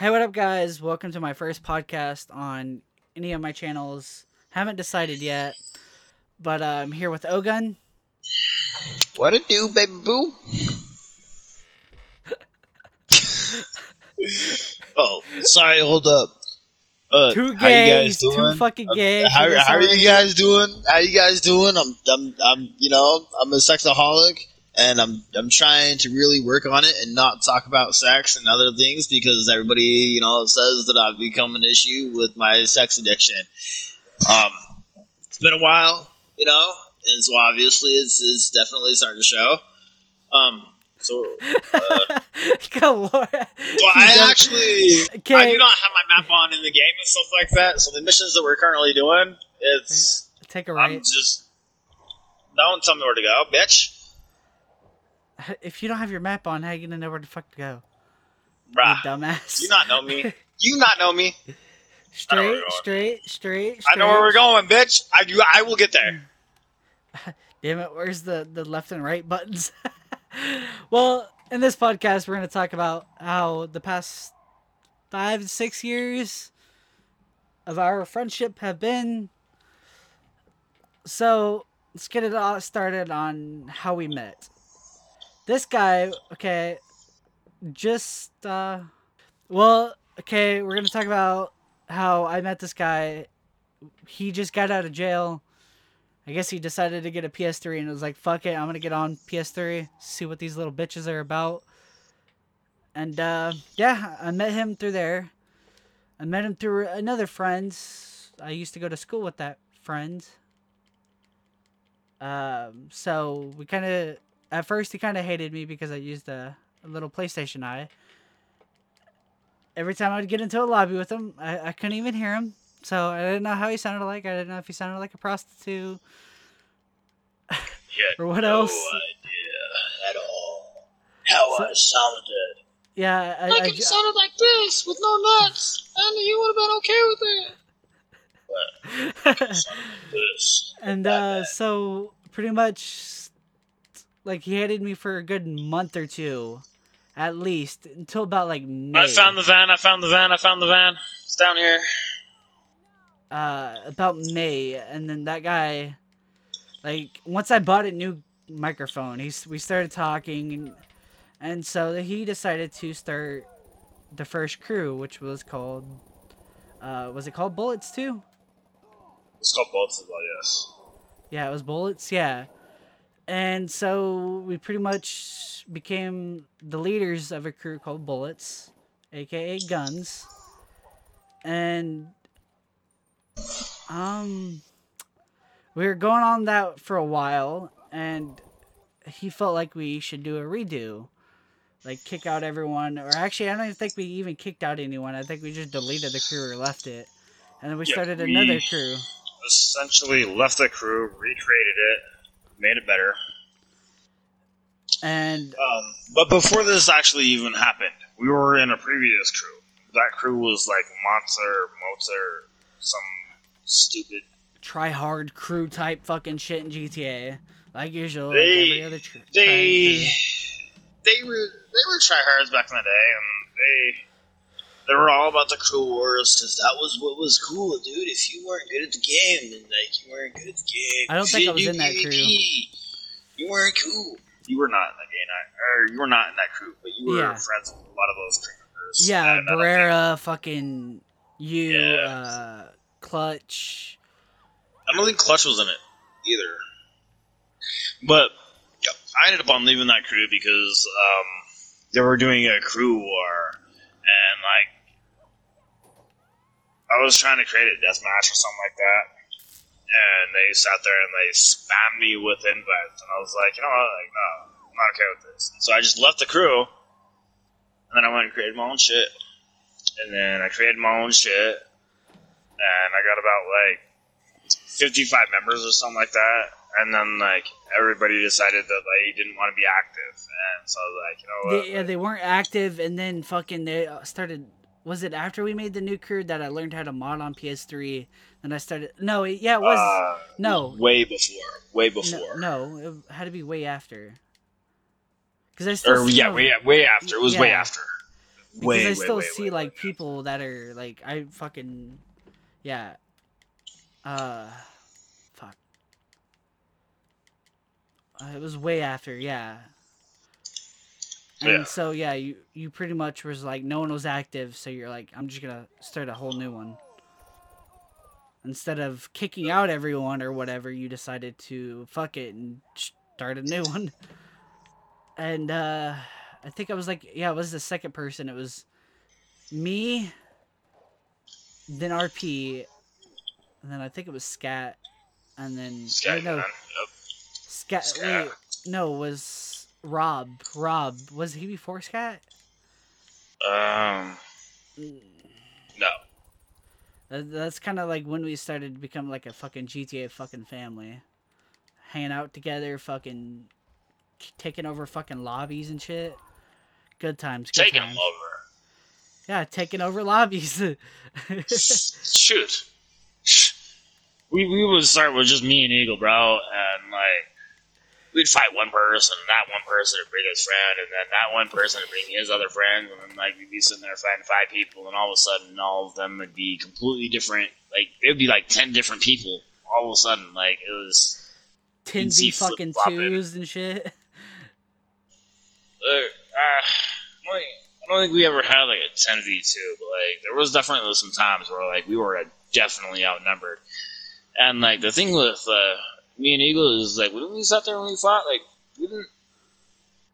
Hey, what up, guys? Welcome to my first podcast on any of my channels. Haven't decided yet, but I'm here with Ogun. What it do, baby boo? Oh, sorry, hold up. Two gays, how you guys doing? Two fucking gays. How are you guys doing? I'm you know, I'm a sexaholic. And I'm trying to really work on it and not talk about sex and other things because everybody, you know, says that I've become an issue with my sex addiction. It's been a while, you know, and so obviously it's definitely starting to show. Good Lord. Well, I do not have my map on in the game and stuff like that. So the missions that we're currently doing, it's take a right. I'm just don't tell me where to go, bitch. If you don't have your map on, how are you gonna know where the fuck to go? Bruh. You dumbass. You not know me. Straight. I know where we're going, bitch. I will get there. Damn it, where's the left and right buttons? Well, in this podcast, we're gonna talk about how the past 5 to 6 years of our friendship have been. So, let's get it all started on how we met. This guy, okay, we're going to talk about how I met this guy. He just got out of jail. I guess he decided to get a PS3 and was like, fuck it, I'm going to get on PS3, see what these little bitches are about. And, I met him through there. I met him through another friend. I used to go to school with that friend. So we kind of... At first, he kind of hated me because I used a little PlayStation Eye. Every time I would get into a lobby with him, I couldn't even hear him. So I didn't know how he sounded like. I didn't know if he sounded like a prostitute. Yeah, or what else? No idea at all how I sounded. Yeah, I sounded like this with no nuts, and you would have been okay with it. But I sounded like this. And so pretty much... Like, he hated me for a good month or two, at least, until about, like, May. I found the van. It's down here. About May, and then that guy, like, once I bought a new microphone, we started talking, and so he decided to start the first crew, which was called, was it called Bullets, too? It's called Bullets as well, yes. Yeah, it was Bullets, yeah. And so we pretty much became the leaders of a crew called Bullets, aka Guns. And we were going on that for a while, and he felt like we should do a redo. Like kick out everyone, or actually I don't even think we even kicked out anyone. I think we just deleted the crew or left it. And then we started another crew. Essentially left the crew, recreated it. Made it better. And but before this actually even happened, we were in a previous crew. That crew was like Monster, some stupid... Try-hard crew type fucking shit in GTA. Like usual, every other crew. They were try-hards back in the day, and they were all about the crew wars, because that was what was cool, dude. If you weren't good at the game, then, like, you weren't good at the game. I don't think I was in that crew. You weren't cool. You were not in that game, or you were not in that crew, but you were friends with a lot of those crew members. Yeah, Barrera, fucking you, Clutch. I don't think Clutch was in it, either. But, yeah, I ended up on leaving that crew because, they were doing a crew war, and, like, I was trying to create a deathmatch or something like that, and they sat there and they spammed me with invites, and I was like, you know what, like, no, I'm not okay with this. And so I just left the crew, and then I went and created my own shit, and I got about, like, 55 members or something like that, and then, like, everybody decided that they didn't want to be active, and so, like, you know what? They weren't active, and then fucking they started... Was it after we made the new crew that I learned how to mod on PS3? And I started... No, yeah, it was... no. Way before. No, it had to be way after. Because I still... Way after. It was way after. Because I still see people that are like, I fucking, yeah. Fuck. It was way after, yeah. And so, yeah, you pretty much was like, no one was active, so you're like, I'm just gonna start a whole new one. Instead of kicking out everyone or whatever, you decided to fuck it and start a new one. And, I think I was like, yeah, I was the second person. It was me, then RP, and then I think it was Scat, and then... Scat was Rob. Rob, was he before Scat? No. That's kind of like when we started to become like a fucking GTA fucking family. Hanging out together, fucking taking over fucking lobbies and shit. Good times. Them over. Yeah, taking over lobbies. Shoot. We would start with just me and Eagle, bro, and like we'd fight one person, and that one person would bring his friend, and then that one person would bring his other friend, and then like we'd be sitting there fighting five people, and all of a sudden all of them would be completely different. Like it would be like 10 different people all of a sudden. Like it was 10 fucking twos and shit. I don't think we ever had like a 10v2, but like there was definitely some times where like we were definitely outnumbered. And like the thing with me and Eagle is like when we sat there and we fought, like we didn't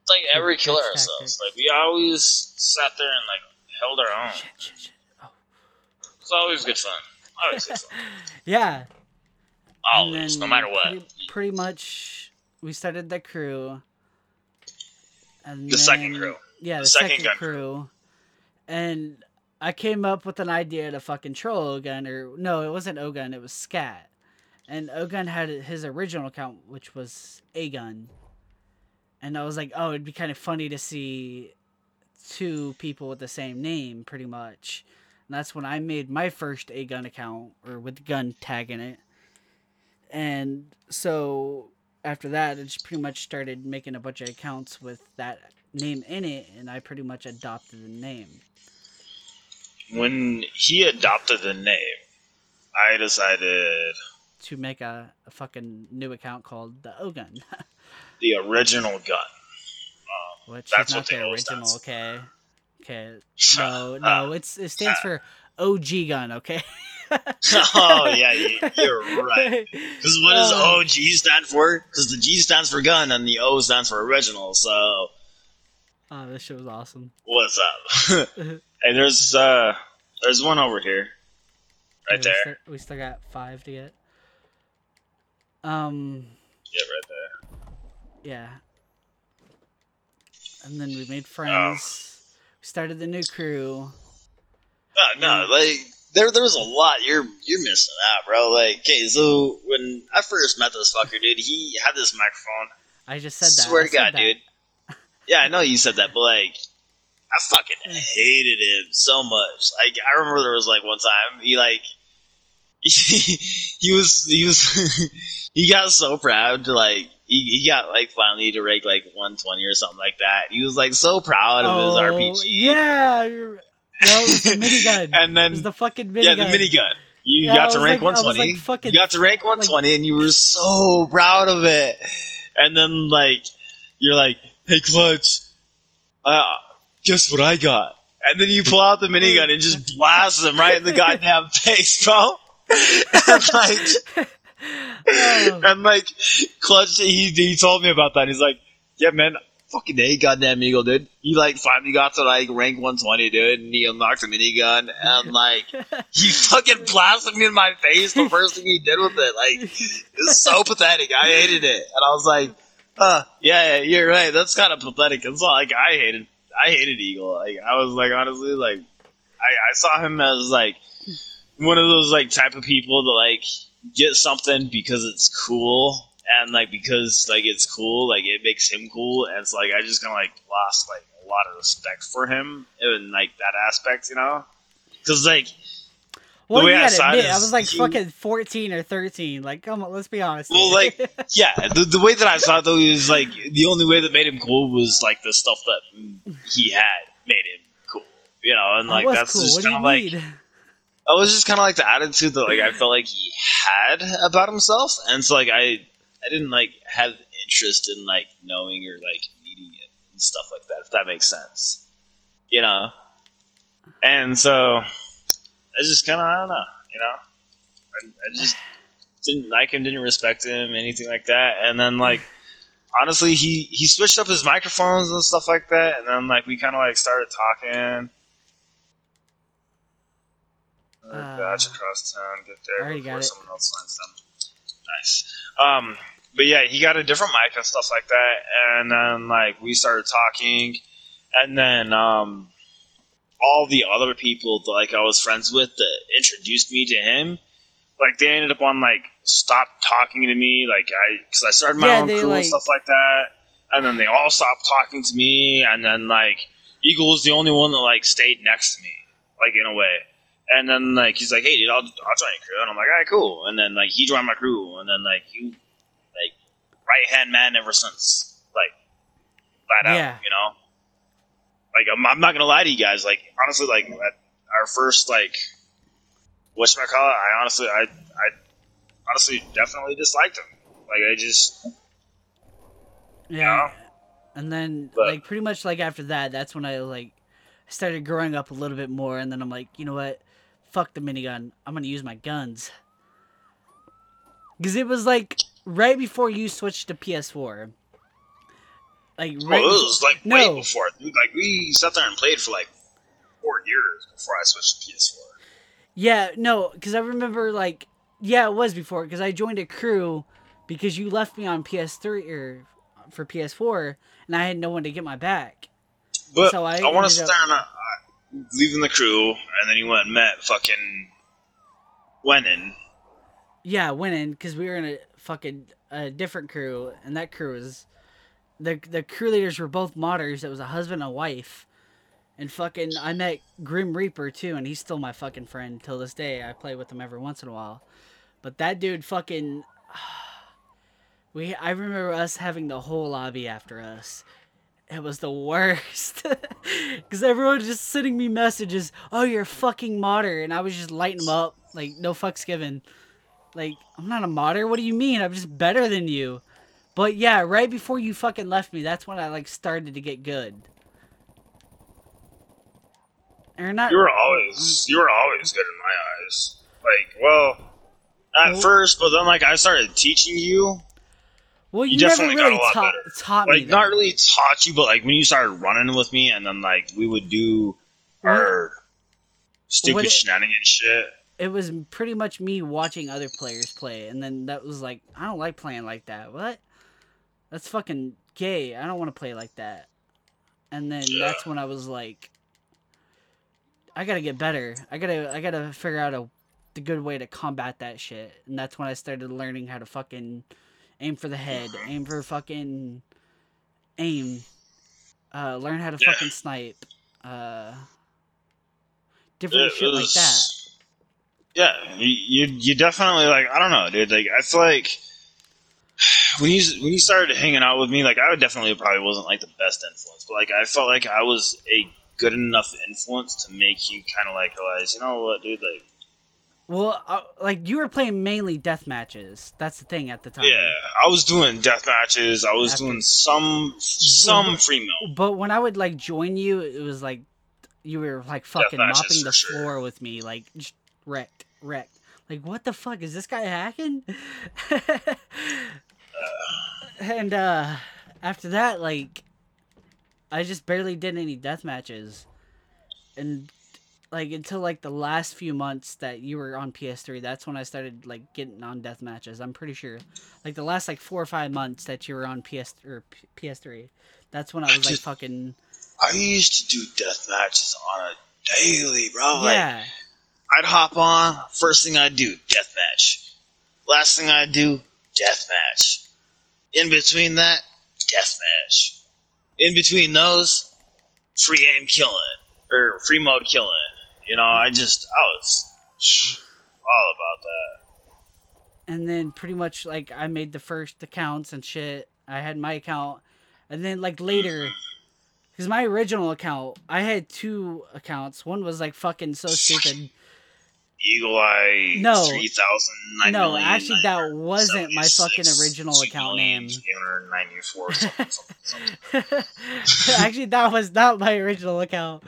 like ever kill ourselves. Like we always sat there and like held our own. Shit. Oh. It's always good fun. Yeah. Always, no matter what. Pretty much, we started the crew. And the second crew. Yeah, the second crew. And I came up with an idea to fucking troll Ogun. Or, no, it wasn't Ogun, it was Scat. And Ogun had his original account, which was A-Gun. And I was like, oh, it'd be kind of funny to see two people with the same name, pretty much. And that's when I made my first A-Gun account, or with gun tag in it. And so after that, it just pretty much started making a bunch of accounts with that name in it, and I pretty much adopted the name. When he adopted the name, I decided to make a fucking new account called the Ogun. The original gun. Which that's is not the original, okay? Okay. No, it stands for OG gun, okay? Oh, yeah, you're right. Because what does OG stand for? Because the G stands for gun and the O stands for original, so... Oh, this shit was awesome. What's up? Hey, there's one over here. Right there. We still got 5 to get. Yeah, right there. Yeah. And then we made friends. Oh. We started the new crew. No, like... There's a lot you're missing out, bro. Like, okay, so when I first met this fucker, dude, he had this microphone. I just said that. Swear to God, dude. Yeah, I know you said that, but like, I fucking hated him so much. Like, I remember there was like one time he like he was he got so proud to like he got like finally to rank like 120 or something like that. He was like so proud of his RPG. Yeah. No, it was the minigun. And then, it was the fucking minigun. Yeah, the minigun. You got to rank 120. You got to rank 120, and you were so proud of it. And then, like, you're like, hey, Clutch, guess what I got? And then you pull out the minigun and just blast them right in the goddamn face, bro. And, like, Clutch, he told me about that. He's like, yeah, man. Fucking A, goddamn Eagle, dude. He, like, finally got to, like, rank 120, dude, and he unlocked a minigun, and, like, he fucking blasted me in my face the first thing he did with it. Like, it's so pathetic. I hated it. And I was like, yeah, you're right. That's kind of pathetic. It's like, I hated Eagle. Like, I was, like, honestly, like, I saw him as, like, one of those, like, type of people that, like, get something because it's cool. And, like, because, like, it's cool, like, it makes him cool, and it's, like, I just kind of, like, lost, like, a lot of respect for him in, like, that aspect, you know? Because, like, well, the way I saw it, I was, like, fucking 14 or 13. Like, come on, let's be honest. Well, like, yeah, the way that I saw it, though, is, like, the only way that made him cool was, like, the stuff that he had made him cool. you know, and like that's cool. Just kind of like that was just kind of like the attitude that like I felt like he had about himself, and so like I didn't like have interest in like knowing or like needing it and stuff like that, if that makes sense, you know. And so it's just kind of, I don't know, you know, I just didn't like him, didn't respect him, anything like that. And then like honestly, he switched up his microphones and stuff like that, and then like we kind of like started talking. Dodge across town, get there before someone else finds them. Nice. But yeah, he got a different mic and stuff like that, and then like we started talking, and then all the other people that like I was friends with that introduced me to him, like they ended up on like stop talking to me, like because I started my own crew and stuff like that, and then they all stopped talking to me, and then like Eagle was the only one that like stayed next to me, like in a way. And then, like, he's like, hey, dude, I'll join your crew. And I'm like, all right, cool. And then, like, he joined my crew. And then, like, you, like, right-hand man ever since. Like, flat out, you know? Like, I'm not going to lie to you guys. Like, honestly, like, at our first, like, whatchamacallit, I honestly definitely disliked him. Like, I just, you know? And then, like, pretty much, like, after that, that's when I, like, started growing up a little bit more. And then I'm like, you know what? Fuck the minigun. I'm going to use my guns. Because it was like right before you switched to PS4. Like, right it was like way before. Dude, like, we sat there and played for like 4 years before I switched to PS4. Yeah, no, because I remember like, yeah, it was before, because I joined a crew because you left me on PS3 or for PS4 and I had no one to get my back. But so I want to sit down leaving the crew, and then you went and met fucking Wenin. Yeah, Wenin, because we were in a fucking different crew, and that crew was the crew leaders were both modders. It was a husband and a wife, and fucking I met Grim Reaper too, and he's still my fucking friend till this day. I play with him every once in a while, but that dude fucking I remember us having the whole lobby after us. It was the worst. Because everyone was just sending me messages. Oh, you're a fucking modder. And I was just lighting them up. Like, no fucks given. Like, I'm not a modder. What do you mean? I'm just better than you. But yeah, right before you fucking left me, that's when I, like, started to get good. Or not. You were always good in my eyes. Like, well, at first, but then, like, I started teaching you. Well, you definitely never really got a lot better. Taught me like, not really taught you, but like when you started running with me, and then like we would do our stupid shenanigans shit. It was pretty much me watching other players play, and then that was like, I don't like playing like that. What? That's fucking gay. I don't want to play like that. And then that's when I was like, I gotta get better. I gotta figure out the good way to combat that shit. And that's when I started learning how to fucking. Aim for the head. Aim for fucking... Aim. Learn how to fucking snipe. Different shit like that. Yeah, you definitely, like... I don't know, dude. Like, I feel like... When you started hanging out with me, like, I probably wasn't, like, the best influence. But, like, I felt like I was a good enough influence to make you kind of, like, realize, you know what, dude, like... Well, like, you were playing mainly death matches. That's the thing at the time. Yeah, I was doing death matches. I was doing some female. But when I would, like, join you, it was like, you were, like, fucking mopping the floor with me. Like, just wrecked. Like, what the fuck? Is this guy hacking? And after that, like, I just barely did any death matches. And... Like, until, like, the last few months that you were on PS3, that's when I started, like, getting on death matches. I'm pretty sure. Like, the last, like, 4 or 5 months that you were on PS3, that's when I was, like, fucking... I used to do death matches on a daily, bro. Yeah. Like, I'd hop on. First thing I'd do, death match. Last thing I'd do, death match. In between that, death match. In between those, free aim killing. Or free mode killing. You know, I was all about that. And then pretty much, like, I made the first accounts and shit. I had my account. And then, like, later, Because my original account, I had two accounts. One was like fucking so stupid. Eagle Eye. No. 3,000. No, actually, that wasn't my fucking original account name. 894. Something. Actually, that was not my original account.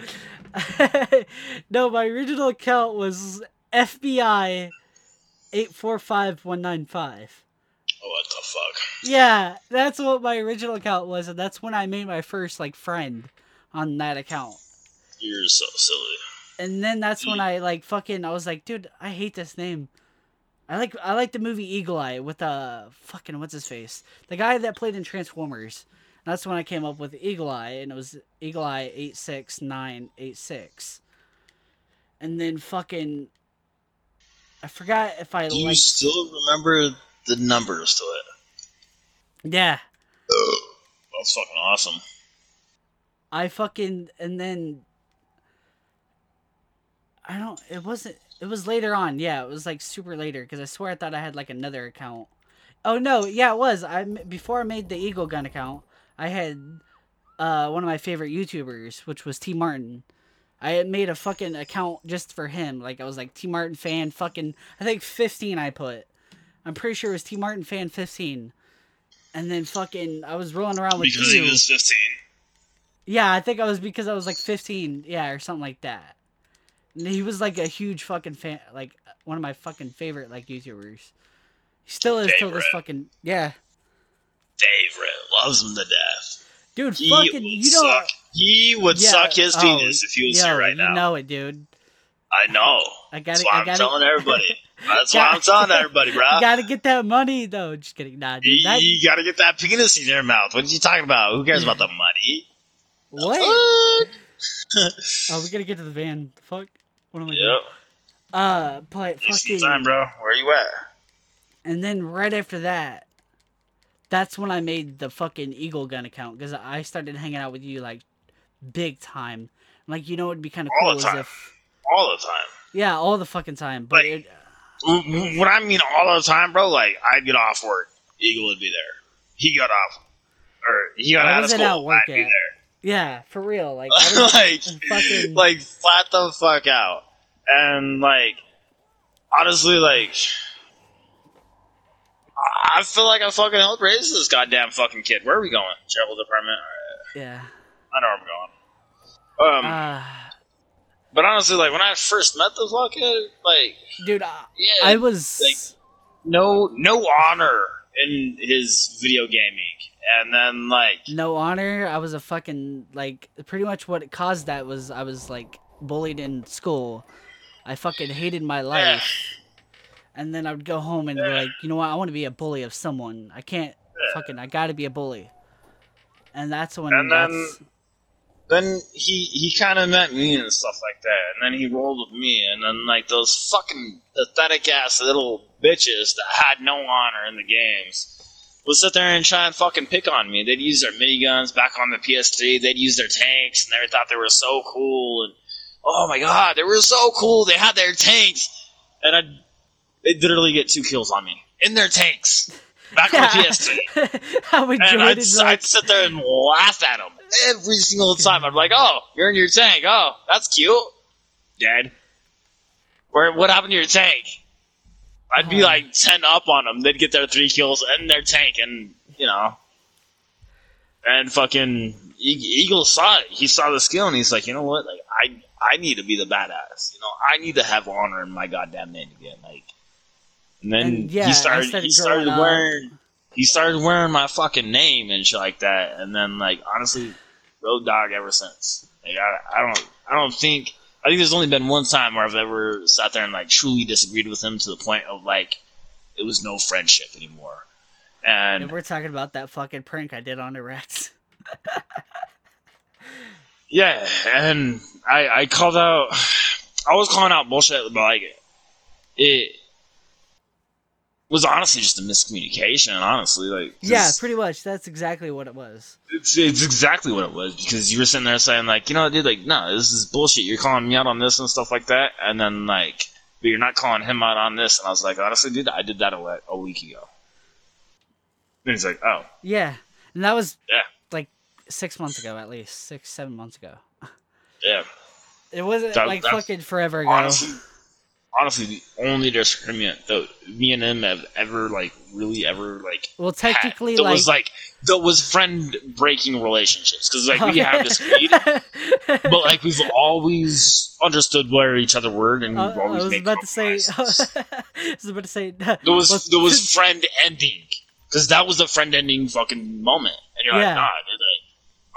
No, my original account was FBI 845195. Oh, what the fuck? Yeah, that's what my original account was, and that's when I made my first like friend on that account. You're so silly. And then that's when I like fucking I was like, dude, I hate this name. I like the movie Eagle Eye with fucking what's his face, the guy that played in Transformers. And that's when I came up with Eagle Eye, and it was Eagle Eye 86986. And then fucking I forgot if I. Do you still remember the numbers to it? Yeah. Ugh, that's fucking awesome. It was later on. Yeah, it was like super later because I swear I thought I had like another account. Oh no, yeah, it was. Before I made the Eagle Gun account, I had one of my favorite YouTubers, which was T. Martin. I had made a fucking account just for him. Like I was like T. Martin fan fucking I think 15 I put. I'm pretty sure it was T. Martin fan 15. And then fucking I was rolling around with because you. He was 15. Yeah, I think I was because I was like 15, yeah, or something like that. And he was like a huge fucking fan, like one of my fucking favorite like YouTubers. He still is till this fucking yeah. Favorite loves him to death. Dude, he fucking you know he would suck his penis if he was here right now. I know it, dude. I know. That's why I'm telling everybody, bro. You gotta get that money, though. Just kidding. Nah, dude. You gotta get that penis in your mouth. What are you talking about? Who cares about the money? What? We gotta get to the van. Fuck. What am I doing? But fucking time, bro. Where you at? And then right after that, that's when I made the fucking Eagle Gun account because I started hanging out with you like big time. Like, you know, it'd be kind of cool the time. All the time. Yeah, all the fucking time. But like, when I mean all the time, bro, like I'd get off work, Eagle would be there. He got out of school, I'd be there. Yeah, for real. Like, like flat the fuck out. And like, honestly, like, I feel like I fucking helped raise this goddamn fucking kid. Where are we going? Travel department? All right. Yeah. I know where I'm going. But honestly, like, when I first met the fucking, like... Dude, I was... Like, no honor in his video gaming. And then, like... No honor? I was a fucking, like... Pretty much what caused that was I was, like, bullied in school. I fucking hated my life. And then I would go home and be like, you know what? I want to be a bully of someone. I can't fucking... I gotta be a bully. And that's when... And then he kind of met me and stuff like that, and then he rolled with me, and then like those fucking pathetic ass little bitches that had no honor in the games would sit there and try and fucking pick on me. They'd use their miniguns back on the PS3, they'd use their tanks, and they thought they were so cool, and oh my god, they were so cool, they had their tanks, and they'd literally get 2 kills on me, in their tanks. Back on the PS3. I'd sit there and laugh at him every single time. I'm like, oh, you're in your tank. Oh, that's cute. Dead. What happened to your tank? I'd be like 10 up on them. They'd get their 3 kills and their tank and, you know. And fucking Eagle saw it. He saw the skill and he's like, you know what? Like, I need to be the badass. You know, I need to have honor in my goddamn name again. Like. And then he started wearing my fucking name and shit like that. And then like honestly, road dog ever since. Like I think there's only been one time where I've ever sat there and like truly disagreed with him to the point of like it was no friendship anymore. And we're talking about that fucking prank I did on the Rex. Yeah, and I was calling out bullshit, but like it was honestly just a miscommunication, honestly. Like, yeah, pretty much. That's exactly what it was. It's exactly what it was, because you were sitting there saying, like, you know, dude, like, no, this is bullshit. You're calling me out on this and stuff like that, and then, like, but you're not calling him out on this. And I was like, honestly, dude, I did that a week ago. And he's like, oh. Yeah, and that was, like, 6 months ago, at least 6-7 months ago. Yeah, it wasn't that, like fucking forever ago. Honestly, only their disagreement that me and him have ever like really ever like. Well, technically, had. That was friend breaking relationships because like we have disagreed, but like we've always understood where each other were, and we've always. I was about to say. There was friend ending. Because that was the friend-ending fucking moment. And you're like, nah, dude, like,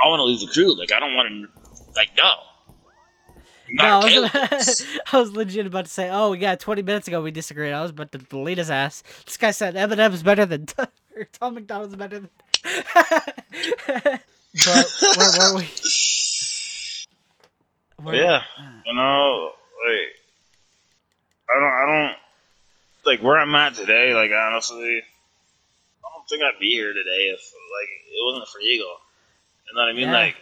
I want to leave the crew. Like, I don't want to... Like, no. I was legit about to say, 20 minutes ago we disagreed. I was about to delete his ass. This guy said Eminem's better than... or Tom McDonald's better than... But where were we? You know, like... I don't... Like, where I'm at today, like, honestly... I think I'd be here today if like it wasn't for Eagle. You know what I mean? Yeah. Like,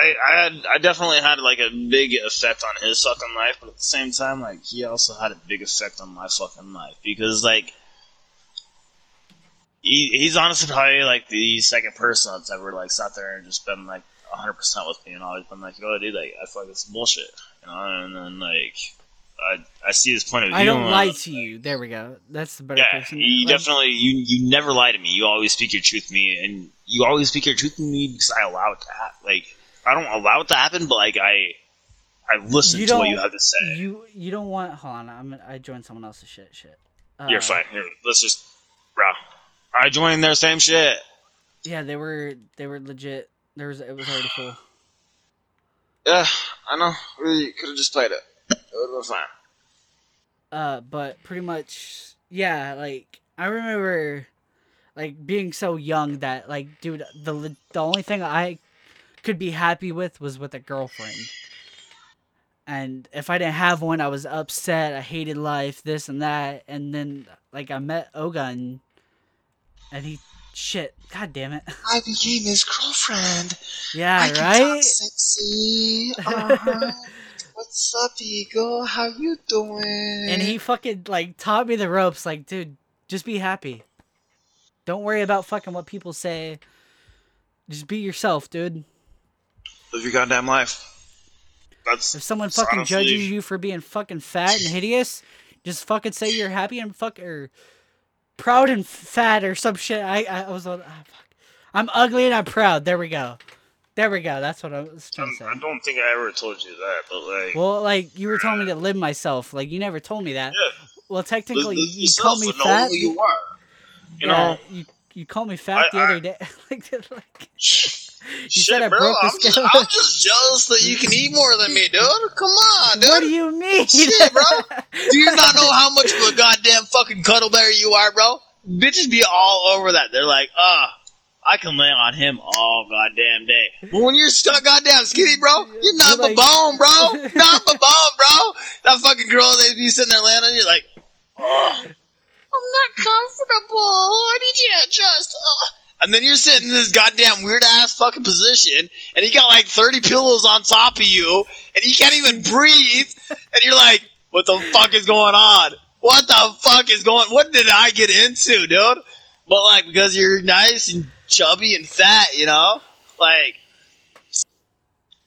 I definitely had like a big effect on his fucking life, but at the same time, like he also had a big effect on my fucking life because like he's honestly probably like the second person that's ever like sat there and just been like 100% with me and always been like, yo, dude, like I feel like this is bullshit, you know? And then like. I see his point of view. I don't lie to you. There we go. That's the better person. You definitely, you never lie to me. You always speak your truth to me, and you always speak your truth to me because I allow it to happen. Like, I don't allow it to happen, but like, I listen to what you have to say. You don't want, hold on, I joined someone else's shit. You're fine. Here, let's just, bro. I joined their same shit. Yeah, they were legit. It was already full. Yeah, I know. Really could have just played it. But pretty much, yeah, like, I remember, like, being so young that, like, dude, the only thing I could be happy with was with a girlfriend. And if I didn't have one, I was upset, I hated life, this and that, and then, like, I met Ogun, and God damn it. I became his girlfriend. Yeah, right? I can talk sexy. Uh-huh. What's up, Eagle? How you doing? And he fucking, like, taught me the ropes. Like, dude, just be happy. Don't worry about fucking what people say. Just be yourself, dude. Live your goddamn life. That's if someone fucking judges you for being fucking fat and hideous, just fucking say you're happy and or proud and fat or some shit. I was like, I'm ugly and I'm proud. There we go. There we go. That's what I was trying to say. I don't think I ever told you that, but like. Well, like you were telling me to live myself. Like you never told me that. Yeah. Well, technically, you called me fat. Who you are. You know. You called me fat the other day. like. You said I broke the scale. I'm just jealous that you can eat more than me, dude. Come on, dude. What do you mean, shit, bro? Do you not know how much of a goddamn fucking cuddleberry you are, bro? Bitches be all over that. They're like, I can lay on him all goddamn day. But when you're stuck goddamn skinny, bro, you're not like... bone, bro. Not bone, bro. That fucking girl, they be sitting there laying on you like, I'm not comfortable. I need you to adjust. And then you're sitting in this goddamn weird-ass fucking position, and you got like 30 pillows on top of you, and you can't even breathe, and you're like, what the fuck is going on? What did I get into, dude? But like, because you're nice and chubby and fat, you know, like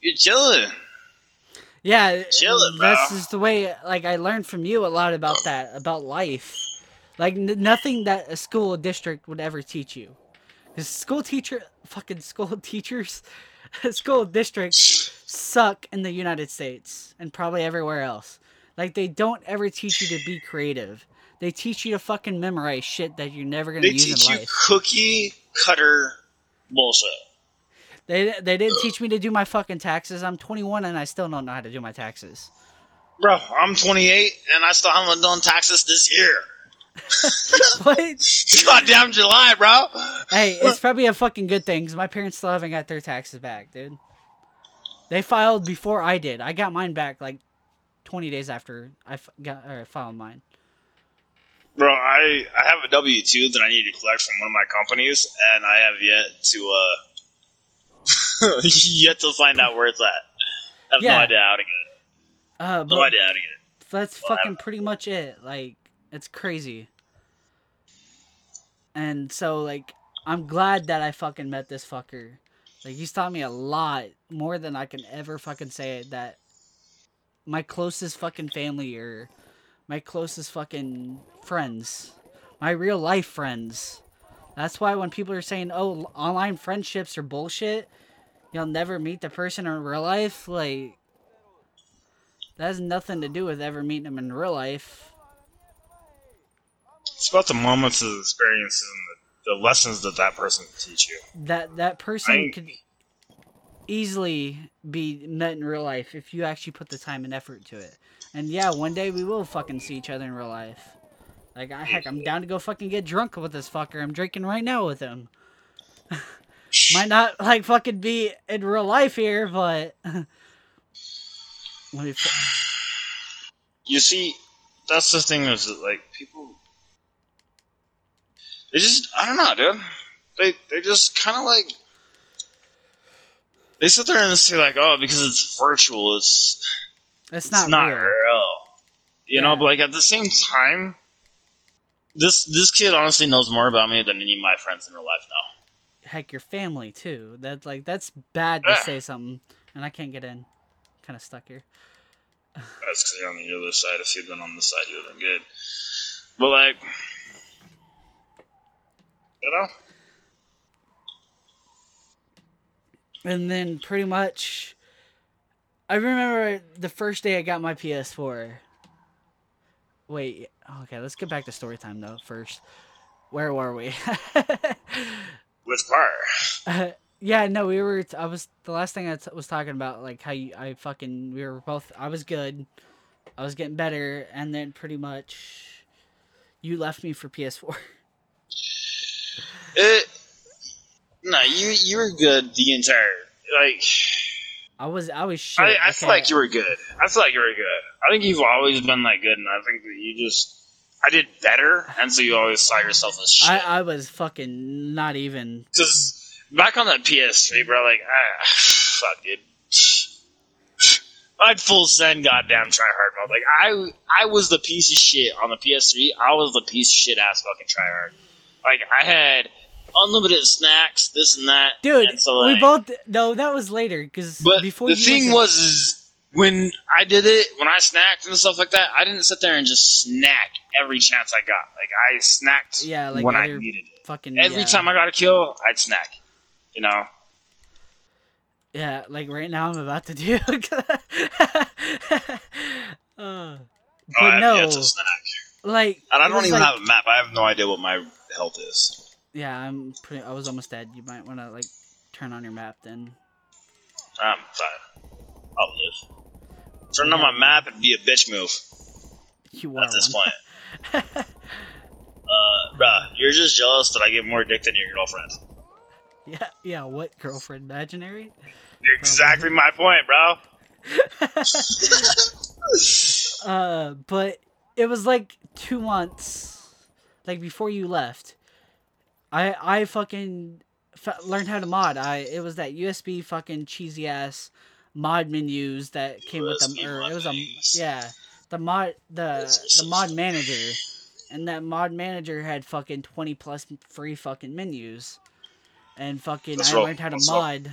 you're chilling. Yeah, chilling. That's just the way. Like I learned from you a lot about that, about life. Like nothing that a school or district would ever teach you. Because school districts suck in the United States and probably everywhere else. Like they don't ever teach you to be creative. They teach you to fucking memorize shit that you're never going to use in life. They teach you cookie cutter bullshit. They didn't teach me to do my fucking taxes. I'm 21 and I still don't know how to do my taxes. Bro, I'm 28 and I still haven't done taxes this year. What? It's goddamn July, bro. Hey, it's probably a fucking good thing because my parents still haven't got their taxes back, dude. They filed before I did. I got mine back like 20 days after I filed mine. Bro, I have a W-2 that I need to collect from one of my companies, and I have yet to find out where it's at. I have no idea how to get it. That's fucking pretty much it. Like, it's crazy. And so, like, I'm glad that I fucking met this fucker Like, he's taught me a lot, more than I can ever fucking say it, that my closest fucking family or my closest fucking friends, my real life friends. That's why when people are saying, oh, online friendships are bullshit, you'll never meet the person in real life, like, that has nothing to do with ever meeting them in real life. It's about the moments of experiences and the lessons that that person can teach you. That person could easily be met in real life if you actually put the time and effort to it. And yeah, one day we will fucking see each other in real life. Like, heck, I'm down to go fucking get drunk with this fucker. I'm drinking right now with him. Might not, like, fucking be in real life here, but... You see, that's the thing is that, like, people... They just, I don't know, dude. They just kind of like... They sit there and say, like, oh, because it's virtual, It's not real. You know, but, like, at the same time... This kid honestly knows more about me than any of my friends in real life now. Heck, your family too. That's bad to say something, and I can't get in. Kind of stuck here. That's because you're on the other side. If you'd been on this side, you'd have been good. But like, you know. And then pretty much, I remember the first day I got my PS4. Wait, okay, let's get back to story time, though, first. Where were we? Which part? The last thing I was talking about, like, how I was good, I was getting better, and then pretty much, you left me for PS4. You were good the entire, like... I was shit. I feel like you were good. I think you've always been, like, good, and I think that I did better, and so you always saw yourself as shit. I was fucking not even. Because back on that PS3, bro, like, fuck, dude. I'd full send goddamn tryhard mode. Like, I was the piece of shit on the PS3. I was the piece of shit ass fucking tryhard. Like, I had... unlimited snacks, this and that. Dude, and so, like, we both... No, that was later, because before the thing was, when I did it, when I snacked and stuff like that, I didn't sit there and just snack every chance I got. Like, I snacked when I needed it. Every time I got a kill, I'd snack. You know? Yeah, like, right now I'm about to do... it's a snack. Like... And I don't even have a map. I have no idea what my health is. Yeah, I was almost dead. You might want to, like, turn on your map then. I'm fine. I'll live. Turn on my map and be a bitch move. At this point. Bruh, you're just jealous that I get more dick than your girlfriend. Yeah, what girlfriend? Imaginary? Exactly my point, bro. But it was, like, 2 months, like, before you left. I fucking learned how to mod. It was that USB fucking cheesy ass mod menus that came with them. The mod manager, and that mod manager had fucking 20 plus free fucking menus, and fucking I learned how to mod,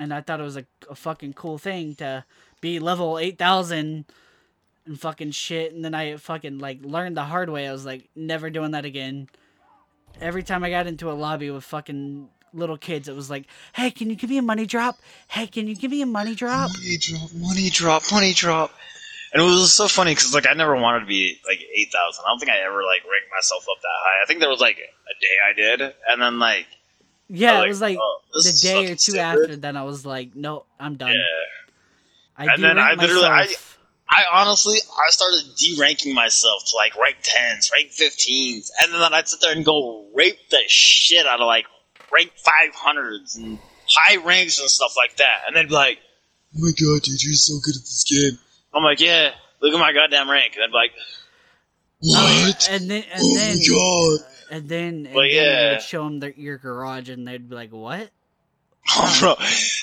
and I thought it was a fucking cool thing to be level 8,000 and fucking shit, and then I fucking like learned the hard way. I was like, never doing that again. Every time I got into a lobby with fucking little kids, it was like, hey, can you give me a money drop? Money drop. And it was so funny because, like, I never wanted to be, like, 8,000. I don't think I ever, like, ranked myself up that high. I think there was, like, a day I did. And then, like... Yeah, it was, like, the day or two after, then I was like, no, I'm done. Yeah. And then I literally... I honestly started de-ranking myself to, like, rank 10s, rank 15s, and then I'd sit there and go rape the shit out of, like, rank 500s and high ranks and stuff like that. And they'd be like, oh my god, dude, you're so good at this game. I'm like, yeah, look at my goddamn rank. And I'd be like, what? And then you would show them your garage, and they'd be like, what? Oh, bro,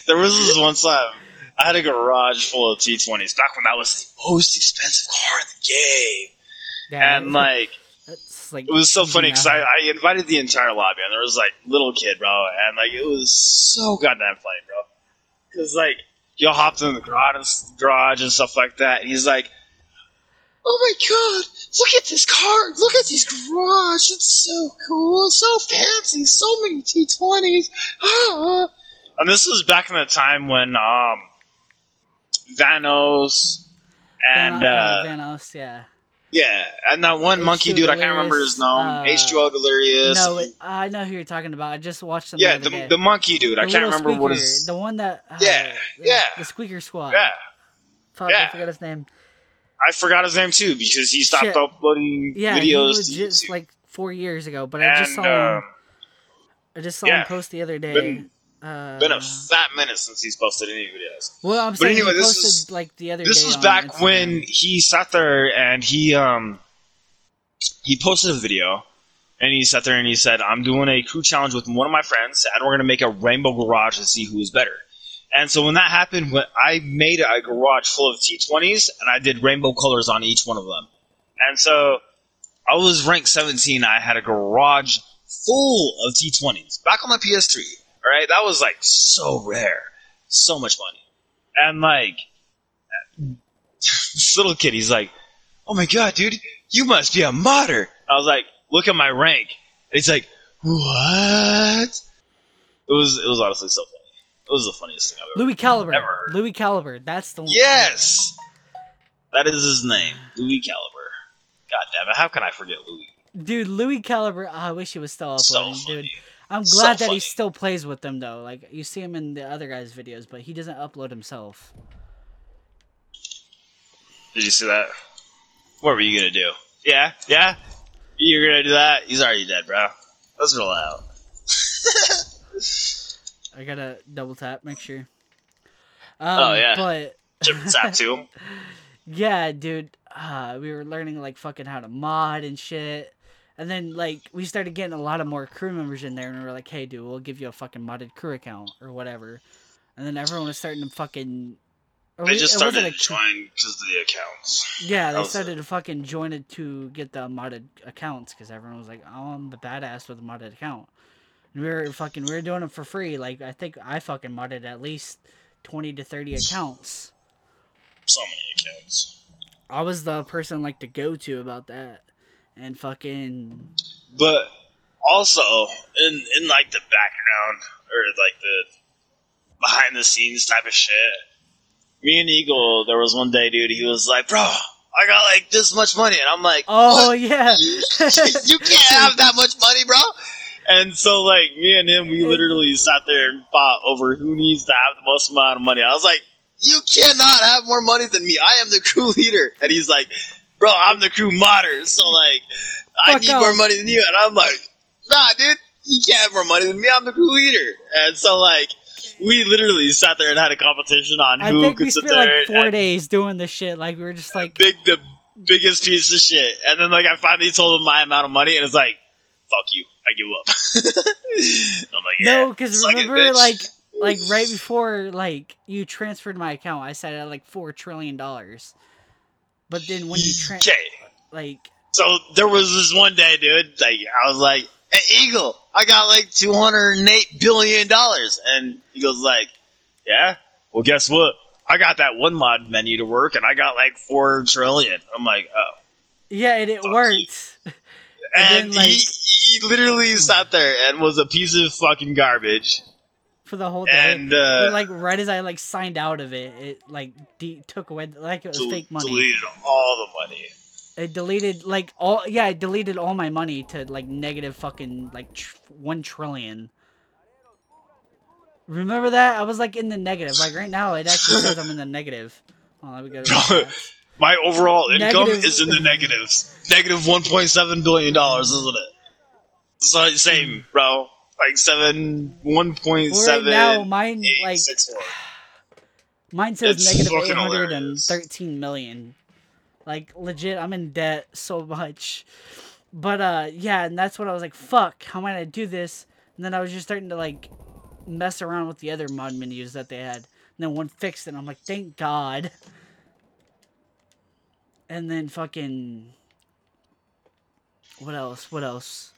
there was this one time. I had a garage full of T20s back when that was the most expensive car in the game. Yeah, and, like, It's like, it was so funny because I invited the entire lobby, and there was like little kid, bro, and like it was so goddamn funny, bro. Because like y'all hopped in the garage and stuff like that, and he's like, "Oh my god, look at this car! Look at this garage! It's so cool, so fancy, so many T20s!" Ah. And this was back in the time when Vanos and Vanos, yeah. Yeah, and that one monkey dude, I can't remember his name. H2O Delirious. No, I know who you're talking about. I just watched them. Yeah, the monkey dude. I can't remember what his... The one that... yeah. The Squeaker Squad. Yeah. I forgot his name. I forgot his name, too, because he stopped uploading videos to YouTube. Like 4 years ago, but I just saw him post the other day. Been a fat minute since he's posted any videos. Well, I'm saying anyway, this was back when he sat there and he posted a video and he sat there and he said, "I'm doing a crew challenge with one of my friends and we're gonna make a rainbow garage and see who is better." And so when that happened, I made a garage full of T20s and I did rainbow colors on each one of them. And so I was ranked 17. I had a garage full of T20s back on my PS3. All right, that was like so rare, so much money, and like this little kid, he's like, "Oh my god, dude, you must be a modder." I was like, "Look at my rank." And he's like, "What?" It was honestly so funny. It was the funniest thing I've ever. Louie Calibur, that's the one. Yes, that is his name, Louie Calibur. God damn it, how can I forget Louie? Dude, Louie Calibur. Oh, I wish he was still uploading, so funny. Dude. I'm glad that he still plays with them, though. Like, you see him in the other guys' videos, but he doesn't upload himself. Did you see that? What were you gonna do? Yeah? You're gonna do that? He's already dead, bro. Let's roll out. I gotta double tap, make sure. But... Double tap, too? Yeah, dude. We were learning, like, fucking how to mod and shit. And then, like, we started getting a lot of more crew members in there, and we were like, "Hey, dude, we'll give you a fucking modded crew account or whatever." And then everyone was starting to fucking... They started to join because of the accounts. Yeah, they started to fucking join it to get the modded accounts because everyone was like, "Oh, I'm the badass with a modded account." And we were doing it for free. Like, I think I fucking modded at least 20 to 30 accounts. So many accounts. I was the person, like, to go to about that. And fucking... But also, in like the background, or like the behind the scenes type of shit, me and Eagle, there was one day, dude, he was like, "Bro, I got like this much money." And I'm like, "Oh, what? Yeah. You can't have that much money, bro." And so like me and him, we literally sat there and fought over who needs to have the most amount of money. I was like, "You cannot have more money than me. I am the crew leader." And he's like, "Bro, I'm the crew modder, so, like, I need more money than you." And I'm like, "Nah, dude, you can't have more money than me. I'm the crew leader." And so, like, we literally sat there and had a competition on who could sit there. I think we spent, like, 4 days doing this shit. Like, we were just, like... the biggest piece of shit. And then, like, I finally told him my amount of money, and it's like, "Fuck you. I give up." I'm like, "Yeah." No, because remember, it, like, right before, like, you transferred my account, I said I had, like, $4 trillion. But then when you so there was this one day, dude, like I was like, "Hey, Eagle, I got like $208 billion," and Eagle's like, "Yeah, well, guess what? I got that one mod menu to work, and I got like 4 trillion." I'm like, "Oh, yeah," and it worked. And then, like, he literally sat there and was a piece of fucking garbage for the whole day, and but, like, right as I like signed out of it, it like took away, like, it was fake money. Deleted all the money. It deleted like all it deleted all my money to like negative fucking like 1 trillion. Remember that? I was like in the negative. Like right now, it actually says I'm in the negative. Oh, let me go to my overall income is in the negatives. Negative $1.7 billion, isn't it? It's not the same, bro. Like 1.7. Right now, mine mine says negative $813 million. Like, legit, I'm in debt so much. But yeah, and that's what I was like, "Fuck, how am I gonna do this?" And then I was just starting to like mess around with the other mod menus that they had. And then one fixed it. And I'm like, "Thank God." And then fucking What else? What else?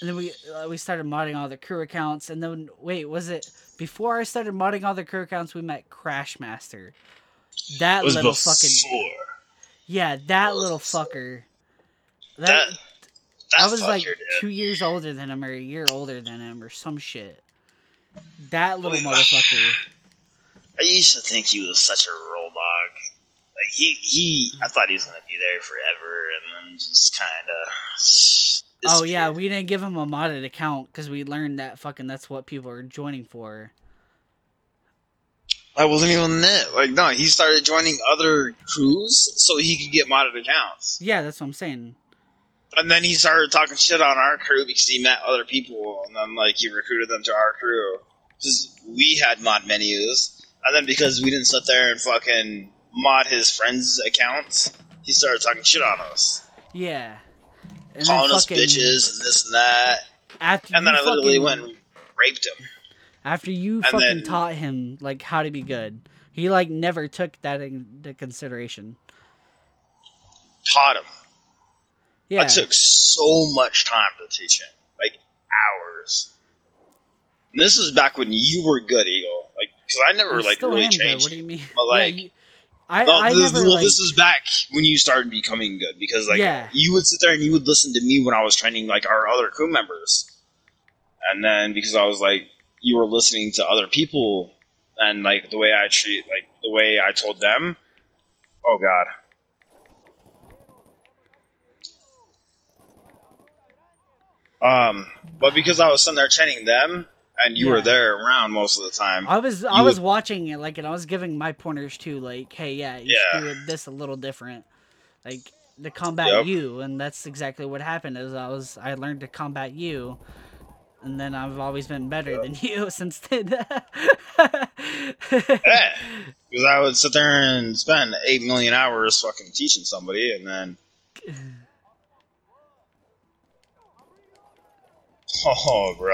And then we started modding all the crew accounts. And then, wait, was it before I started modding all the crew accounts, we met Crashmaster? That was little before. Fucking... Yeah, that little fucker. That I was like 2 years older than him or a year older than him or some shit. That little motherfucker. I used to think he was such a roll dog. Like I thought he was going to be there forever, and then just kind of... Oh yeah, we didn't give him a modded account because we learned that fucking that's what people are joining for. I wasn't even that. Like, no, he started joining other crews so he could get modded accounts. Yeah, that's what I'm saying. And then he started talking shit on our crew because he met other people, and then like he recruited them to our crew because we had mod menus, and then because we didn't sit there and fucking mod his friends' accounts, he started talking shit on us. Yeah. And calling us bitches and this and that. And then I literally went and raped him. After you fucking taught him, like, how to be good. He, like, never took that into consideration. Taught him. Yeah. I took so much time to teach him. Like, hours. And this is back when you were good, Eagle. Like, because I never, like, really changed. What do you mean? But, like... Yeah, this is back when you started becoming good, because like you would sit there and you would listen to me when I was training like our other crew members, and then because I was like you were listening to other people and like the way I treat like the way I told them. Oh god, but because I was sitting there training them. And you were there around most of the time. I was watching it, like, and I was giving my pointers too, like, hey, you should do this a little different, like, to combat you. And that's exactly what happened. Is I learned to combat you, and then I've always been better than you since then. Because I would sit there and spend 8 million hours fucking teaching somebody, and then. Oh, bro.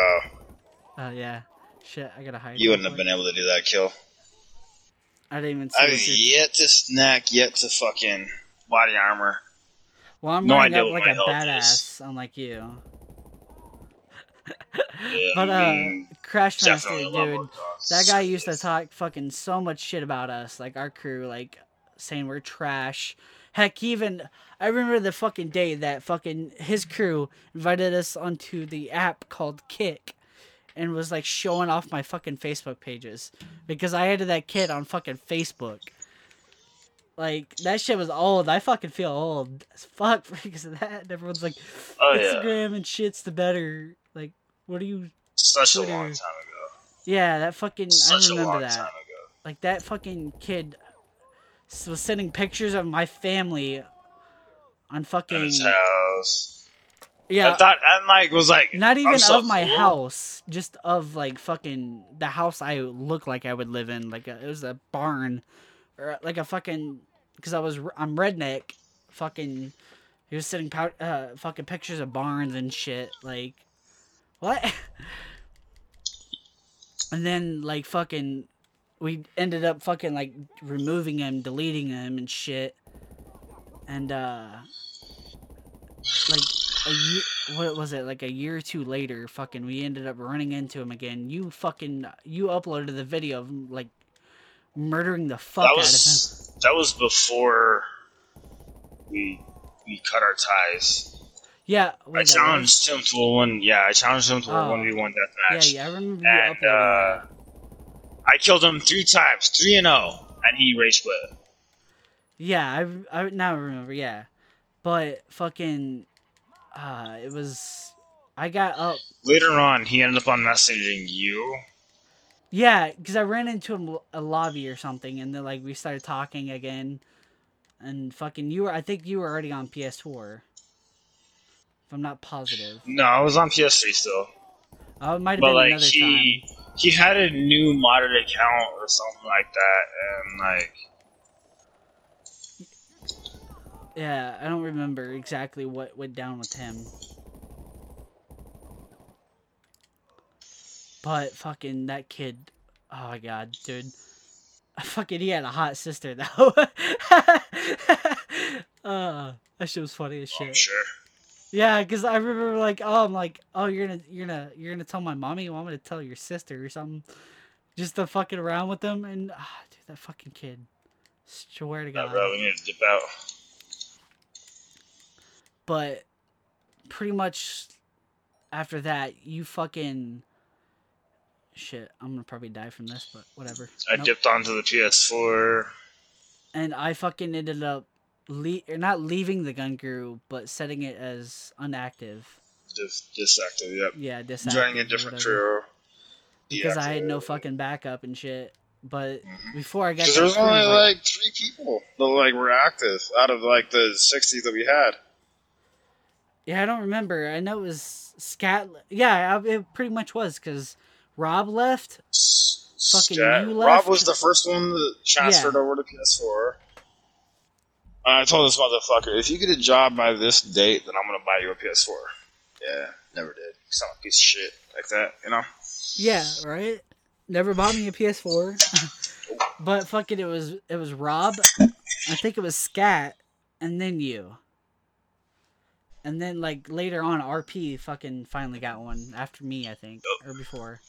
Oh, yeah. Shit, I gotta hide. You wouldn't have been able to do that kill. I didn't even see yet to snack, yet to fucking body armor. Well, I'm running up like a badass, unlike you. Yeah, but, Crashmaster, dude. That guy used to talk fucking so much shit about us, like, our crew, like, saying we're trash. Heck, even... I remember the fucking day that fucking his crew invited us onto the app called Kick. And was like showing off my fucking Facebook pages because I added that kid on fucking Facebook. Like that shit was old. I fucking feel old as fuck because of that. And everyone's like, Instagram and shit's the better. Like, what are you? Such Twitter? A long time ago. Yeah, that fucking. Such I remember a long that. Time ago. Like that fucking kid was sending pictures of my family on fucking. At his house. Yeah, and like was like not even of my house, just of like fucking the house I look like I would live in. Like it was a barn, or like a fucking because I'm redneck. Fucking, he was sending fucking pictures of barns and shit. Like what? And then like fucking, we ended up fucking like removing him, deleting him and shit, and like. What was it, like a year or two later, fucking we ended up running into him again. You uploaded the video of him, like murdering the fuck out of him. That was before we cut our ties. Yeah. I challenged him to a 1v1 deathmatch. Yeah, I remember and, you uploaded I killed him 3 times, 3-0, and he race quit. Yeah, I now remember, yeah. But fucking... it was... I got up... Later on, he ended up on messaging you? Yeah, because I ran into him a lobby or something, and then, like, we started talking again. And fucking, I think you were already on PS4. If I'm not positive. No, I was on PS3 still. Oh, it might have been like, another time. He had a new modded account or something like that, and, like... Yeah, I don't remember exactly what went down with him. But fucking that kid... Oh my god, dude. Fucking he had a hot sister, though. I That shit was funny as shit. I'm sure. Yeah, because I remember like, oh, I'm like, oh, you're gonna tell my mommy. Well, I'm gonna tell your sister or something. Just to fucking around with them, and dude, that fucking kid. Swear to God. Bro, we need to dip out. But pretty much after that, you fucking shit. I'm gonna probably die from this, but whatever. I dipped onto the PS4, and I fucking ended up not leaving the gun guru, but setting it as unactive. Disactive, yep. Yeah, disactive. Joining a different crew. Because I had no fucking backup and shit. But before I got there was only like 3 people that like were active out of like the 60 that we had. Yeah, I don't remember. I know it was Scat. Yeah, it pretty much was because Rob left. Fucking you left. Rob was the first one that transferred over to PS4. I told this motherfucker, if you get a job by this date, then I'm gonna buy you a PS4. Yeah, never did. Because I'm a piece of shit like that, you know. Yeah, right? Never bought me a PS4. But fucking it was Rob, I think it was Scat, and then you. And then like later on RP fucking finally got one after me, I think. Or before.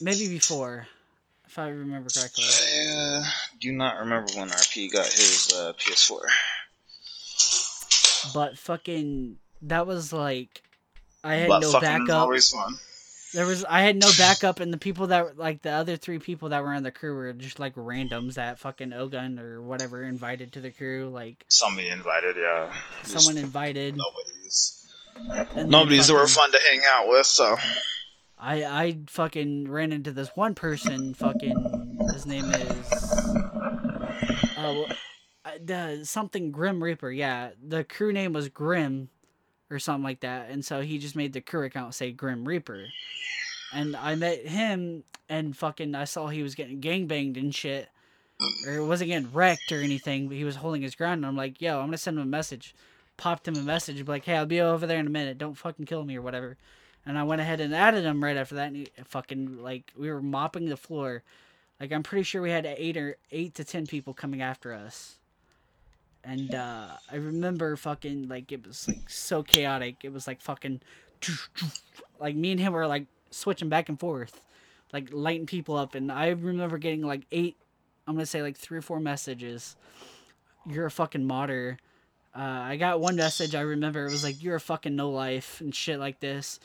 Maybe before, if I remember correctly. I do not remember when RP got his PS4. But fucking that was like I had no backup. Always fun. I had no backup, and the people that like the other 3 people that were on the crew were just like randoms that fucking Ogun or whatever invited to the crew. Like somebody invited, yeah. Someone just invited. Nobody's were fun to hang out with. So I fucking ran into this one person. Fucking his name is something Grim Reaper. Yeah, the crew name was Grim. Or something like that. And so he just made the crew account say Grim Reaper. And I met him and fucking I saw he was getting gangbanged and shit. Or it wasn't getting wrecked or anything, but he was holding his ground. And I'm like, yo, I'm going to send him a message. Popped him a message. Like, hey, I'll be over there in a minute. Don't fucking kill me or whatever. And I went ahead and added him right after that. And he fucking, like, we were mopping the floor. Like, I'm pretty sure we had 8 to 10 people coming after us. And I remember fucking, like, it was, like, so chaotic. It was, like, fucking, like, me and him were, like, switching back and forth, like, lighting people up. And I remember getting, like, 8, I'm going to say, like, 3 or 4 messages. You're a fucking modder. I got one message I remember. It was, like, you're a fucking no life and shit like this.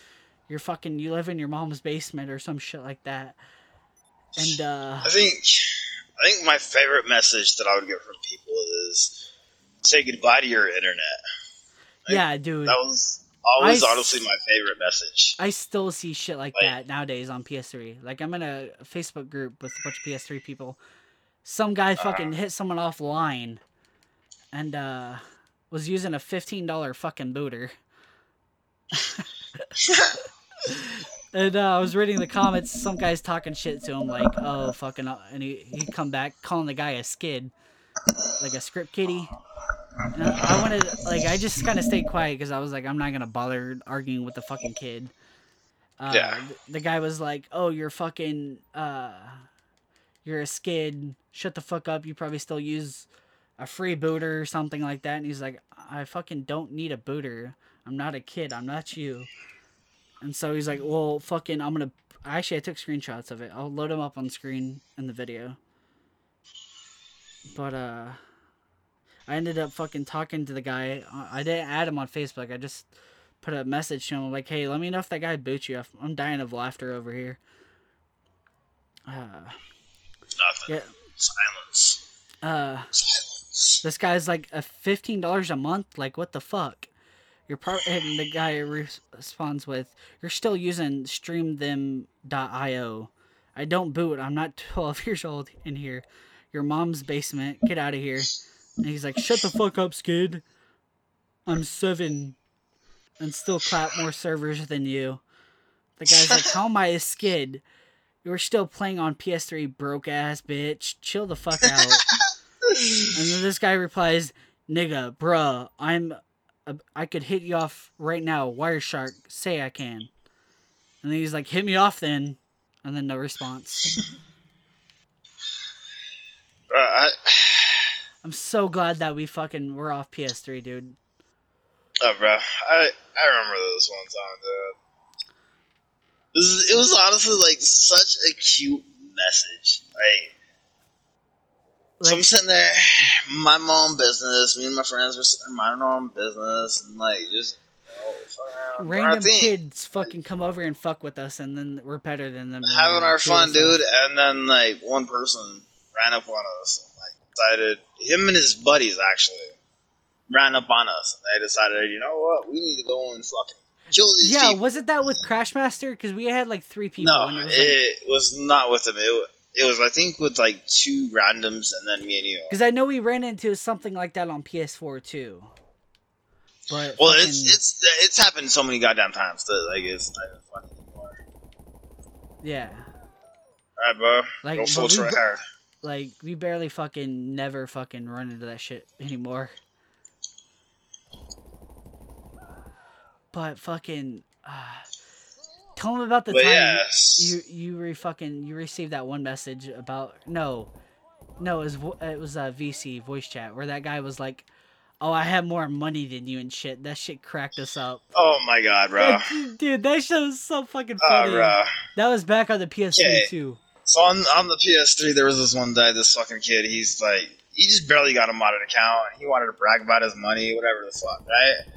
You're fucking, you live in your mom's basement or some shit like that. And, I think my favorite message that I would get from people is, say goodbye to your internet. Like, yeah, dude. That was always honestly my favorite message. I still see shit like that nowadays on PS3. Like, I'm in a Facebook group with a bunch of PS3 people. Some guy fucking hit someone offline and was using a $15 fucking booter. And I was reading the comments. Some guy's talking shit to him like, oh, fucking... And he'd come back calling the guy a skid. Like a script kitty. And I wanted, like, I just kind of stayed quiet because I was like, I'm not going to bother arguing with the fucking kid. The guy was like, oh, you're fucking, you're a skid. Shut the fuck up. You probably still use a free booter or something like that. And he's like, I fucking don't need a booter. I'm not a kid. I'm not you. And so he's like, well, fucking, I'm going to, actually, I took screenshots of it. I'll load them up on screen in the video. But, I ended up fucking talking to the guy. I didn't add him on Facebook. I just put a message to him. I'm like, hey, let me know if that guy boots you. I'm dying of laughter over here. Nothing. Yeah. Silence. Silence. This guy's like, $15 a month? Like, what the fuck? And the guy responds with, you're still using streamthem.io. I don't boot. I'm not 12 years old in here. Your mom's basement. Get out of here. And he's like, shut the fuck up, skid. I'm 7 and still clap more servers than you. The guy's like, how am I a skid? You were still playing on PS3, broke ass bitch. Chill the fuck out. And then this guy replies, nigga, bruh, I could hit you off right now. Wireshark, say I can. And then he's like, hit me off then. And then no response. I'm so glad that we fucking were off PS3, dude. Oh, bro. I remember this one time, dude. It was honestly, like, such a cute message. Like, so I'm sitting there, minding my own business. Me and my friends were sitting there minding our own business. And, like, just... Random kids fucking come over and fuck with us, and then we're better than them. Having our fun, dude, and then, like, one person ran up on us and, like, decided, him and his buddies, actually, ran up on us, and they decided, you know what, we need to go and fucking kill these people. Yeah, was it that with Crashmaster? Because we had, like, 3 people. No, and it was not with him. It was, I think, with, like, 2 randoms, and then me and you. Because I know we ran into something like that on PS4, too. But well, fucking... it's happened so many goddamn times that like it's not even funny anymore. Yeah. All right, bro. Like, don't full try hard. Like we barely fucking never fucking run into that shit anymore. But fucking, tell them about the time you received that one message about no, it was VC voice chat where that guy was like. Oh, I have more money than you and shit. That shit cracked us up. Oh my god, bro. Dude, that shit was so fucking funny. Bro. That was back on the PS3 too. So on the PS3, there was this one guy, this fucking kid. He's like, he just barely got a modded account. He wanted to brag about his money, whatever the fuck, right?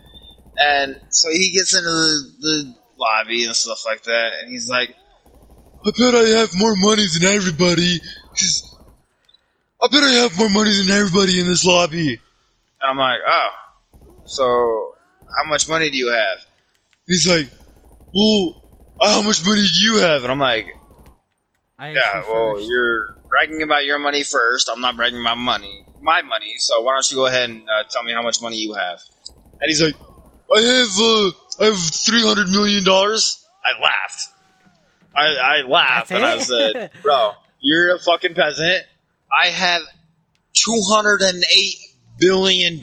And so he gets into the lobby and stuff like that, and he's like, I bet I have more money than everybody. I bet I have more money than everybody in this lobby. And I'm like, oh, so how much money do you have? He's like, well, how much money do you have? And I'm like, yeah, well, you're bragging about your money first. I'm not bragging about my money. So why don't you go ahead and tell me how much money you have? And he's like, I have $300 million. I laughed. I laughed and I said, bro, you're a fucking peasant. I have $208 billion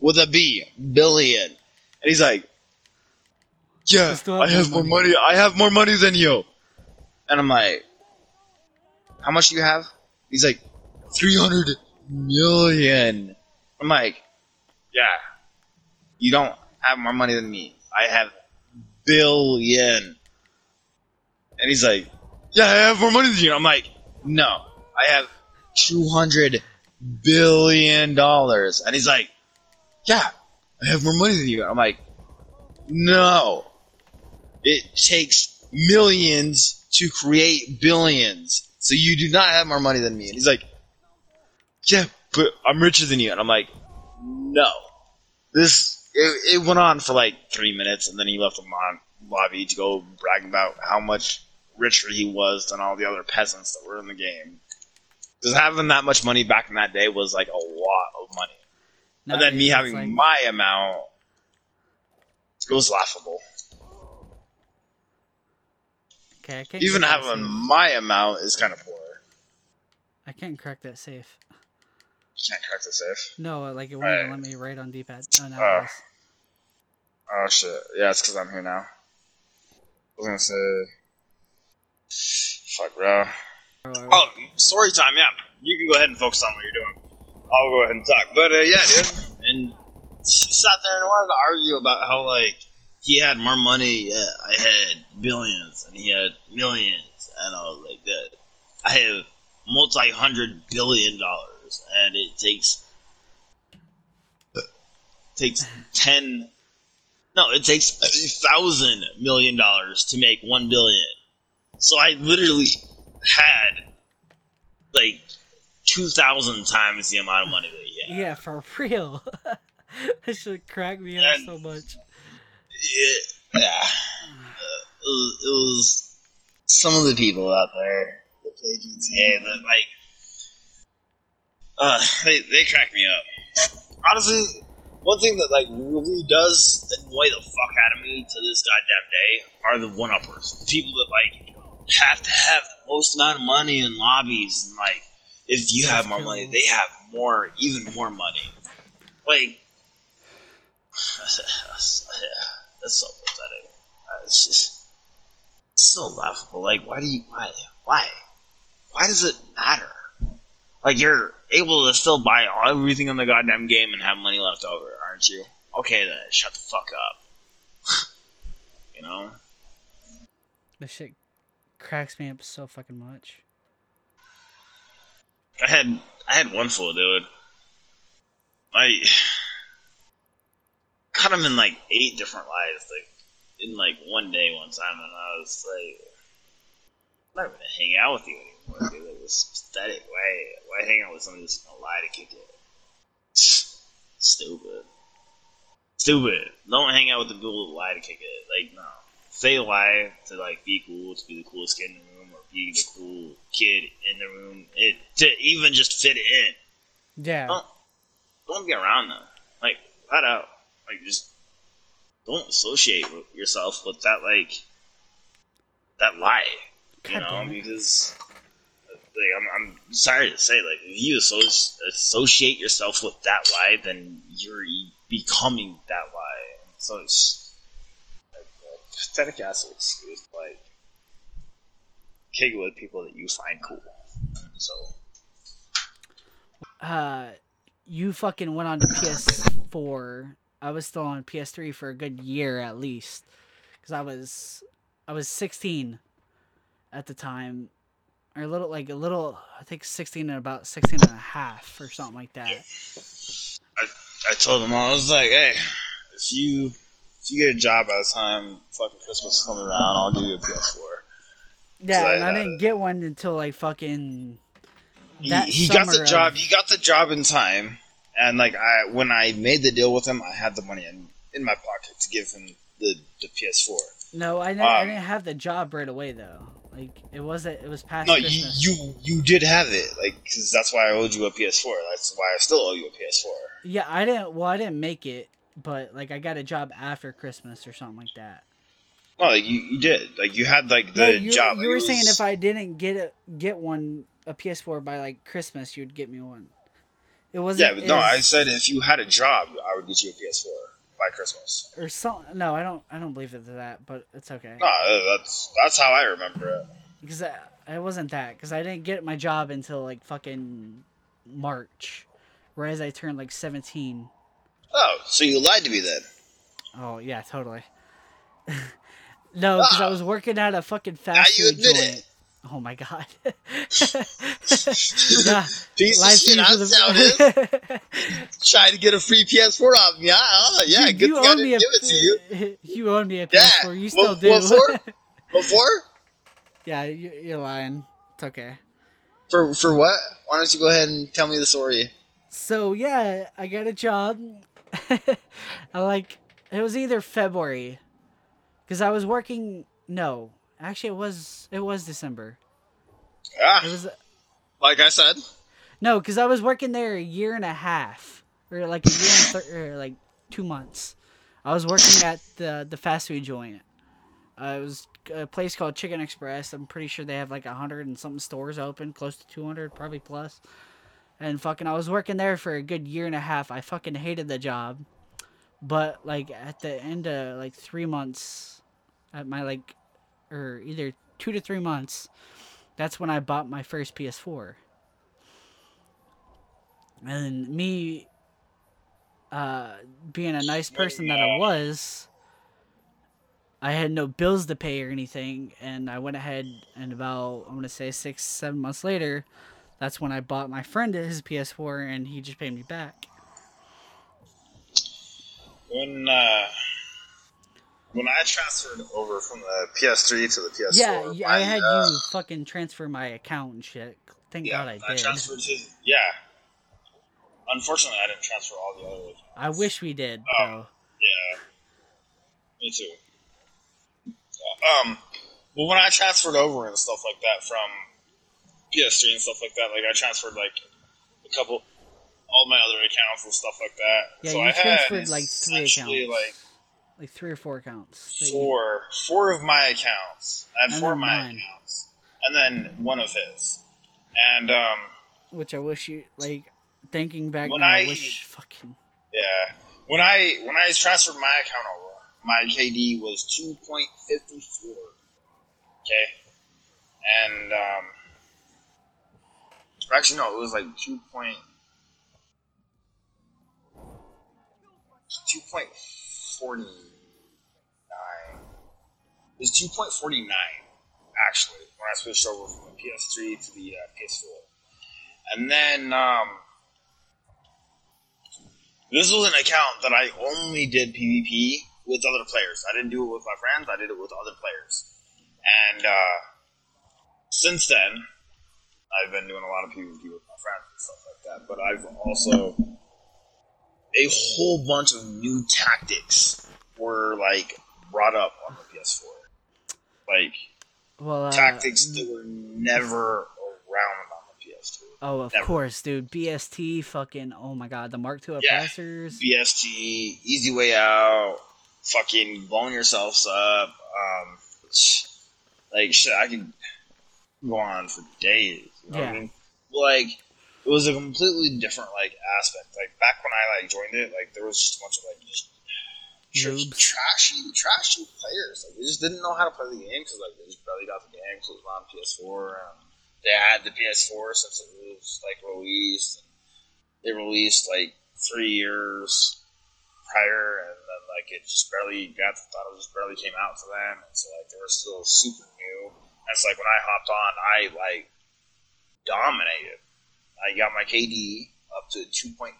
with a B, billion. And he's like, yeah, I have more money. I have more money than you. And I'm like, how much do you have? He's like, 300 million. I'm like, yeah, you don't have more money than me. I have billion. And he's like, yeah, I have more money than you. I'm like, no, I have 200 billion dollars. And he's like, yeah, I have more money than you. I'm like, no, it takes millions to create billions, so you do not have more money than me. And he's like, yeah, but I'm richer than you. And I'm like, no. It went on for like 3 minutes, and then he left the lobby to go brag about how much richer he was than all the other peasants that were in the game. Because having that much money back in that day was, like, a lot of money. No, and then me having like... my amount, it was laughable. Okay, I can't even having my amount is kind of poor. I can't crack that safe. You can't crack the safe? No, like, it won't even let me write on D-pad. Oh, no, oh, shit. Yeah, it's because I'm here now. I was going to say... Fuck, bro. Oh, story time, yeah. You can go ahead and focus on what you're doing. I'll go ahead and talk. But, yeah, dude. And she sat there and wanted to argue about how, like, he had more money. Yeah, I had billions, and he had millions. And I was like, dude, I have multi-$100 billion, and it takes 10... No, it takes $1,000 million to make $1 billion. So I literally... had like 2,000 times the amount of money that he had. Yeah, for real. That should crack me up so much. Yeah. It was some of the people out there that play GTA that like they crack me up. Honestly, one thing that like really does annoy the fuck out of me to this goddamn day are the one-uppers. The people that like have to have the most amount of money in lobbies, and like if you have more money, they have more, even more money. Like that's so pathetic. It's just so laughable. Like, why does it matter? Like, you're able to still buy everything in the goddamn game and have money left over, aren't you? Okay, then, shut the fuck up. You know? This shit cracks me up so fucking much. I had one fool, dude. I caught him in, like, 8 different lives, like, in, like, one day one time, and I was like, I'm not gonna hang out with you anymore, dude. Like, this is pathetic. Why hang out with somebody that's gonna lie to kick it? Stupid. Don't hang out with the people that lie to kick it. Like, no. If they lie to, like, be cool, to be the coolest kid in the room, or be the cool kid in the room, to even just fit in. Yeah. Don't be around them. Like, flat out. Like, just don't associate yourself with that, like, that lie. You know, because, like, I'm sorry to say, like, if you associate yourself with that lie, then you're becoming that lie. And so it's like, a pathetic ass excuse, like, kick with people that you find cool. So, you fucking went on to PS4. I was still on PS3 for a good year at least, because I was 16. At the time, or a little, I think 16 and about 16 and a half or something like that. I told them all, I was like, hey, if you get a job by the time fucking Christmas is coming around, I'll give you a PS4. Yeah, so and I didn't get one until like fucking that he summer got the job. He got the job in time, and like when I made the deal with him, I had the money in my pocket to give him the PS4. No, I didn't have the job right away though. Like, it was past Christmas. No, you did have it, like, because that's why I owed you a PS4. That's why I still owe you a PS4. Yeah, I didn't make it, but, like, I got a job after Christmas or something like that. No, like, you did. Like, you had, like, the job. You were saying if I didn't get a PS4 by, like, Christmas, you'd get me one. It wasn't... Yeah, but no, I said if you had a job, I would get you a PS4 by Christmas. Or something. No, I don't believe it to that, but it's okay. No, that's how I remember it. Because it wasn't that, because I didn't get my job until like fucking March, right as I turned like 17. Oh, so you lied to me then? Oh yeah, totally. No, because I was working at a fucking fast food joint. It. Oh my god. Nah, piece of shit, I sounded. Trying to get a free PS4 off me. Yeah, good thing I didn't give it to you. You own me a PS4. Yeah. You still do. Before? Yeah, you're lying. It's okay. For what? Why don't you go ahead and tell me the story? So, yeah, I got a job. It was either February. Because I was working... No. Actually, it was December. Yeah. It was, like I said. No, because I was working there a year and a half, or like a year and or like 2 months. I was working at the fast food joint. It was a place called Chicken Express. I'm pretty sure they have like 100 and something stores open, close to 200 probably plus. And fucking, I was working there for a good year and a half. I fucking hated the job, but like at the end of like 3 months, at my like. Or either 2 to 3 months, that's when I bought my first PS4. And me being a nice person that I was, I had no bills to pay or anything, and I went ahead and about, I'm going to say 6-7 months later, that's when I bought my friend his PS4 and he just paid me back. When I transferred over from the PS3 to the PS4... Yeah, I had you fucking transfer my account and shit. Thank God I did. I transferred to... Yeah. Unfortunately, I didn't transfer all the other accounts. I wish we did, though. Yeah. Me too. Yeah. But when I transferred over and stuff like that from PS3 and stuff like that, like, I transferred, like, a couple... All my other accounts and stuff like that. Yeah, so I transferred, like, 3 accounts. Like 3 or 4 accounts. Four of my accounts. I had 4 of my accounts. And then 1 of his. And, which I wish you, like, thinking back now, I wish fucking... Yeah. When I transferred my account over, my KD was 2.54. Okay? And, Or actually, no, it was like 2.49. It was 2.49, actually, when I switched over from the PS3 to the PS4. And then, this was an account that I only did PvP with other players. I didn't do it with my friends, I did it with other players. And, since then, I've been doing a lot of PvP with my friends and stuff like that, but I've also, a whole bunch of new tactics were, like, brought up on the PS4. Like, well, tactics that were never around on the PS2. Oh, of course, dude. BST, fucking, oh my god, the Mark II Oppressors. Yeah. BST, Easy Way Out, fucking blowing yourselves up. Like, shit, I could go on for days. You know what I mean? Like, it was a completely different, like, aspect. Like, back when I, like, joined it, like, there was just a bunch of, like, just trashy players. Like, they just didn't know how to play the game because, like, they just barely got the game because it was on PS4. They had the PS4 since it was, like, released. They released, like, 3 years prior, and then, like, it just barely got, thought it just barely came out for them. And so, like, they were still super new. And it's, like, when I hopped on, I, like, dominated. I got my KD up to 2.54.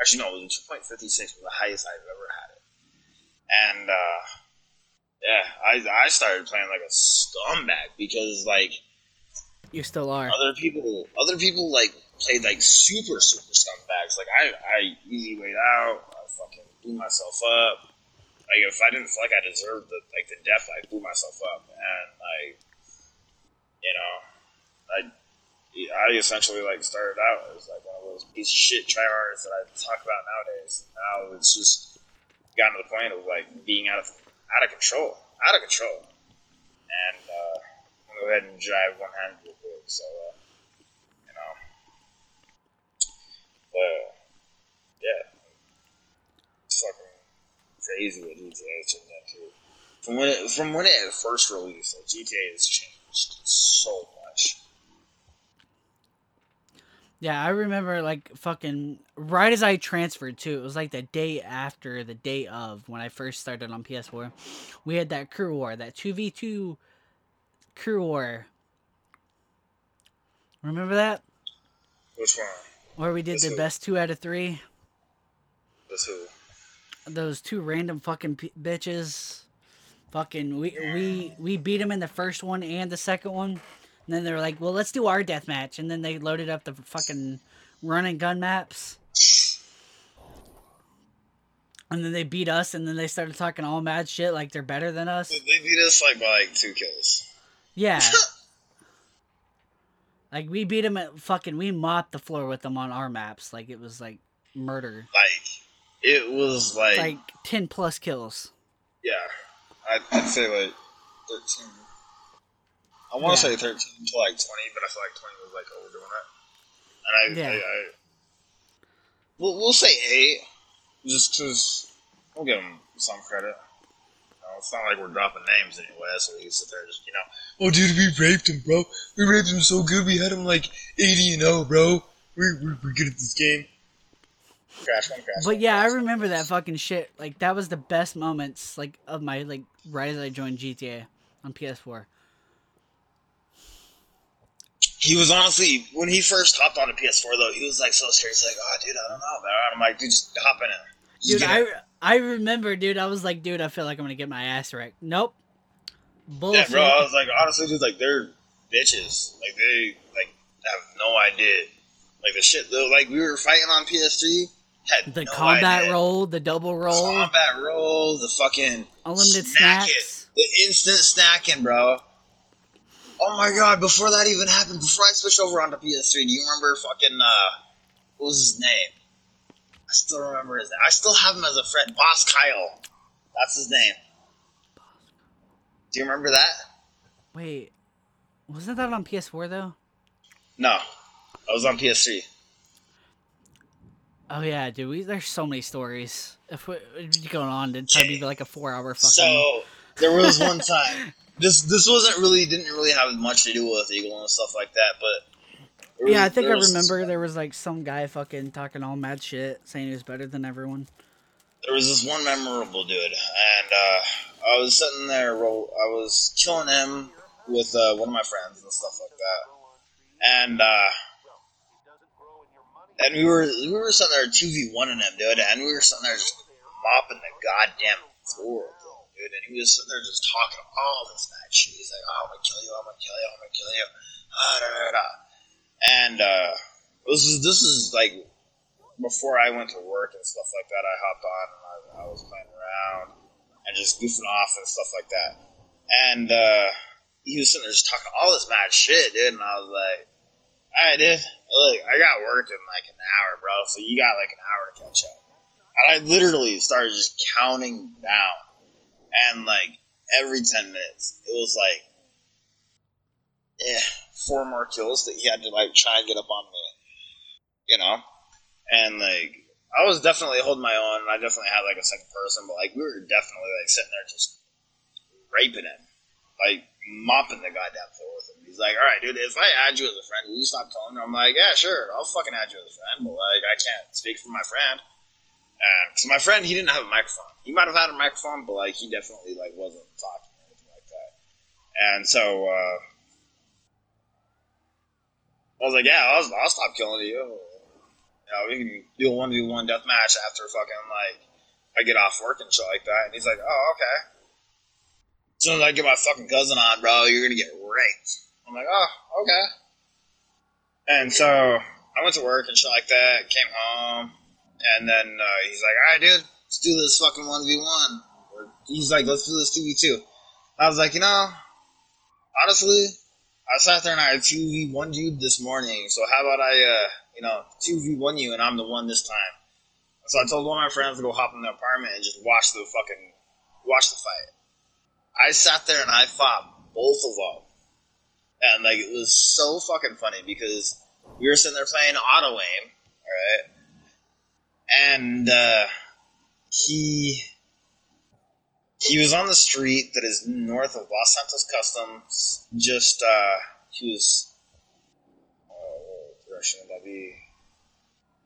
Actually, no, it was 2.56 was the highest I've ever had it. And, yeah, I started playing like a scumbag because, like... You still are. Other people, like, played, like, super, super scumbags. Like, I easy way out. I fucking blew myself up. Like, if I didn't feel like I deserved the, like, the death, I blew myself up. And, like, you know, I essentially, like, started out as, like, one of those piece of shit tryhards that I talk about nowadays. Now it's just gotten to the point of, like, being out of control. And, I'm gonna go ahead and jive one hand real quick, so, you know. But, yeah. It's fucking crazy what GTA turned into. From when it first released, like, GTA has changed so much. Yeah, I remember, like, fucking... Right as I transferred, too. It was, like, the day after, the day of, when I first started on PS4. We had that crew war. That 2v2 crew war. Remember that? Which one? Where we did the best 2 out of 3. That's who? Those two random fucking bitches. Fucking... We beat them in the first one and the second one. And then they were like, well, let's do our death match. And then they loaded up the fucking run and gun maps. And then they beat us. And then they started talking all mad shit like they're better than us. They beat us like by like 2 kills. Yeah. Like we beat them at fucking, we mopped the floor with them on our maps. Like it was like murder. Like it was like. Like 10 plus kills. Yeah. I'd say like 13. I want to say 13 to like 20, but I feel like 20 was like overdoing it. And we'll say 8, just because we'll give them some credit. You know, it's not like we're dropping names anyway, so we can sit there just, you know, oh dude, we raped him, bro. We raped him so good, we had him like 80-0, bro. We're good at this game. Crash. I remember that fucking shit. Like, that was the best moments, like, of my, like, right as I joined GTA on PS4. He was honestly, when he first hopped on a PS4, though, he was, like, so scared. He's like, oh, dude, I don't know, man. I'm like, dude, just hop in it. Just I remember, dude, I was like, dude, I feel like I'm going to get my ass wrecked. Nope. Bullshit. Yeah, bro, I was like, honestly, dude, like, they're bitches. Like, they, like, have no idea. Like, the shit, though, like, we were fighting on PS3, had the no combat idea. Roll, the double roll. Combat roll, the fucking unlimited snacks. The instant snacking, bro. Oh my god, before that even happened, before I switched over onto PS3, do you remember fucking, what was his name? I still remember his name. I still have him as a friend. Boss Kyle. That's his name. Do you remember that? Wait, wasn't that on PS4 though? No, I was on PS3. Oh yeah, dude, there's so many stories. If we're going on, it'd probably be like a 4-hour fucking... So, there was one time... This wasn't really, didn't really have much to do with Eagle and stuff like that, but Yeah, I think I remember there was like some guy fucking talking all mad shit, saying he was better than everyone. There was this one memorable dude, and I was sitting there, I was killing him with one of my friends and stuff like that, and we were sitting there 2v1ing him, dude, and we were sitting there just mopping the goddamn floor, dude, and he was sitting there just talking all this mad shit. He's like, oh, I'm gonna kill you, I'm gonna kill you, I'm gonna kill you, and this is like before I went to work and stuff like that. I hopped on and I was playing around and just goofing off and stuff like that. And he was sitting there just talking all this mad shit, dude. And I was like, all right, dude, look, I got work in like an hour, bro. So you got like an hour to catch up. And I literally started just counting down. And like every 10 minutes, it was like, four more kills that he had to like try and get up on me, you know? And like, I was definitely holding my own, and I definitely had like a second person, but like, we were definitely like sitting there just raping him, like mopping the goddamn floor with him. He's like, all right, dude, if I add you as a friend, will you stop telling me? I'm like, yeah, sure, I'll fucking add you as a friend, but like, I can't speak for my friend. Because my friend, he didn't have a microphone. He might have had a microphone, but like, he definitely like wasn't talking or anything like that. And so, I was like, yeah, I'll stop killing you. You know, we can do a 1v1 death match after fucking, like, I get off work and shit like that. And he's like, oh, okay. As soon as I get my fucking cousin on, bro, you're gonna get raped. I'm like, oh, okay. And so I went to work and shit like that, came home, and then he's like, all right, dude, let's do this fucking 1v1. Or he's like, let's do this 2v2. I was like, you know, honestly, I sat there and I 2v1'd you this morning, so how about I, 2v1 you and I'm the one this time. So I told one of my friends to go hop in the apartment and just watch the fight. I sat there and I fought both of them. And, like, it was so fucking funny because we were sitting there playing auto-aim, alright? And, he was on the street that is north of Los Santos Customs, just, he was... Should that be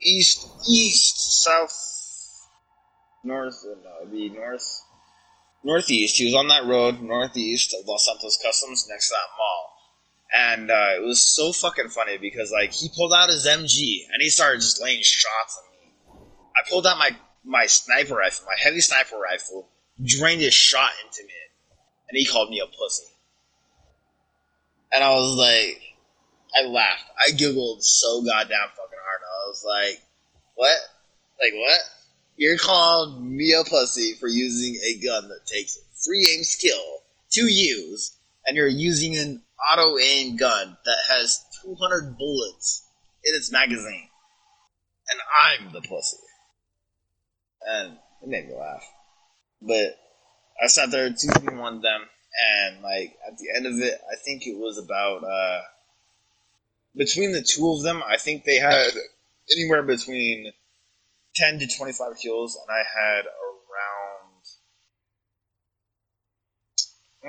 east, south, north? No, it'd be north, northeast. He was on that road, northeast of Los Santos Customs, next to that mall. And it was so fucking funny because, like, he pulled out his MG and he started just laying shots at me. I pulled out my sniper rifle, my heavy sniper rifle, drained his shot into me, and he called me a pussy. And I was like, I laughed. I giggled so goddamn fucking hard. I was like, what? Like, what? You're calling me a pussy for using a gun that takes 3 aim skill, 2 U's, and you're using an auto-aim gun that has 200 bullets in its magazine. And I'm the pussy. And it made me laugh. But I sat there 2v1'd them, and, like, at the end of it, I think it was about, between the two of them, I think they had anywhere between 10 to 25 kills, and I had around, I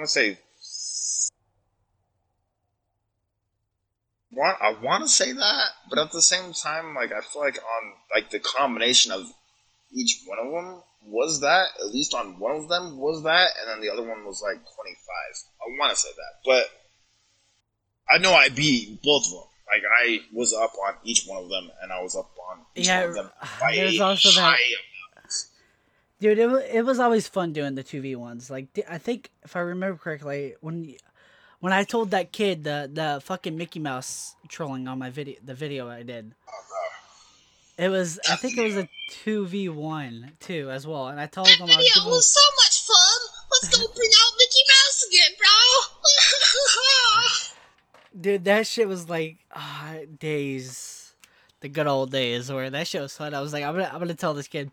want to say that, but at the same time, like, I feel like on, like, the combination of each one of them was that, at least on one of them was that, and then the other one was, like, 25. I want to say that, but I know I beat both of them. Like, I was up on each one of them, and I was up on each one of them. There's also that. Dude, it was always fun doing the 2v1s. Like, I think, if I remember correctly, when I told that kid the fucking Mickey Mouse trolling on my video, the video I did, it was, I think it was a 2v1, too, as well. And I told him, that video was so much fun! Let's go bring out Mickey Mouse again, bro! Dude, that shit was like days, the good old days where that shit was fun. I was like, I'm gonna tell this kid.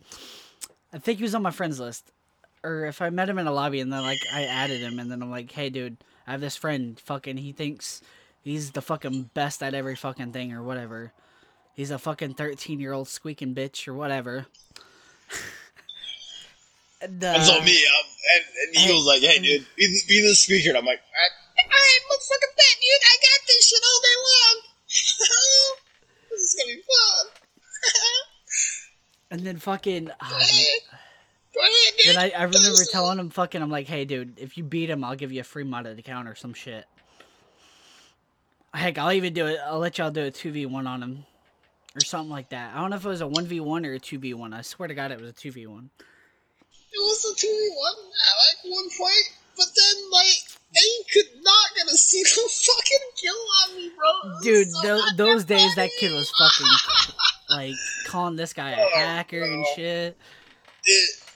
I think he was on my friends list, or if I met him in a lobby and then like I added him and then I'm like, hey dude, I have this friend, fucking he thinks he's the fucking best at every fucking thing or whatever. He's a fucking 13-year-old squeaking bitch or whatever. That's on me. And he was like, hey dude, be the squeaker. And I'm like, all right, motherfucking bet, dude. I got this shit all day long. And then fucking... Then I remember telling him fucking, I'm like, hey, dude, if you beat him, I'll give you a free mod of account or some shit. Heck, I'll even do it. I'll let y'all do a 2v1 on him. Or something like that. I don't know if it was a 1v1 or a 2v1. I swear to God it was a 2v1. It was a 2v1 at like one point. But then, like, Aim could not get a single fucking kill on me, bro. Dude, those days that kid was fucking, like, calling this guy a hacker and shit.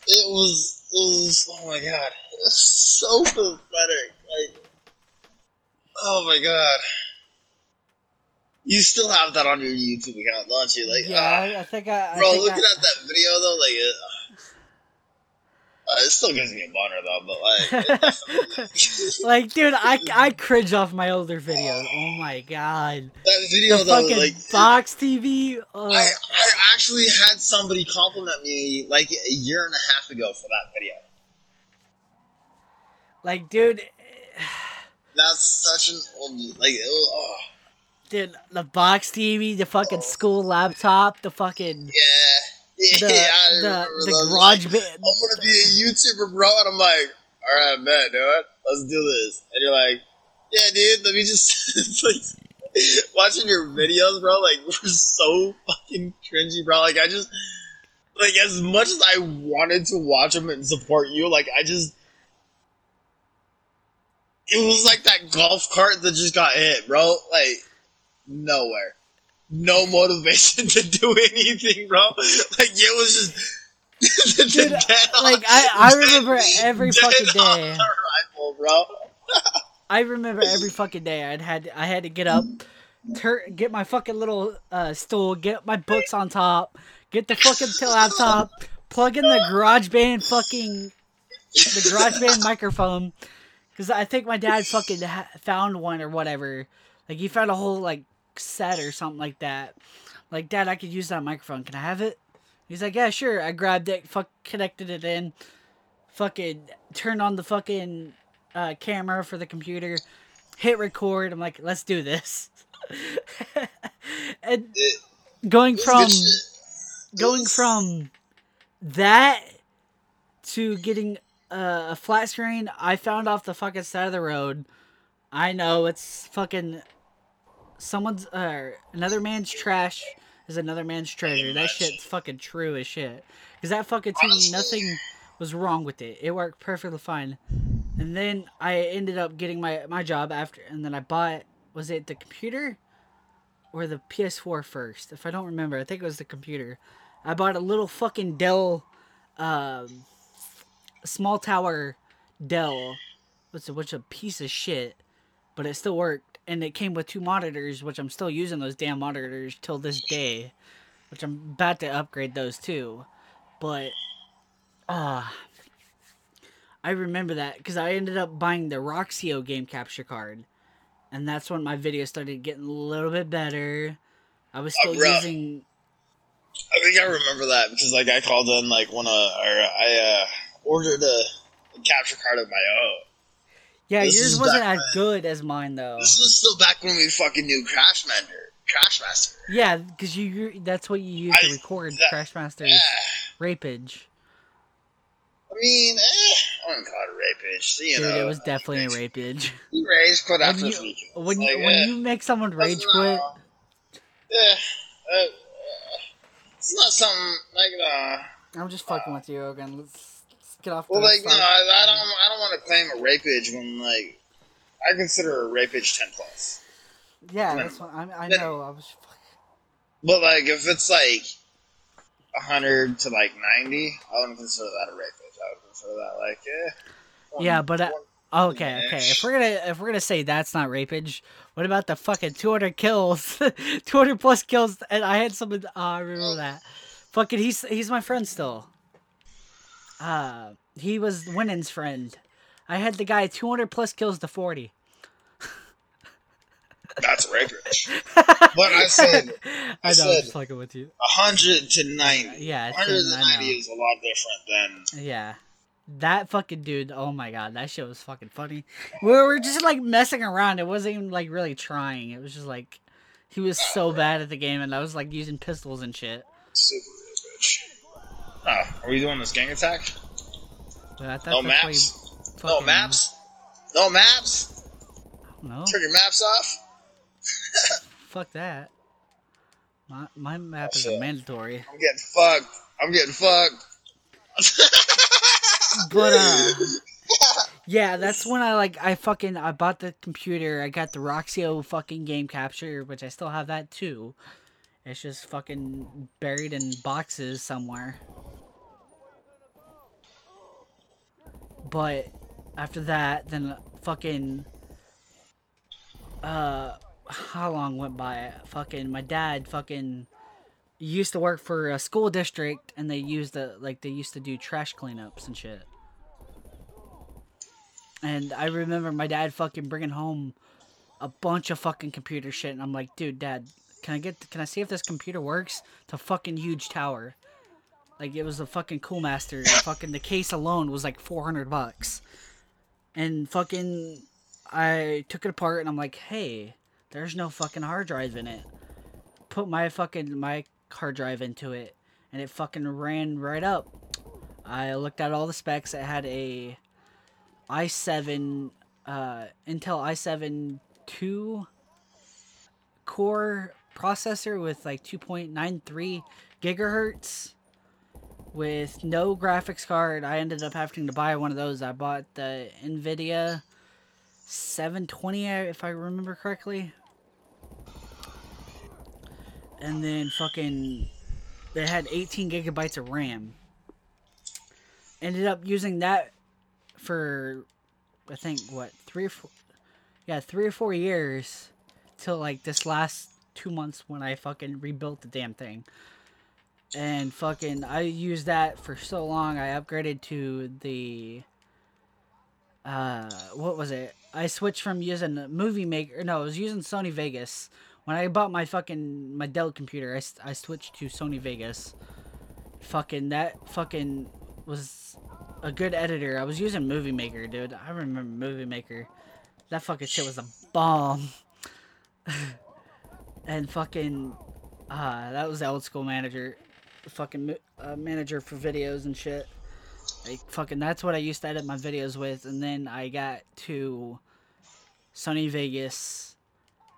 It was, oh my god. It was so pathetic. Like, oh my god. You still have that on your YouTube account, don't you? Like, yeah, I think I. Bro, looking at that video though, like, it still gives me a boner though, but like, like, dude, I cringe off my older videos. Oh my god, that video the though, fucking like Fox TV. I actually had somebody compliment me like a year and a half ago for that video. Like, dude, that's such an old like. It was, oh. Dude, the box TV, the fucking school laptop, the fucking the garage bit. I'm gonna be a YouTuber, bro, and I'm like, all right, man, dude, let's do this. And you're like, yeah, dude, let me just it's like watching your videos, bro. Like, we're so fucking cringy, bro. Like, I just like as much as I wanted to watch them and support you, like I just. It was like that golf cart that just got hit, bro. Like. Nowhere. No motivation to do anything, bro. Like, it was just... Dude, like, I remember every fucking day. Rifle, bro. I remember every fucking day I had to get up, get my fucking little stool, get my books on top, get the fucking laptop, plug in the GarageBand fucking... The GarageBand microphone. Because I think my dad fucking found one or whatever. Like, he found a whole, like, set or something like that. Like, Dad, I could use that microphone. Can I have it? He's like, yeah, sure. I grabbed it, connected it in, fucking turned on the fucking camera for the computer, hit record. I'm like, let's do this. And going from that to getting a flat screen, I found off the fucking side of the road. I know it's fucking. Someone's, another man's trash is another man's treasure. That shit's fucking true as shit. Because that fucking TV, nothing was wrong with it. It worked perfectly fine. And then I ended up getting my job after, and then I bought, was it the computer or the PS4 first? If I don't remember, I think it was the computer. I bought a little fucking Dell, small tower Dell, which a piece of shit, but it still worked. And it came with 2 monitors, which I'm still using those damn monitors till this day. Which I'm about to upgrade those too. But, I remember that. Because I ended up buying the Roxio game capture card. And that's when my video started getting a little bit better. I was still using... I think I remember that. Because, like, I called in, like, I ordered a capture card of my own. Yeah, yours wasn't as good as mine, though. This was still back when we fucking knew Crashmaster. Yeah, because that's what you used to record, Crashmaster's rapage. I mean, I wouldn't call it rapage. Dude, it was definitely a rapage. You rage quit after this weekend. When you make someone rage quit... Yeah. It's not something, like, I'm just fucking with you, Ogun. Well, like, no, I don't want to claim a rapage when, like, I consider a rapage 10+. Yeah, that's what I know. I was. But like, if it's like 100 to like 90, I wouldn't consider that a rapage. I would consider that like, okay. If we're gonna say that's not rapage, what about the fucking 200 kills, 200 plus kills? And I had someone. I remember that. Fucking, he's my friend still. He was Wenin's friend. I had the guy 200 plus kills to 40. That's rapage. But I said I'm fucking with you. 100 to 90. Yeah, 190 is a lot different than... Yeah. That fucking dude, oh my god, that shit was fucking funny. We were just like messing around. It wasn't even like really trying. It was just like, he was so bad at the game and I was like using pistols and shit. Super rapage. Oh, are we doing this gang attack? No maps? Fucking... No maps? No maps? No. Turn your maps off? Fuck that. My map is mandatory. I'm getting fucked. But, yeah, that's when I bought the computer. I got the Roxio fucking game capture, which I still have that too. It's just fucking buried in boxes somewhere. But after that, then fucking, how long went by? Fucking my dad fucking used to work for a school district, and they used to do trash cleanups and shit. And I remember my dad fucking bringing home a bunch of fucking computer shit, and I'm like, dude, Dad, can I see if this computer works? It's a fucking huge tower. Like, it was a fucking Coolmaster. And fucking the case alone was like $400. And fucking I took it apart, and I'm like, hey, there's no fucking hard drive in it. Put my hard drive into it, and it fucking ran right up. I looked at all the specs. It had a i7, Intel i7 2 core processor with like 2.93 gigahertz with no graphics card. I ended up having to buy one of those. I bought the Nvidia 720 if I remember correctly. And then fucking they had 18 gigabytes of RAM. Ended up using that for, I think, 3 or 4 years till like this last 2 months when I fucking rebuilt the damn thing. And fucking I used that for so long. I upgraded to the what was it? I switched from using Movie Maker. No, I was using Sony Vegas. When I bought my fucking my Dell computer, I switched to Sony Vegas. Fucking that fucking was a good editor. I was using Movie Maker, dude. I remember Movie Maker. That fucking shit was a bomb. And fucking that was the old school manager, the fucking manager for videos and shit. Like fucking that's what I used to edit my videos with. And then I got to Sony Vegas.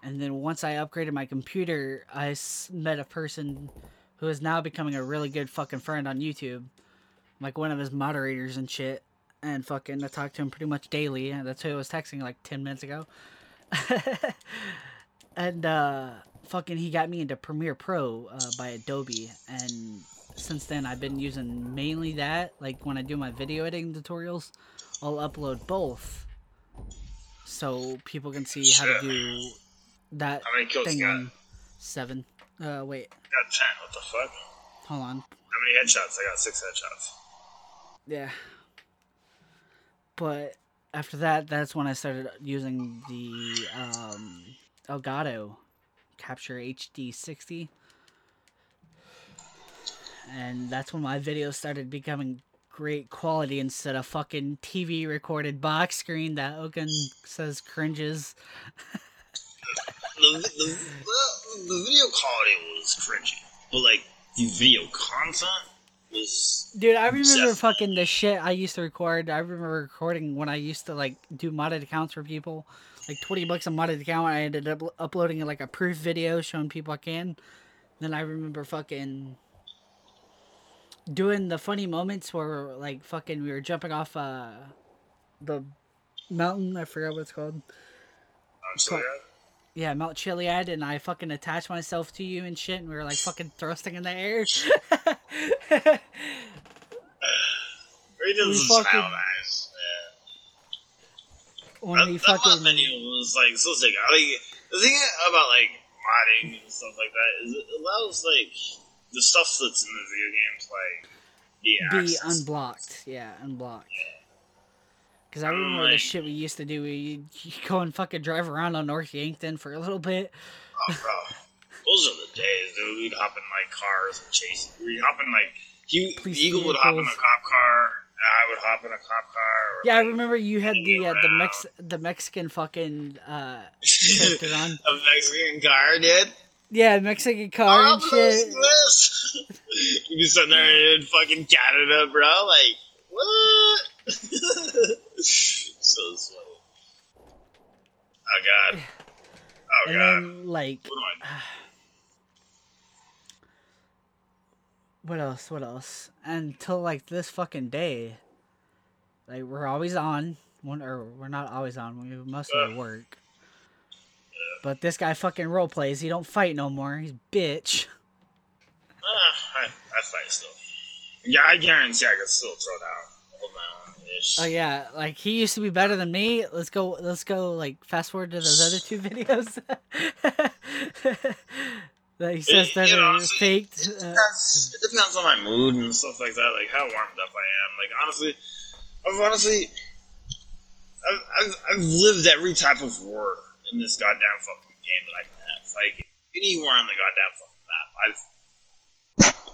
And then once I upgraded my computer, I met a person who is now becoming a really good fucking friend on YouTube. Like one of his moderators and shit. And fucking I talked to him pretty much daily. And that's who I was texting like 10 minutes ago. And fucking he got me into Premiere Pro by Adobe. And since then I've been using mainly that. Like when I do my video editing tutorials, I'll upload both. So people can see how to do... that how many kills thing you got? 7. Wait. I got 10. What the fuck? Hold on. How many headshots? I got 6 headshots. Yeah. But after that, that's when I started using the Elgato Capture HD60. And that's when my videos started becoming great quality instead of fucking TV recorded box screen that Ogun says cringes. The video quality was cringy, but like the video content was. Dude, I remember fucking the shit I used to record. I remember recording when I used to like do modded accounts for people, like $20 a modded account. I ended up uploading like a proof video showing people I can. Then I remember fucking doing the funny moments where like fucking we were jumping off the mountain. I forgot what it's called. Yeah, Mount Chiliad, and I fucking attached myself to you and shit, and we were like fucking thrusting in the air. We did some smile nice. Yeah. That menu was like so sick. The thing about like modding and stuff like that is it allows like the stuff that's in the video games like be unblocked. Yeah, unblocked. Yeah. Because I remember the shit we used to do. We'd go and fucking drive around on North Yankton for a little bit. Oh, bro. Those are the days, dude. We'd hop in, like, cars and chase. We'd hop in, like... Eagle would hop in a cop car. I would hop in a cop car. Yeah, I remember you had the Mexican fucking... a Mexican car, dude? Yeah, Mexican car and shit. You just sitting there and fucking Canada, bro. Like, what? So slow. Oh, God. Oh, and God. Then, like, what do I do? What else? What else? Until, like, this fucking day. Like, we're always on. We're not always on. We mostly work. But this guy fucking role plays. He don't fight no more. He's bitch. I fight still. Yeah, I guarantee I can still throw down. Hold my own ish. Oh yeah, like he used to be better than me. Let's go. Like fast forward to those other two videos. That he says that it's faked. It depends on my mood and stuff like that. Like how warmed up I am. Like honestly, I've lived every type of war in this goddamn fucking game that I can have. Like anywhere on the goddamn fucking map,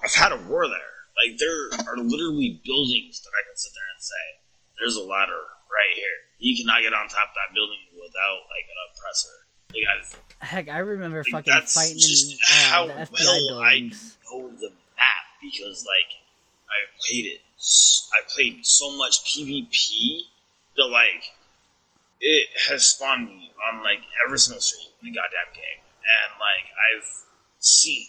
I've had a war there. Like, there are literally buildings that I can sit there and say, there's a ladder right here. You cannot get on top of that building without, like, an oppressor. Like, heck, I remember like, fucking fighting in the FBI buildings. I know the map because, like, I played so much PvP that, like, it has spawned me on, like, every single street in the goddamn game. And, like, I've seen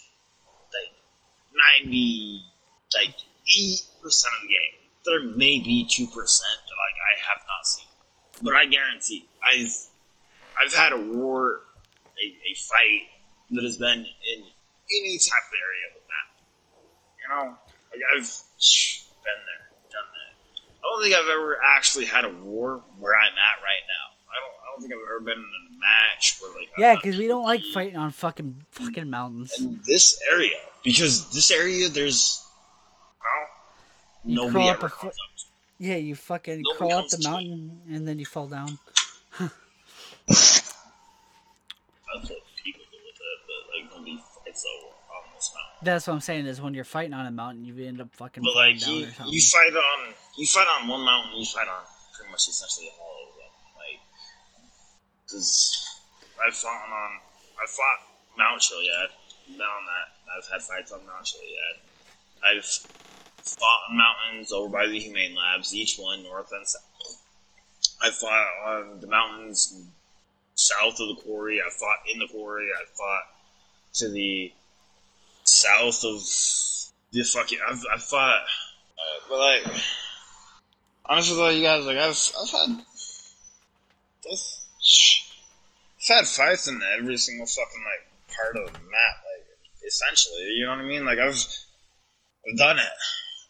98% of the game. There may be 2% that like I have not seen, but I guarantee I've had a war, a fight that has been in any type of area of the map. You know, like I've been there, done that. I don't think I've ever actually had a war where I'm at right now. I don't think I've ever been in a match where like because we don't like fighting on fucking mountains. In this area. Because this area, there's, nobody ever comes up to. Yeah, you fucking crawl up the mountain, and then you fall down. That's what people do with it, but, like, nobody fights over on this mountain. That's what I'm saying, is when you're fighting on a mountain, you end up fucking falling down or something. You fight on one mountain, you fight on pretty much essentially all of them. Like, because I fought Mount Chiliad. Been on that. I've had fights on Mount Chiliad. I've fought on mountains over by the Humane Labs, each one north and south. I fought on the mountains south of the quarry. I fought in the quarry. I fought to the south of the fucking. I've fought, but like honestly though, you guys, like I've had fights in every single fucking like part of the map. Essentially, you know what I mean? Like, I've done it.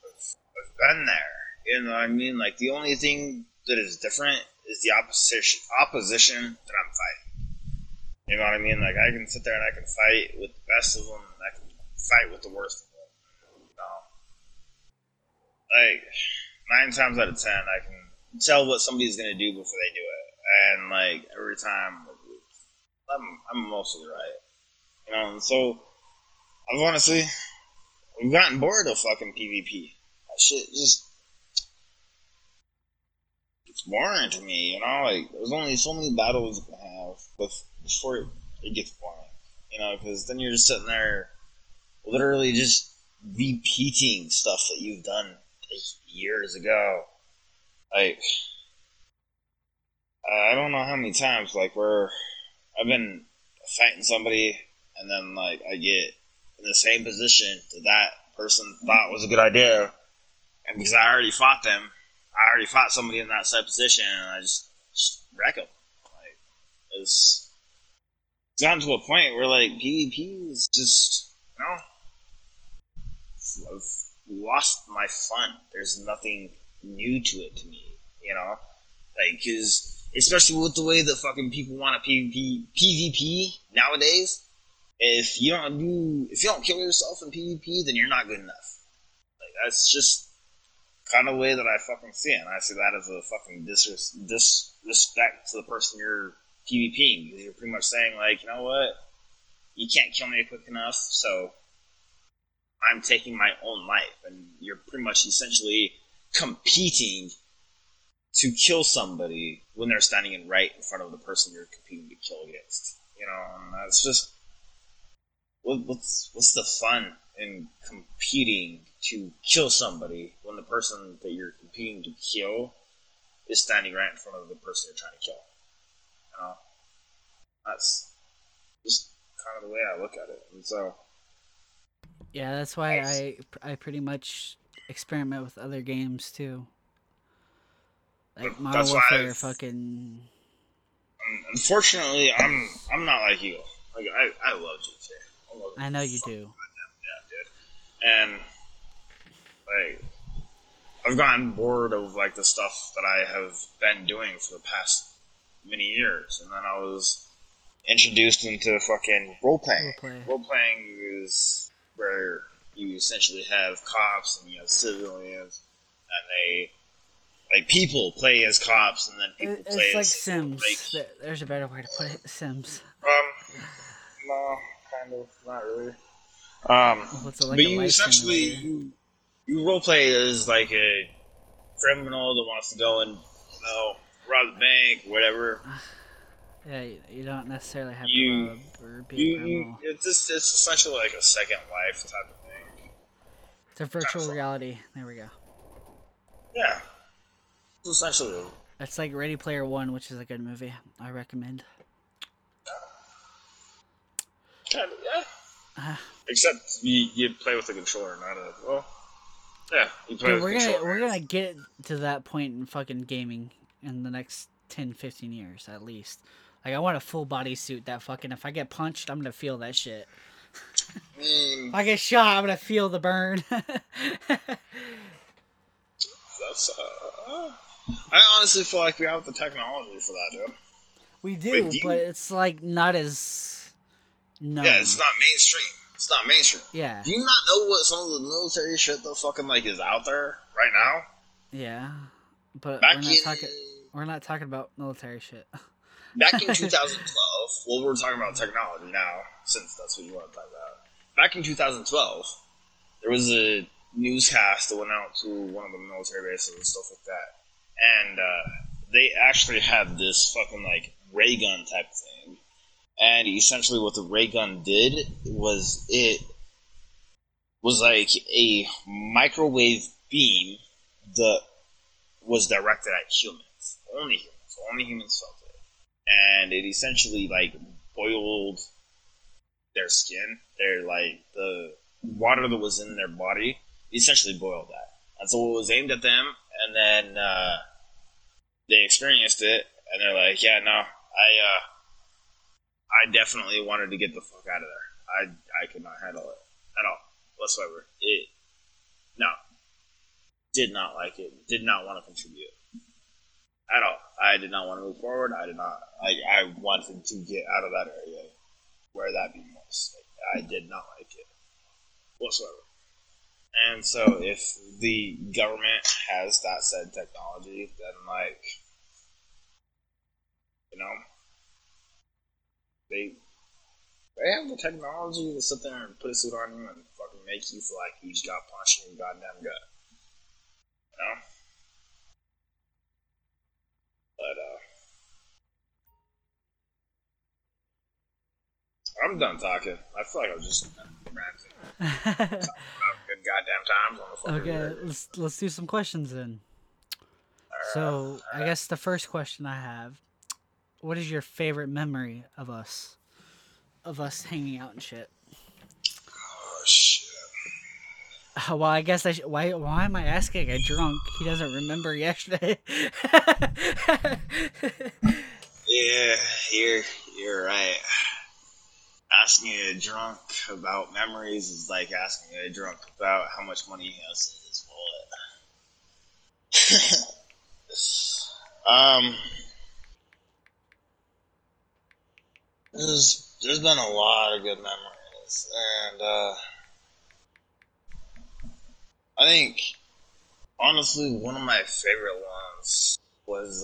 I've been there. You know what I mean? Like, the only thing that is different is the opposition that I'm fighting. You know what I mean? Like, I can sit there and I can fight with the best of them, and I can fight with the worst of them. You know? Like, 9 times out of 10, I can tell what somebody's gonna do before they do it. And, like, every time, I'm mostly right. You know, and so I've honestly, we've gotten bored of fucking PvP. That shit just, it's boring to me, you know, like, there's only so many battles you can have before it gets boring, you know, because then you're just sitting there literally just repeating stuff that you've done years ago. Like, I don't know how many times, like, where I've been fighting somebody, and then, like, I get in the same position that person thought was a good idea. And because I already fought somebody in that same position, and I just wreck them. Like, it's gotten to a point where, like, PvP is just, you know, I've lost my fun. There's nothing new to it to me, you know? Like, because, especially with the way that fucking people want a PvP nowadays. If you don't kill yourself in PvP, then you're not good enough. Like, that's just kind of the way that I fucking see it. And I see that as a fucking disrespect to the person you're PvPing. Because you're pretty much saying, like, you know what? You can't kill me quick enough, so I'm taking my own life. And you're pretty much essentially competing to kill somebody when they're standing in right in front of the person you're competing to kill against. You know, and that's just... What's the fun and competing to kill somebody when the person that you're competing to kill is standing right in front of the person you're trying to kill. You know? That's just kind of the way I look at it. And so... yeah, that's why I pretty much experiment with other games, too. Like Modern Warfare, fucking... Unfortunately, I'm not like you. Like, I love GTA. I know you do. Yeah, dude. And, like, I've gotten bored of, like, the stuff that I have been doing for the past many years. And then I was introduced into fucking role-playing. Role-playing is... where you essentially have cops and you have civilians, and they like people play as cops, and then people play as Sims. Like, there's a better way to play it, Sims. No, kind of, not really. But you essentially you role play as like a criminal that wants to go and rob the bank, whatever. Yeah, you don't necessily have to rob or be a criminal. It's essentially like a second life type of thing. It's a virtual reality. There we go. Yeah. It's essentially... it's like Ready Player One, which is a good movie. I recommend. Kind of, yeah. Except you play with a controller, not a... well, yeah, you play with a controller. We're going to get to that point in fucking gaming in the next 10, 15 years, at least. Like, I want a full body suit that fucking, if I get punched, I'm gonna feel that shit. If I get shot, I'm gonna feel the burn. That's, I honestly feel like we have the technology for that, dude. We do, but it's, like, not as... known. Yeah, it's not mainstream. Yeah. Do you not know what some of the military shit that fucking, like, is out there right now? Yeah. But we're not talking about military shit. Back in 2012, well, we're talking about technology now, since that's what you want to talk about. Back in 2012, there was a newscast that went out to one of the military bases and stuff like that, and they actually had this fucking, like, ray gun type thing, and essentially what the ray gun did was it was, like, a microwave beam that was directed at humans. Only humans felt it. And it essentially, like, boiled their skin. Their, like, the water that was in their body essentially boiled that. And so it was aimed at them, and then they experienced it, and they're like, yeah, no, I definitely wanted to get the fuck out of there. I could not handle it at all, whatsoever. Did not like it. Did not want to contribute. At all. I did not want to move forward. I wanted to get out of that area where that beam was. Like, I did not like it whatsoever. And so if the government has that said technology, then, like, you know, they have the technology to sit there and put a suit on you and fucking make you feel like you just got punched in your goddamn gut. You know? But I'm done talking. I feel like I'm just ranting. Talking about good goddamn times on the phone. Okay, let's do some questions then. I guess the first question I have: what is your favorite memory of us? Of us hanging out and shit. Oh shit. Well, I guess I why am I asking a drunk? He doesn't remember yesterday. Yeah, you're right. Asking a drunk about memories is like asking a drunk about how much money he has in his wallet. There's been a lot of good memories, and I think, honestly, one of my favorite ones was,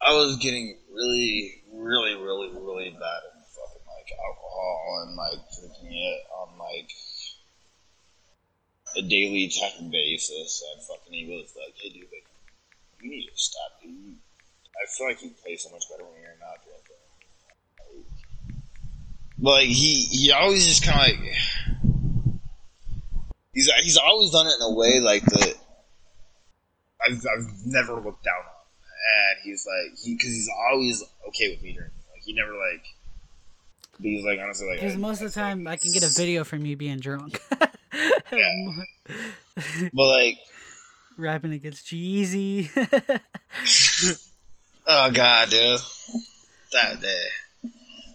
I was getting really bad at fucking, like, alcohol and, like, drinking it on, like, a daily type of basis, and fucking Eagle was like, hey, dude, like, you need to stop, dude. I feel like you play so much better when you're not drinking. Like, he always just kind of like... He's always done it in a way, like, that I've never looked down on. And he's like... Because he's always okay with me during it. Like, he never, like... He's like, honestly, like... Because most of the time, I can get a video from you being drunk. Yeah. But, like... Rapping against Jeezy. Oh, God, dude. That day.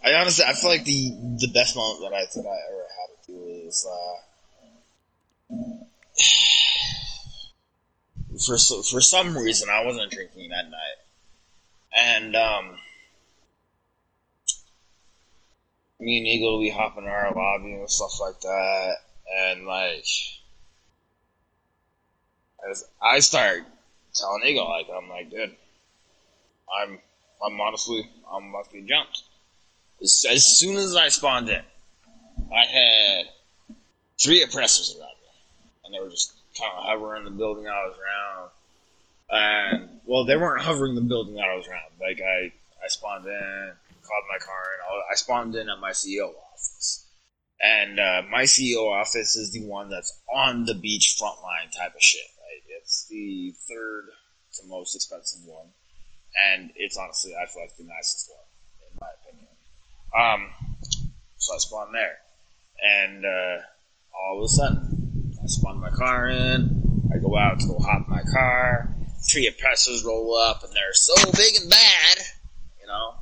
I honestly, I feel like the best moment that I think I ever had to do is, for some reason, I wasn't drinking that night. And, me and Eagle, we hop in our lobby and stuff like that. And, like, as I start telling Eagle, like, I'm like, dude, I'm honestly, I'm about to be jumped. As soon as I spawned in, I had 3 oppressors around me. And they were just kind of hovering the building I was around. And, well, they weren't hovering the building that I was around. Like, I spawned in, called my car, and I spawned in at my CEO office. And my CEO office is the one that's on the beach front line type of shit. Right? It's the third to most expensive one. And it's honestly, I feel like, the nicest one, in my opinion. So I spawned there. And all of a sudden, I spawned my car in. I go out to go hop my car. 3 oppressors roll up, and they're so big and bad, you know.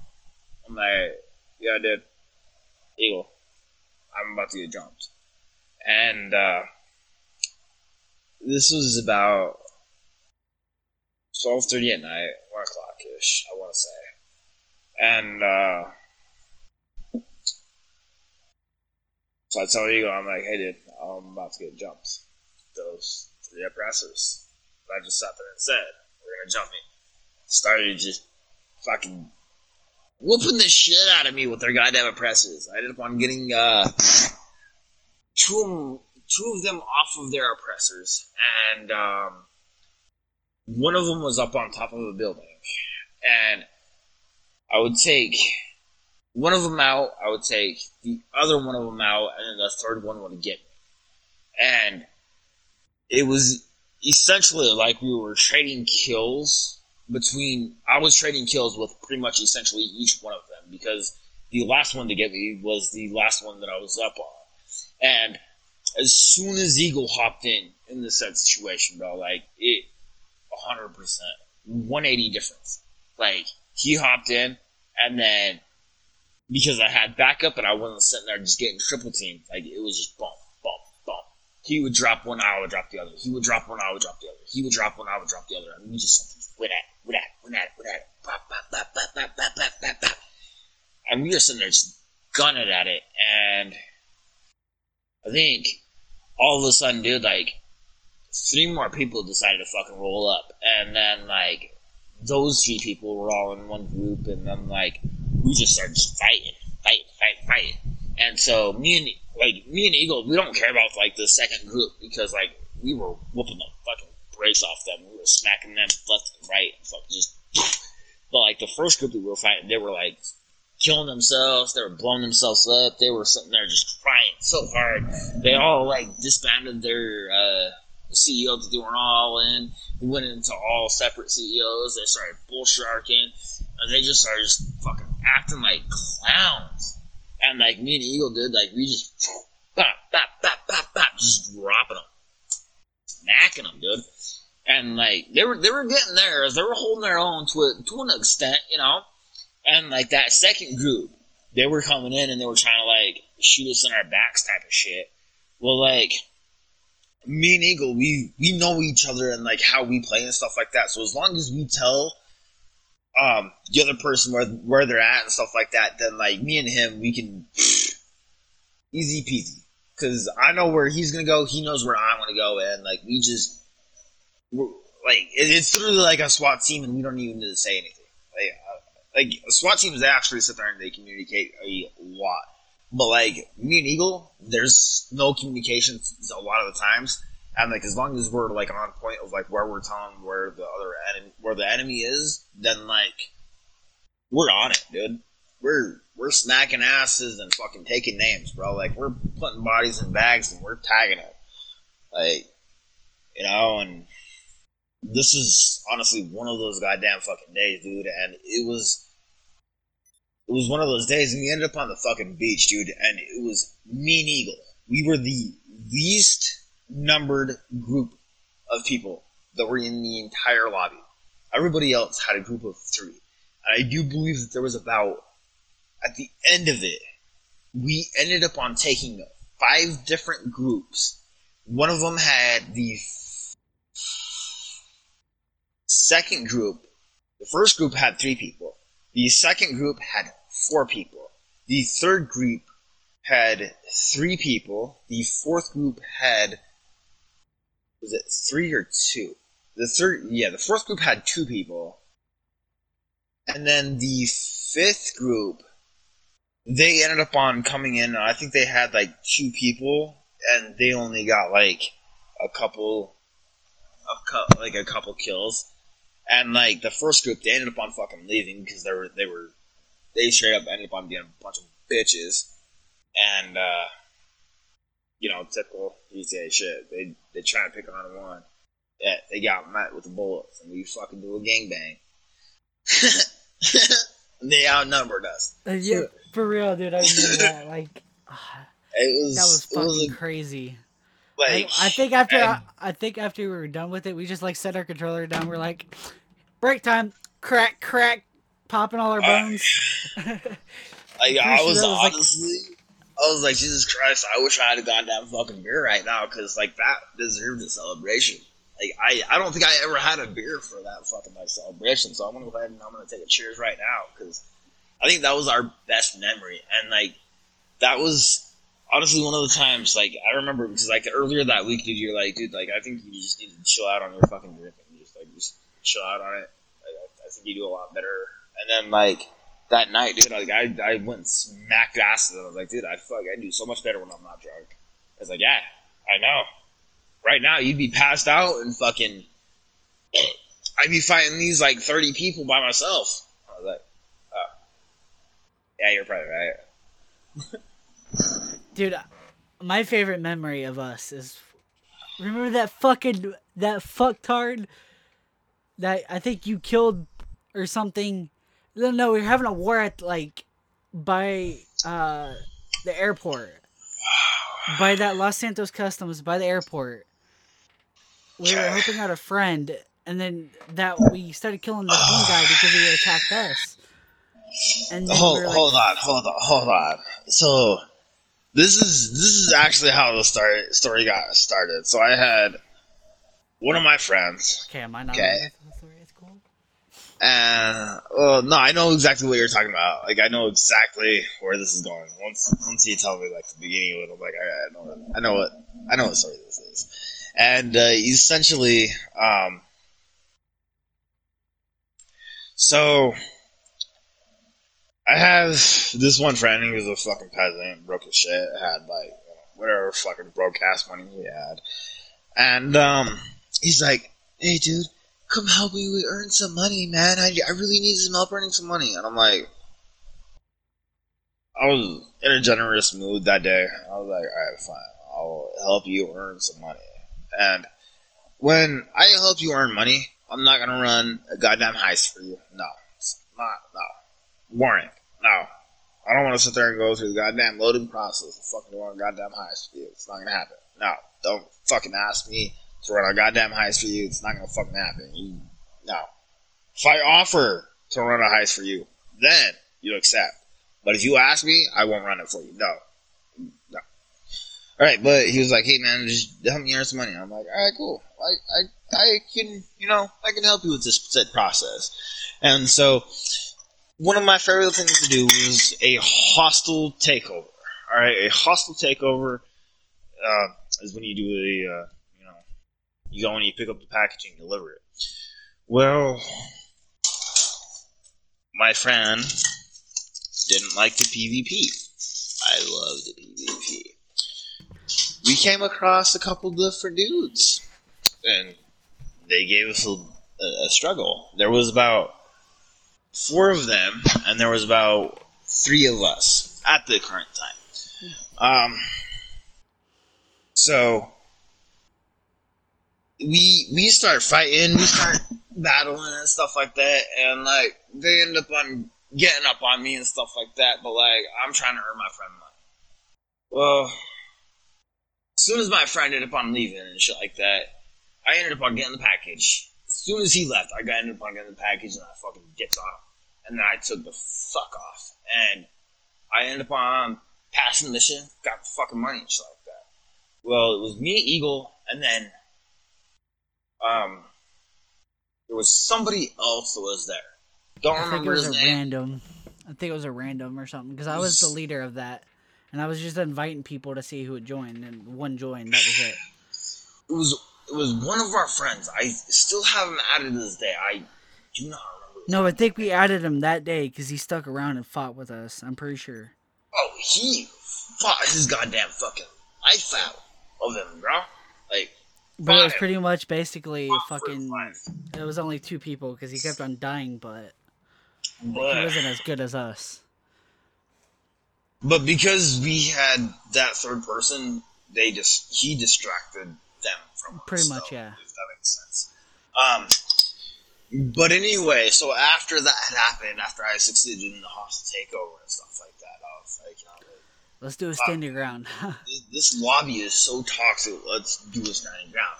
I'm like, yeah, dude, Eagle, I'm about to get jumped. And this was about 12:30 at night, 1 o'clock-ish, I want to say. And so I tell Eagle, I'm like, hey, dude, I'm about to get jumped. Those 3 oppressors. I just sat there and said, they're gonna jump me. Started just fucking whooping the shit out of me with their goddamn oppressors. I ended up on getting two of them off of their oppressors. And one of them was up on top of a building. And I would take one of them out, I would take the other one of them out, and then the third one would get me. And it was essentially like we were trading kills between... I was trading kills with pretty much essentially each one of them, because the last one to get me was the last one that I was up on. And as soon as Eagle hopped in this said situation, bro, like, it... 100%. 180 difference. Like, he hopped in, and then... Because I had backup, and I wasn't sitting there just getting triple teamed, like, it was just bump, bump, bump. He would drop one, I would drop the other. He would drop one, I would drop the other. He would drop one, I would drop the other. And we just went at it, went at it, went at it, went at it. Pop, pop, pop, pop, pop, pop, pop, pop, pop. And we were sitting there just gunning at it. And I think all of a sudden, dude, like, 3 more people decided to fucking roll up. And then, like, those 3 people were all in one group. And then, like, we just started just fighting. And so me and Eagle, we don't care about, like, the second group, because, like, we were whooping the fucking brakes off them. We were smacking them left and right and fucking just... But, like, the first group that we were fighting, they were, like, killing themselves. They were blowing themselves up. They were sitting there just crying so hard. They all, like, disbanded their CEO that they were all in. We went into all separate CEOs. They started bull-sharking. And they just started just fucking acting like clowns. And, like, me and Eagle did, like, we just bop, bop, bop, bop, bop, just dropping them. Smacking them, dude. And, like, they were getting theirs. They were holding their own to an extent, you know? And, like, that second group, they were coming in and they were trying to, like, shoot us in our backs type of shit. Well, like, me and Eagle, we know each other and, like, how we play and stuff like that. So as long as we tell... the other person where they're at and stuff like that, then, like, me and him, we can easy peasy, because I know where he's gonna go, he knows where I want to go, and, like, we just it's literally like a SWAT team, and we don't even need to say anything. Like SWAT teams, they actually sit there and they communicate a lot, but, like, me and Eagle, there's no communication a lot of the times. And, like, as long as we're, like, on point of, like, where we're telling where the enemy is, then, like, we're on it, dude. We're we're smacking asses and fucking taking names, bro. Like, we're putting bodies in bags and we're tagging it. Like, you know, and this is honestly one of those goddamn fucking days, dude. And it was one of those days, and we ended up on the fucking beach, dude. And it was me and Eagle. We were the least numbered group of people that were in the entire lobby. Everybody else had a group of three. And I do believe that there was about, at the end of it, we ended up on taking 5 different groups. One of them had the second group. The first group had 3 people. The second group had 4 people. The third group had 3 people. The fourth group had, was it 3 or 2? The fourth group had 2 people. And then the fifth group, they ended up on coming in, and I think they had like 2 people, and they only got like a couple kills. And like the first group, they ended up on fucking leaving because they straight up ended up on being a bunch of bitches. And you know, typical GTA shit. They try to pick on one. Yeah, they got met with the bullets, and we fucking do a gangbang. They outnumbered us. Yeah, for real, dude. I remember that. Like, that was crazy. Like, I think after we were done with it, we just like set our controller down. We're like, break time, crack, crack, popping all our bones. I was like, Jesus Christ! I wish I had gone down fucking beer right now, because like that deserved a celebration. Like, I don't think I ever had a beer for that fucking like celebration, so I'm gonna go ahead and I'm gonna take a cheers right now, because I think that was our best memory. And like that was honestly one of the times, like I remember, because like earlier that week, dude, you're like, dude, like I think you just need to chill out on your fucking drink and just chill out on it. Like, I think you do a lot better. And then like that night, dude, like I went and smacked asses, and I was like, dude, I do so much better when I'm not drunk. I was like, yeah, I know. Right now, you'd be passed out and fucking, I'd be fighting these like 30 people by myself. I was like, oh, yeah, you're probably right. Dude, my favorite memory of us is, remember that fucktard that I think you killed or something? No, we were having a war at like, by the airport. By that Los Santos Customs, by the airport. We were helping out a friend, and then that we started killing this one guy because he attacked us. And then hold on. So this is actually how the story got started. So I had one of my friends. Okay, am I not the story? It's cool. And well, no, I know exactly what you're talking about. Like, I know exactly where this is going. Once you tell me like the beginning of it, I'm like, all right, I know what story this is. And essentially, so I have this one friend who was a fucking peasant, broke his shit, had like whatever fucking broadcast money he had, and he's like, hey, dude, come help me, we earn some money, man. I really need some help earning some money. And I'm like, I was in a generous mood that day. I was like, alright, fine, I'll help you earn some money. And when I help you earn money, I'm not gonna run a goddamn heist for you. No. It's not, no. Warrant. No. I don't wanna sit there and go through the goddamn loading process and fucking run a goddamn heist for you. It's not gonna happen. No. Don't fucking ask me to run a goddamn heist for you. It's not gonna fucking happen. No. If I offer to run a heist for you, then you accept. But if you ask me, I won't run it for you. No. Alright, but he was like, hey man, just help me earn some money. I'm like, alright, cool. I can, I can help you with this process. And so, one of my favorite things to do was a hostile takeover. Alright, a hostile takeover is when you do a you go and you pick up the package and deliver it. Well, my friend didn't like the PvP. I love the PvP. We came across a couple different dudes, and they gave us a struggle. There was about 4 of them, and there was about three of us at the current time. So we start fighting, we start battling and stuff like that, and like they end up on getting up on me and stuff like that. But like I'm trying to earn my friend money. Well, as soon as my friend ended up on leaving and shit like that, I ended up on getting the package. As soon as he left, I ended up on getting the package and I fucking dipped on him. And then I took the fuck off. And I ended up on passing the mission, got the fucking money and shit like that. Well, it was me, Eagle, and then there was somebody else that was there. Don't remember his name. I think it was a random or something, because I was the leader of that. And I was just inviting people to see who had joined, and one joined. That was it. It was one of our friends. I still have him added to this day. I do not remember. No, I think we added him that day because he stuck around and fought with us. I'm pretty sure. Oh, he fought his goddamn fucking life out of him, bro. Like, but it was pretty much basically fucking. It was only two people because he kept on dying, but he wasn't as good as us. But because we had that third person, he distracted them from pretty us, much, so, yeah. If that makes sense. But anyway, so after that had happened, after I succeeded in the hostile takeover and stuff like that, I was like, you know, like, let's do a standing ground. This lobby is so toxic. Let's do a standing ground.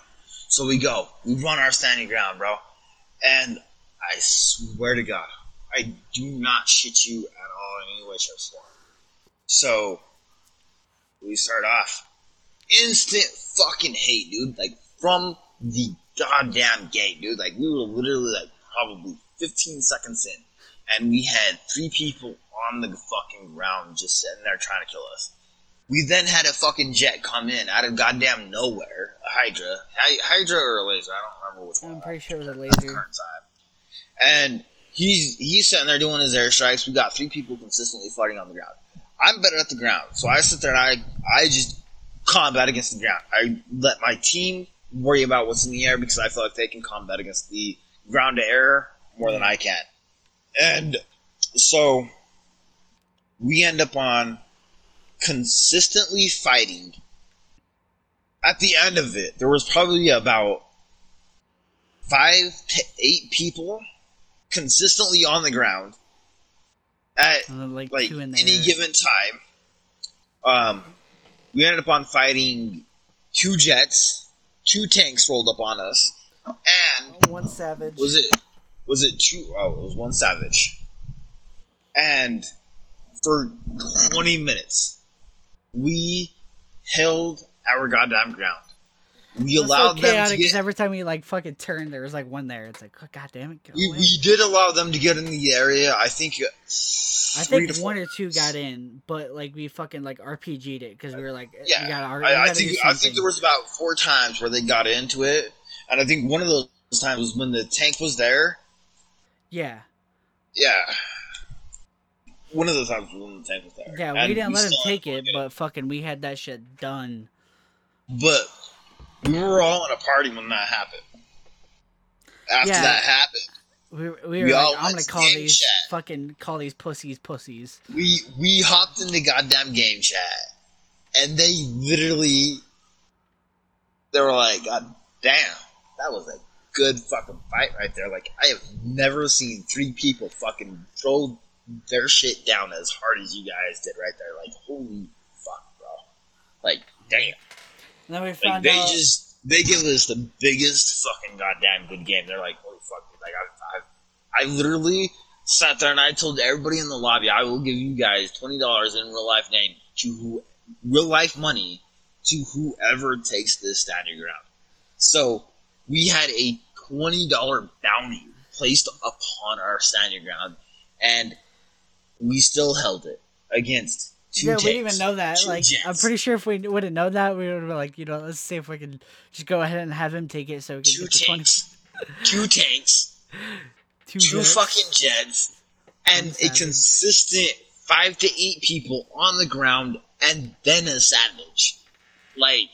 So we go, we run our standing ground, bro. And I swear to God, I do not shit you at all in any way, shape, or form. So, we start off. Instant fucking hate, dude. Like, from the goddamn gate, dude. Like, we were literally, like, probably 15 seconds in. And we had three people on the fucking ground just sitting there trying to kill us. We then had a fucking jet come in out of goddamn nowhere. A Hydra. Hydra or a Laser, I don't remember which one. I'm pretty sure it was a Laser. At the current time. And he's sitting there doing his airstrikes. We got three people consistently fighting on the ground. I'm better at the ground, so I sit there and I just combat against the ground. I let my team worry about what's in the air because I feel like they can combat against the ground to air more than I can. And so we end up on consistently fighting. At the end of it, there was probably about 5 to 8 people consistently on the ground. At like any given time, we ended up on fighting 2 jets, 2 tanks rolled up on us, and 1 savage. Was it 2? Oh, it was 1 savage. And for 20 minutes, we held our goddamn ground. We allowed them to get. Every time we like fucking turned, there was like one there. It's like, oh, God damn it! Go we did allow them to get in the area. I think 1 or 2 got in, but like we fucking like RPG'd it because we were like, yeah. I think there was about 4 times where they got into it, and I think one of those times was when the tank was there. Yeah. One of those times was when the tank was there. Yeah, we didn't let him take it, but fucking we had that shit done. But. We were all in a party when that happened. After that happened, we were like, "I'm gonna call these pussies." We hopped into goddamn game chat, and they were like, "God damn, that was a good fucking fight right there." Like I have never seen 3 people fucking throw their shit down as hard as you guys did right there. Like holy fuck, bro! Like damn. And then we found out they give us the biggest fucking goddamn good game. They're like, holy fuck, dude. Like, I literally sat there and I told everybody in the lobby, I will give you guys $20 in real life money to whoever takes this standing ground. So we had a $20 bounty placed upon our standing ground, and we still held it against. Yeah, we didn't even know that. Like, I'm pretty sure if we would have known that, we would have been like, you know, let's see if we can just go ahead and have him take it so we can get the 20. 2 tanks. 2 fucking jets. And a consistent 5 to 8 people on the ground and then a savage. Like,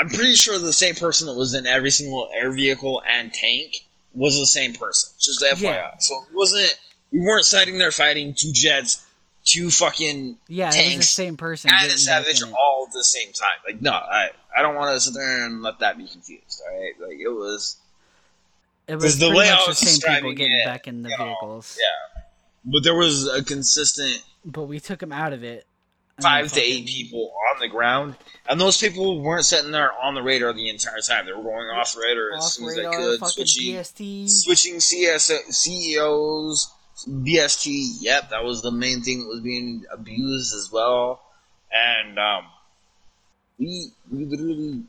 I'm pretty sure the same person that was in every single air vehicle and tank was the same person. Just FYI. Yeah. So it wasn't We weren't sitting there fighting two jets, two fucking tanks, it was the same person and a savage all at the same time. Like, no, I don't want to sit there and let that be confused. All right, like it was the way I was describing it. Getting back in the vehicles, yeah. But there was a consistent. But we took him out of it. 5 to 8 people on the ground, and those people weren't sitting there on the radar the entire time. They were going off radar as soon as they could, switching CEOs, BST. Yep, that was the main thing that was being abused as well. And we literally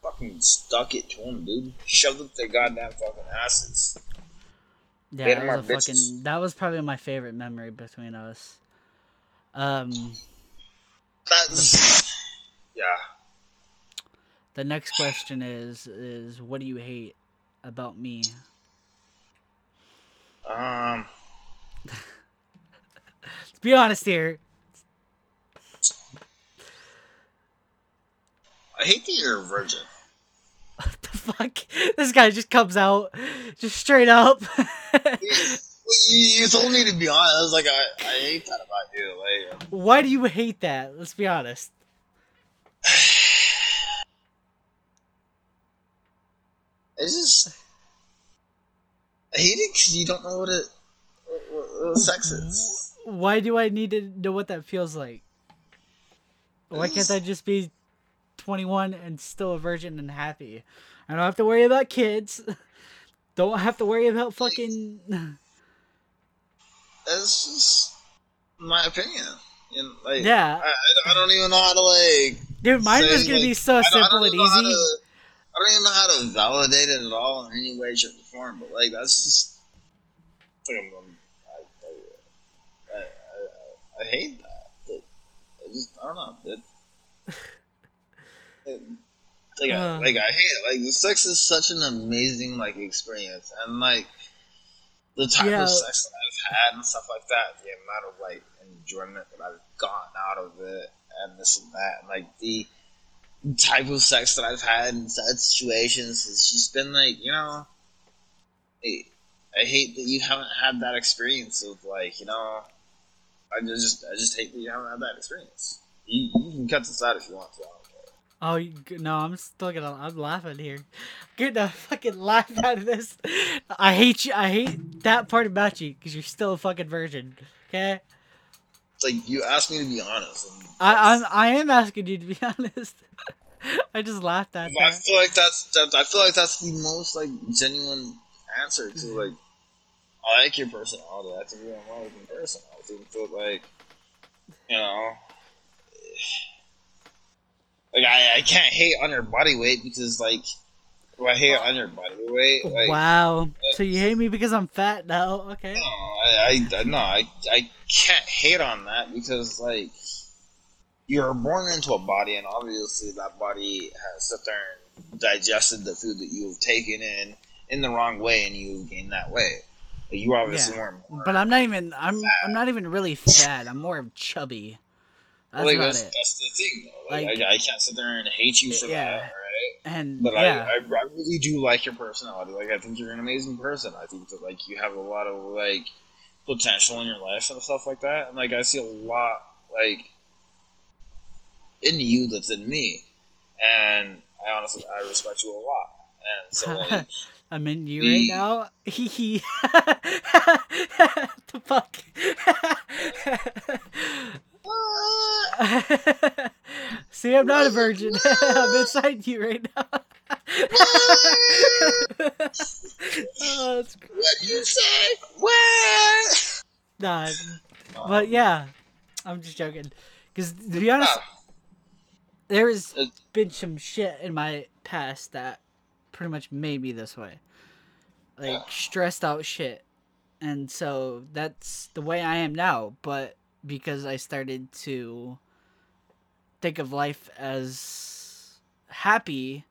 fucking stuck it to them, dude. Shoved up their goddamn fucking asses. Yeah, that was probably my favorite memory between us. Yeah. The next question is what do you hate about me? Let's be honest here. I hate that you're a virgin. What the fuck? This guy just comes out, just straight up. You told me to be honest. I was like, I hate that about you. Like, why do you hate that? Let's be honest. I hate it because you don't know what sex is. Why do I need to know what that feels like? Why can't I just be 21 and still a virgin and happy? I don't have to worry about kids. Don't have to worry about fucking... That's just my opinion. And, like, yeah. I don't even know how to, like... Dude, mine was going to be so simple and easy. I don't even know how to validate it at all in any way, shape, or form. But, like, that's just... I hate that. But I don't know, dude. I hate it. Like, the sex is such an amazing, like, experience. And, like... The type of sex that I've had and stuff like that, the amount of like enjoyment that I've gotten out of it, and this and that, and like the type of sex that I've had in sad situations, it's just been like, you know, I hate that you haven't had that experience of like, you know, I just hate that you haven't had that experience. You can cut this out if you want to. Oh, no, I'm laughing here. Getting a fucking laugh out of this. I hate you. I hate that part about you because you're still a fucking virgin. Okay? It's like, you asked me to be honest. I am asking you to be honest. I just laughed at that. I feel like that's the most, like, genuine answer to, like, I like your personality. I think you're wrong with your personality. I feel like, you know... Like, I can't hate on your body weight because, like, do I hate on your body weight? Like, wow. So you hate me because I'm fat now? Okay. No, I can't hate on that because, like, you're born into a body, and obviously that body has sat there and digested the food that you've taken in the wrong way, and you've gained that weight. Like, you obviously weren't born. But I'm not even really fat. I'm more chubby. That's the thing, though. I can't sit there and hate you for that, right? And, I really do like your personality. Like, I think you're an amazing person. I think that, like, you have a lot of, like, potential in your life and stuff like that. And, like, I see a lot, like, in you that's in me. And I honestly respect you a lot. And so, like... I'm in you right now? Hee-hee. The fuck? See, I'm not a virgin. I'm inside you right now. Oh, that's crazy. What you say? What? Nah, but yeah, I'm just joking. Because to be honest, there has been some shit in my past that pretty much made me this way, like stressed out shit, and so that's the way I am now. But because I started to think of life as happy,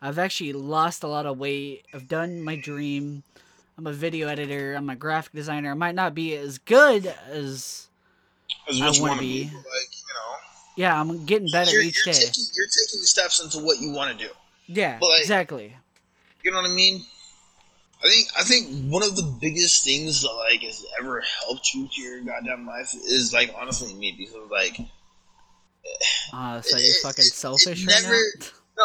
I've actually lost a lot of weight. I've done my dream. I'm a video editor. I'm a graphic designer. I might not be as good as I want to be. Like, you know, yeah, I'm getting better each day. You're taking steps into what you want to do. Yeah, but like, exactly. You know what I mean? I think one of the biggest things that like has ever helped you to your goddamn life is like honestly me, because like so you're fucking selfish it right never, now?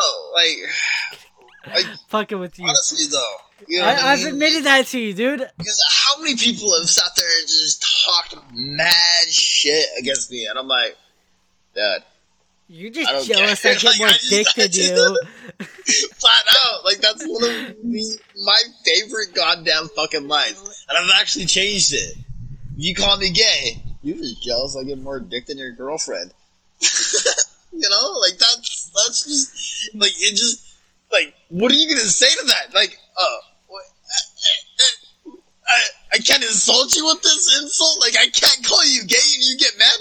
No, like fucking with you. Honestly though. You know I've admitted that to you, dude. Because how many people have sat there and just talked mad shit against me and I'm like, Dad. You're just jealous I get more dick to do. Flat out. Like, that's one of my favorite goddamn fucking lines. And I've actually changed it. You call me gay. You're just jealous I get more dick than your girlfriend. You know? Like, that's just... Like, it just... Like, what are you gonna say to that? Like, I can't insult you with this insult? Like, I can't call you gay and you get mad?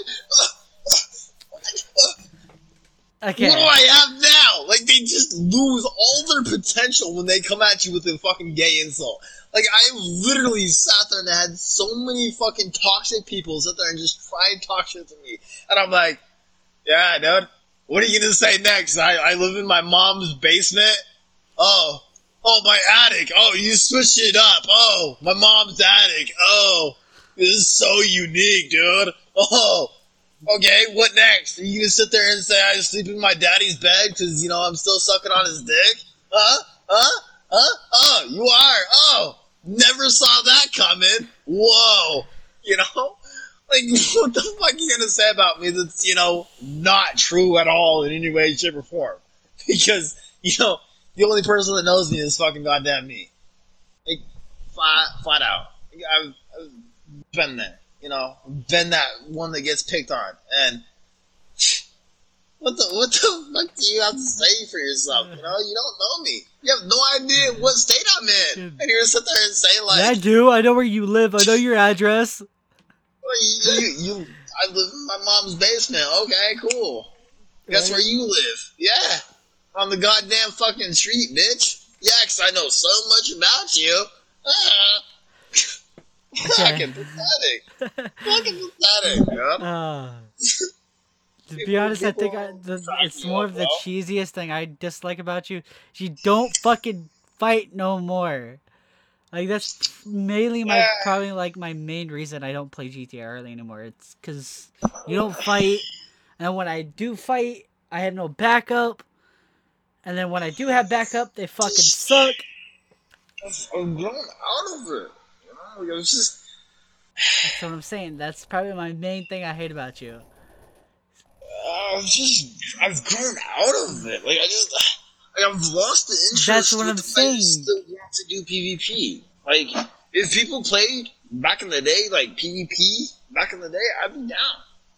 Okay. What do I have now? Like, they just lose all their potential when they come at you with a fucking gay insult. Like, I literally sat there and had so many fucking toxic people sit there and just try and talk shit to me. And I'm like, yeah, dude, what are you gonna say next? I live in my mom's basement? Oh, my attic. Oh, you switched it up. Oh, my mom's attic. Oh, this is so unique, dude. Oh. Okay, what next? Are you gonna sit there and say I sleep in my daddy's bed because, you know, I'm still sucking on his dick? Oh, you are. Oh, never saw that coming. Whoa. You know? Like, what the fuck are you gonna say about me that's, you know, not true at all in any way, shape, or form? Because, you know, the only person that knows me is fucking goddamn me. Like, flat out. I've been there. You know, been that one that gets picked on, and what the fuck do you have to say for yourself? You know, you don't know me. You have no idea what state I'm in, and you're gonna sit there and say like, yeah, "I do. I know where you live. I know your address." Well, you. I live in my mom's basement. Okay, cool. Guess where you live? Yeah, on the goddamn fucking street, bitch. Yeah, 'cause I know so much about you. Fucking pathetic. To be honest, I think it's more of the cheesiest thing I dislike about you. You don't fucking fight no more. Like, that's mainly my main reason I don't play GTA early anymore. It's because you don't fight, and when I do fight, I have no backup, and then when I do have backup, they fucking suck. I'm going out of it. That's what I'm saying. That's probably my main thing I hate about you. I've grown out of it. Like, I've lost the interest. That's what I'm saying. I still want to do PvP. Like, if people played back in the day, like PvP back in the day, I'd be down.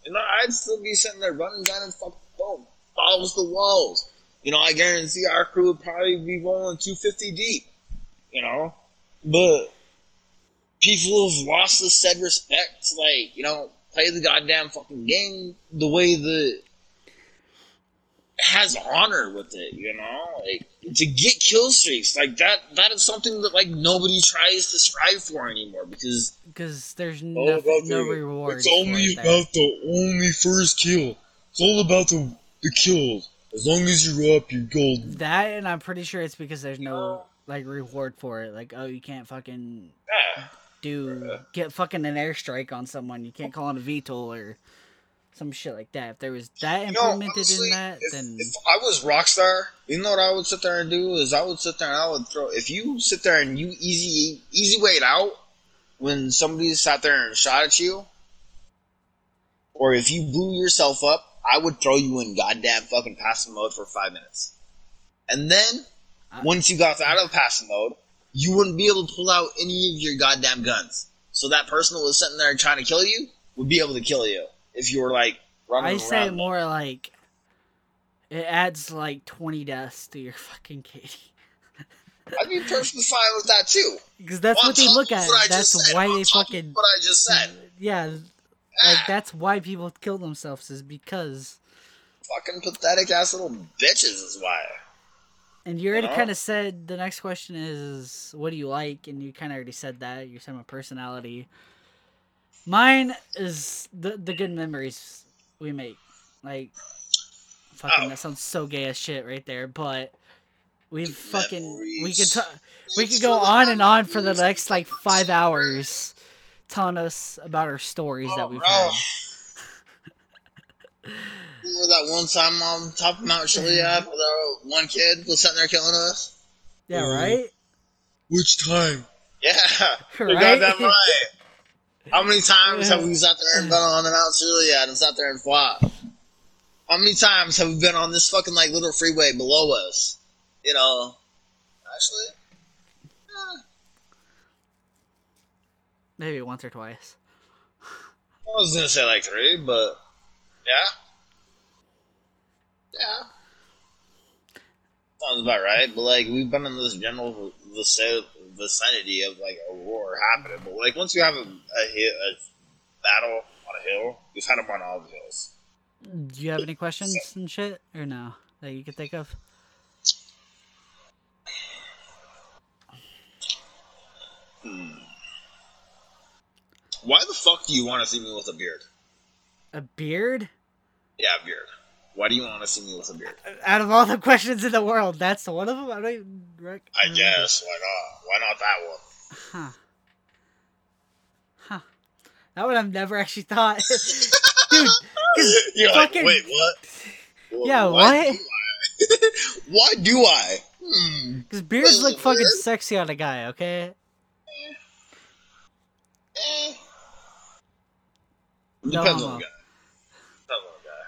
You know, I'd still be sitting there running down and fucking boom, follows the walls. You know, I guarantee our crew would probably be rolling 250 deep. You know, but. People have lost the said respect to, like, you know, play the goddamn fucking game the way that has honor with it, you know? Like, to get kill streaks, like, that is something that, like, nobody tries to strive for anymore, because there's no reward. It's only about the only first kill. It's all about the kills. As long as you're up, you're golden. That, and I'm pretty sure it's because there's no, like, reward for it. Like, oh, you can't fucking... get fucking an airstrike on someone. You can't call it a VTOL or some shit like that. If there was that implemented honestly, in that, then... If I was Rockstar, you know what I would sit there and do? Is I would sit there and I would throw... If you sit there and you easy way it out when somebody sat there and shot at you, or if you blew yourself up, I would throw you in goddamn fucking passive mode for 5 minutes. And then, once you got out of passive mode, you wouldn't be able to pull out any of your goddamn guns. So that person that was sitting there trying to kill you would be able to kill you if you were, like, running around. I say more like, it adds, like, 20 deaths to your fucking KD. I'd be perfectly fine with that, too. Because that's what they look at. That's why they fucking... what I just said. Yeah. Like, that's why people kill themselves, is because... Fucking pathetic-ass little bitches is why... And you already kind of said, the next question is, what do you like? And you kind of already said that. You said my personality. Mine is the good memories we make. Like, fucking, that sounds so gay as shit right there. But We've fucking memories. we could go on and on for the next like 5 hours telling us about our stories that we've had. Remember that one time on top of Mount Chiliad where that one kid was sitting there killing us? Yeah, right? Which time? Yeah, right? We got that right. How many times have we sat there and been on the Mount Chiliad and sat there and flopped? How many times have we been on this fucking like little freeway below us? You know, actually, maybe once or twice. I was gonna say like 3, but yeah, sounds about right. But like we've been in this general vicinity of like a war happening. But like once you have a battle on a hill, you've had them on all the hills. Do you have any questions and shit or no that you could think of? Why the fuck do you want to see me with a beard? A beard? Yeah, a beard. Why do you want to see me with a beard? Out of all the questions in the world, that's one of them? I don't even remember. I guess. Why not that one? Huh. That one I've never actually thought. Dude. You're fucking... like, wait, what? Yeah, what? Why do I? Because beards look fucking sexy on a guy, okay? Depends on the guy.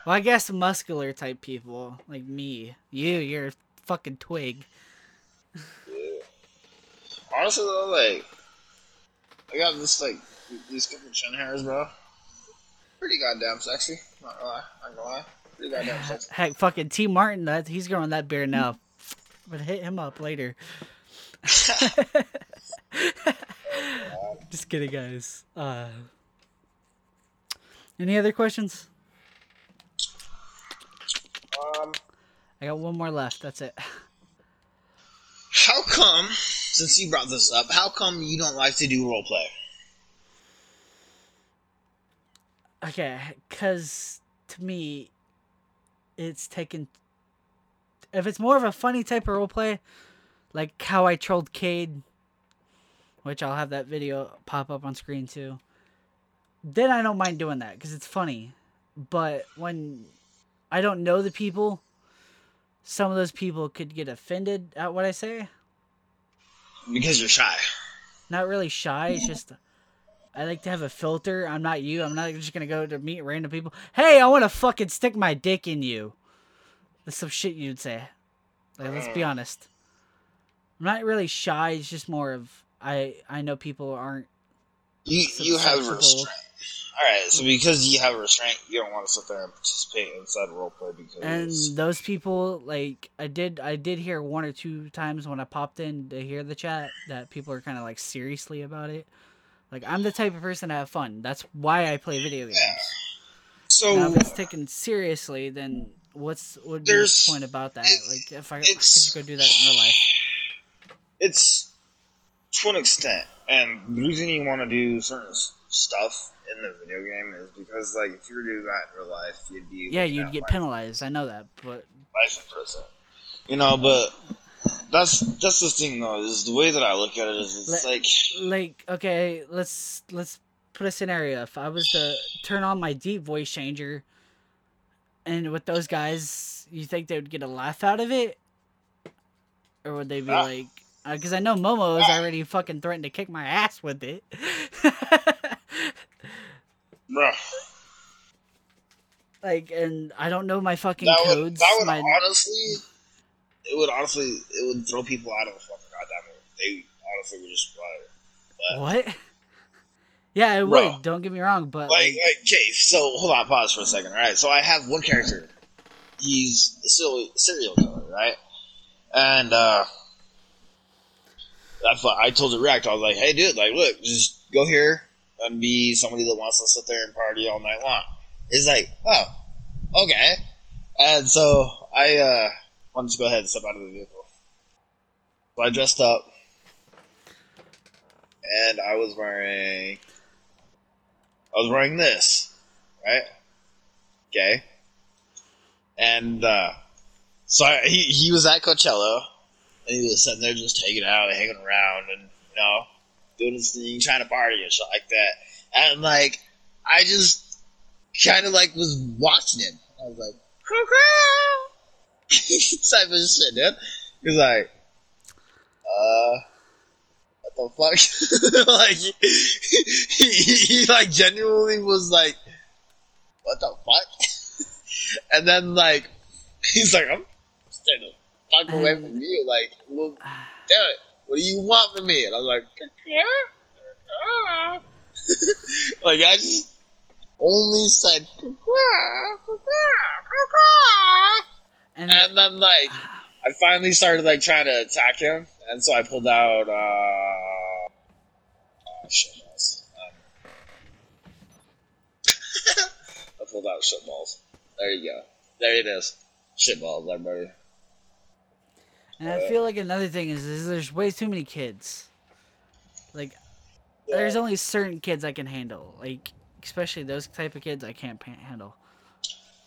Well, I guess muscular type people, like me. You're a fucking twig. Yeah. Honestly, though, like, I got this, like, these fucking chin hairs, bro. Pretty goddamn sexy. Not gonna lie. Pretty goddamn sexy. Heck, fucking T. Martin, he's growing that beard now. But hit him up later. Just kidding, guys. Any other questions? I got one more left. That's it. How come, since you brought this up, how come you don't like to do roleplay? Okay, because to me, it's taken... If it's more of a funny type of roleplay, like how I trolled Cade, which I'll have that video pop up on screen too, then I don't mind doing that because it's funny. But when I don't know the people, some of those people could get offended at what I say. Because you're shy. Not really shy, it's just... I like to have a filter. I'm not you. I'm not just going to go to meet random people. Hey, I want to fucking stick my dick in you. That's some shit you'd say. Like, let's be honest. I'm not really shy. It's just more of I know people aren't... You have restraint. Alright, so because you have restraint, you don't want to sit there and participate inside roleplay because... And those people, like, I did hear 1 or 2 times when I popped in to hear the chat that people are kind of, like, seriously about it. Like, I'm the type of person to have fun. That's why I play video games. Yeah. So now, if it's taken seriously, then what's the point about that? Like, if I could just go do that in real life. It's to an extent. And the reason you want to do certain stuff in the video game is because, like, if you were to do that in real life, you'd be... Yeah, you'd get penalized. I know that, but... Vice versa. You know, but... That's the thing though, is the way that I look at it is it's okay, let's put a scenario. If I was to turn on my deep voice changer and with those guys, you think they would get a laugh out of it? Or would they be like, because I know Momo has already fucking threatened to kick my ass with it. Bruh. Like, and I don't know my fucking codes. It would throw people out of the fucking goddamn. They honestly would just fly. What? Yeah, it would. Don't get me wrong, but like, okay. So hold on, pause for a second. All right. So I have one character. He's a serial killer, right? And I told the react. I was like, "Hey, dude, like, look, just go here and be somebody that wants to sit there and party all night long." It's like, oh, okay. And so I. Why don't you go ahead and step out of the vehicle? So I dressed up, and I was wearing this, right? Okay. And so he was at Coachella, And he was sitting there just hanging out, hanging around, and, you know, doing his thing, trying to party and shit like that. And, like, I just kind of, like, was watching him. I was like, crow, crow! Type of shit, dude. He was like, what the fuck? Like, he, like, genuinely was like, what the fuck? And then, like, he's like, I'm staying the fuck away from you. Like, well, damn it. What do you want from me? And I was like, like, I just only said, and then, like, I finally started, like, trying to attack him. And so I pulled out, I pulled out shit balls. There you go. There it is. Shit balls, everybody. And I feel like another thing is there's way too many kids. Like, yeah. There's only certain kids I can handle. Like, especially those type of kids I can't handle.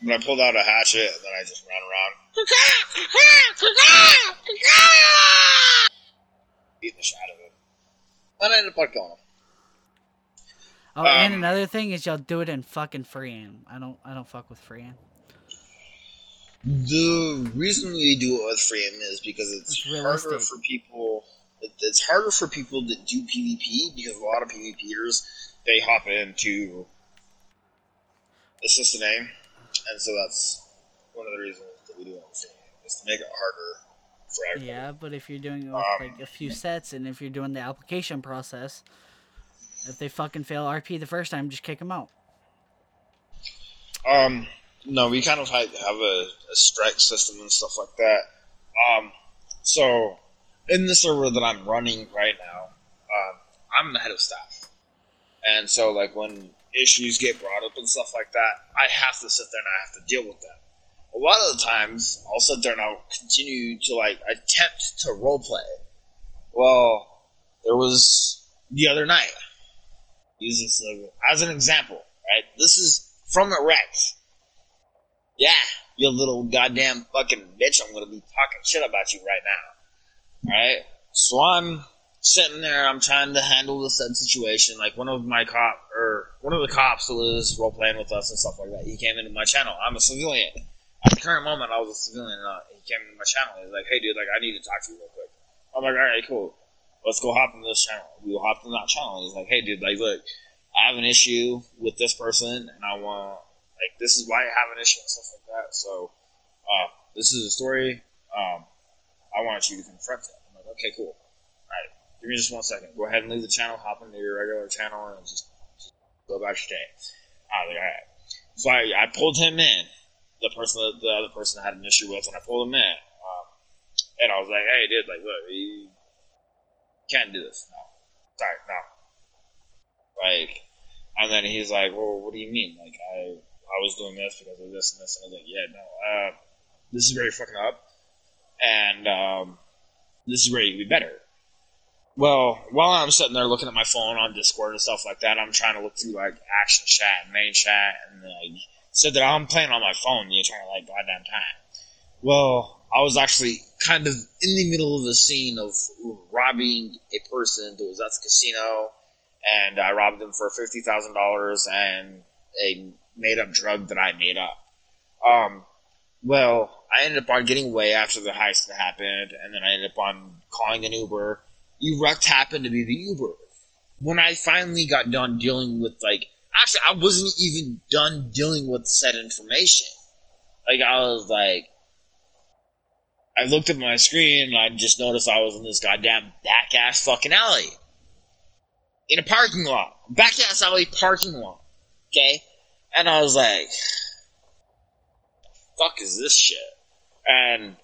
When I pulled out a hatchet, and then I just ran around. Beating the shit out of him. And I ended up killing him. Oh, and another thing is y'all do it in fucking Freehand. I don't fuck with Freehand. The reason we do it with Freehand is because it's harder for people that do PvP, because a lot of PvPers, they hop into assist a name, and so that's one of the reasons that we do it with Freehand, is to make it harder for everybody. Yeah, but if you're doing it with like a few sets, and if you're doing the application process, if they fucking fail RP the first time, just kick them out. No, we kind of have a strike system and stuff like that. So, in the server that I'm running right now, I'm the head of staff. And so, like, when issues get brought up and stuff like that, I have to sit there and I have to deal with that. A lot of the times, I'll sit there and I'll continue to, like, attempt to roleplay. Well, there was the other night. Use this as an example, right? This is from a wreck. Yeah, you little goddamn fucking bitch, I'm gonna be talking shit about you right now. Alright? So I'm sitting there, I'm trying to handle the said situation. Like, one of the cops who was role playing with us and stuff like that, he came into my channel. I'm a civilian. At the current moment, I was a civilian, and he came into my channel. He's like, hey dude, like, I need to talk to you real quick. I'm like, alright, cool. Let's go hop in this channel. We hopped in that channel. He's like, hey dude, like, look, I have an issue with this person, and I want, like, this is why I have an issue and stuff like that. So, this is a story. I want you to confront it. I'm like, okay, cool. All right, give me just 1 second. Go ahead and leave the channel. Hop into your regular channel and just go about your day. I was like, all right. So I pulled him in. The other person I had an issue with, and I pulled him in. And I was like, hey, dude, like, look, you can't do this. No, sorry, no. Like, and then he's like, well, what do you mean? Like, I was doing this because of this and this. And I was like, yeah, no, this is where you're fucking up. And this is where you'd be better. Well, while I'm sitting there looking at my phone on Discord and stuff like that, I'm trying to look through, like, action chat and main chat. And, like, said that I'm playing on my phone the entire, like, goddamn time. Well, I was actually kind of in the middle of a scene of robbing a person that was at the casino. And I robbed them for $50,000 and a made-up drug that I made up. Well, I ended up on getting away after the heist that happened, and then I ended up on calling an Uber. Erect happened to be the Uber. When I finally got done dealing with, like... Actually, I wasn't even done dealing with said information. Like, I was like... I looked at my screen, and I just noticed I was in this goddamn back-ass fucking alley. In a parking lot. Back-ass alley parking lot. Okay? And I was like, fuck is this shit? And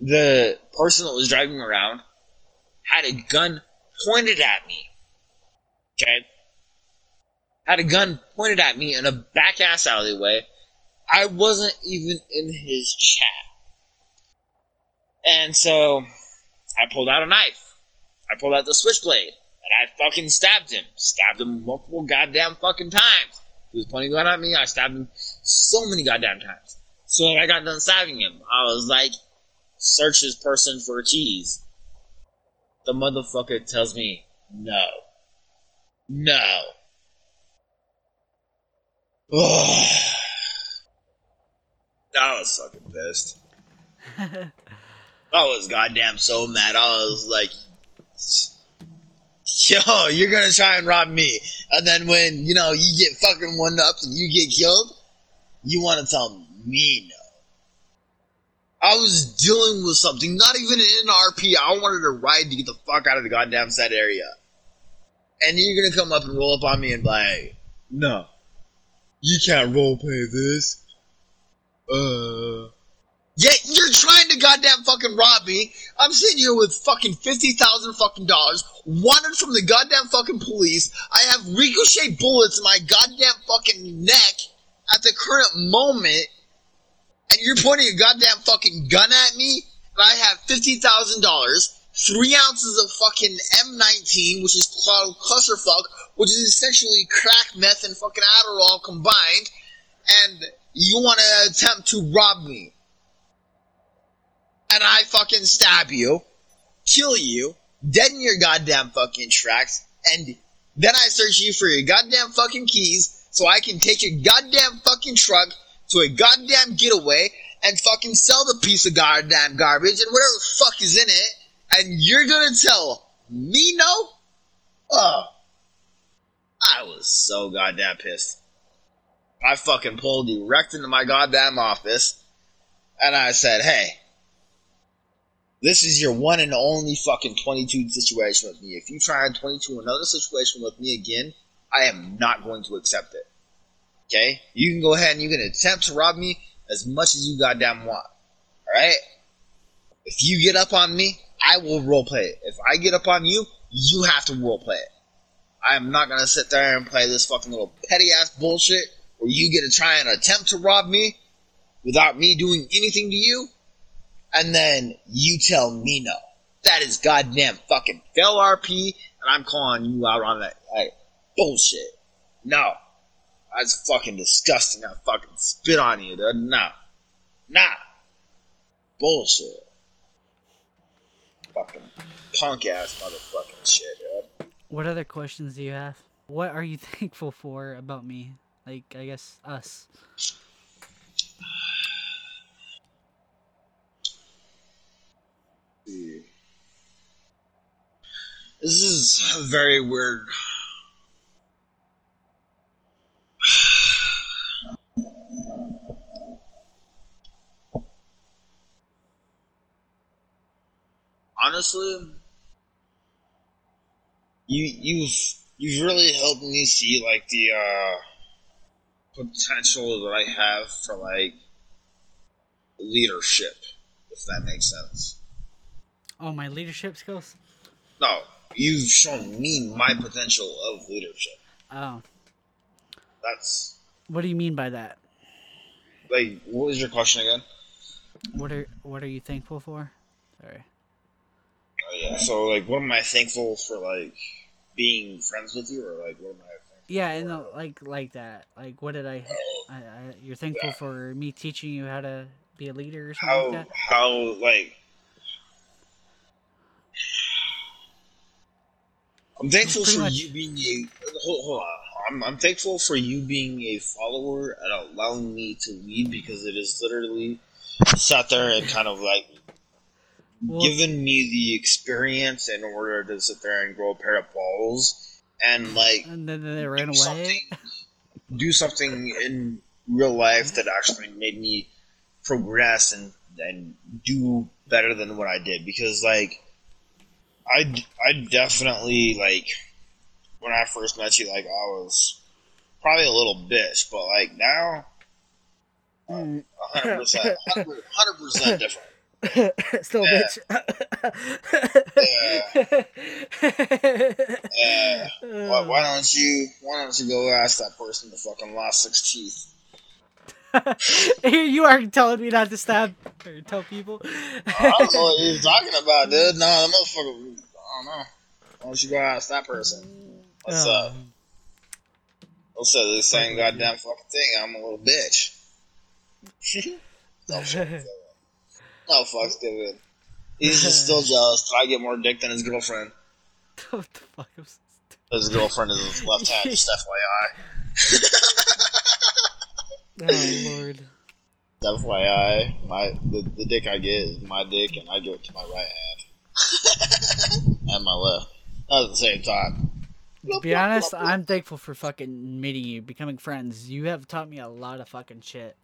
the person that was driving around had a gun pointed at me. Okay? Had a gun pointed at me in a back-ass alleyway. I wasn't even in his chat. And so, I pulled out a knife. I pulled out the switchblade. I fucking stabbed him. Stabbed him multiple goddamn fucking times. He was pointing a gun at me. I stabbed him so many goddamn times. So when I got done stabbing him, I was like, search this person for cheese. The motherfucker tells me, no. No. Ugh. I was fucking pissed. I was goddamn so mad. I was like, yo, you're gonna try and rob me. And then when, you know, you get fucking one up and you get killed, you want to tell me no. I was dealing with something, not even in RP. I wanted to ride to get the fuck out of the goddamn set area. And you're gonna come up and roll up on me and be like, no, you can't roleplay this. Yeah, you're trying to goddamn fucking rob me. I'm sitting here with fucking $50,000 fucking dollars, wanted from the goddamn fucking police. I have ricochet bullets in my goddamn fucking neck at the current moment, and you're pointing a goddamn fucking gun at me, and I have $50,000, 3 ounces of fucking M19, which is called clusterfuck, which is essentially crack, meth, and fucking Adderall combined, and you want to attempt to rob me. And I fucking stab you, kill you, dead in your goddamn fucking tracks, and then I search you for your goddamn fucking keys so I can take your goddamn fucking truck to a goddamn getaway and fucking sell the piece of goddamn garbage and whatever the fuck is in it, and you're gonna tell me no? Oh, I was so goddamn pissed. I fucking pulled direct into my goddamn office, and I said, hey, this is your one and only fucking 22 situation with me. If you try and 22 another situation with me again, I am not going to accept it. Okay? You can go ahead and you can attempt to rob me as much as you goddamn want. Alright? If you get up on me, I will roleplay it. If I get up on you, you have to roleplay it. I am not going to sit there and play this fucking little petty ass bullshit where you get to try and attempt to rob me without me doing anything to you. And then you tell me no. That is goddamn fucking fail RP, and I'm calling you out on that. Hey, bullshit. No. That's fucking disgusting. I fucking spit on you, dude. No. Nah. Bullshit. Fucking punk ass motherfucking shit, dude. What other questions do you have? What are you thankful for about me? Like, I guess, us. This is a very weird. Honestly, you've really helped me see like the potential that I have for like leadership, if that makes sense. Oh, my leadership skills? No, you've shown me my potential of leadership. Oh. That's... What do you mean by that? Like, what was your question again? What are you thankful for? Sorry. Oh, yeah, so, like, what am I thankful for, like, being friends with you? Or, like, what am I thankful for? Yeah, like that. Like, what did I you're thankful for me teaching you how to be a leader or something like that? I'm thankful for you being a... Hold on. I'm thankful for you being a follower and allowing me to lead, because it is literally sat there and kind of like given me the experience in order to sit there and grow a pair of balls and like... And then they ran away? Do something in real life that actually made me progress and do better than what I did, because like... I definitely, like, when I first met you, like, I was probably a little bitch, but, like, now, 100% different. Still a bitch. Yeah. Well, why don't you go ask that person that fucking lost 6 teeth? Here you are telling me not to stab or tell people. I don't know what you're talking about, dude. No, that motherfucker. I don't know. Why don't you go out and stab that person? What's up? What's up? This same goddamn fucking thing. I'm a little bitch. No, fuck, David. He's just still jealous. Try to get more dick than his girlfriend. What the fuck? I'm so stupid. His girlfriend is his left hand, just FYI. Oh, Lord. FYI, the dick I get is my dick, and I do it to my right hand. And my left. At the same time. To be honest, I'm thankful for fucking meeting you, becoming friends. You have taught me a lot of fucking shit.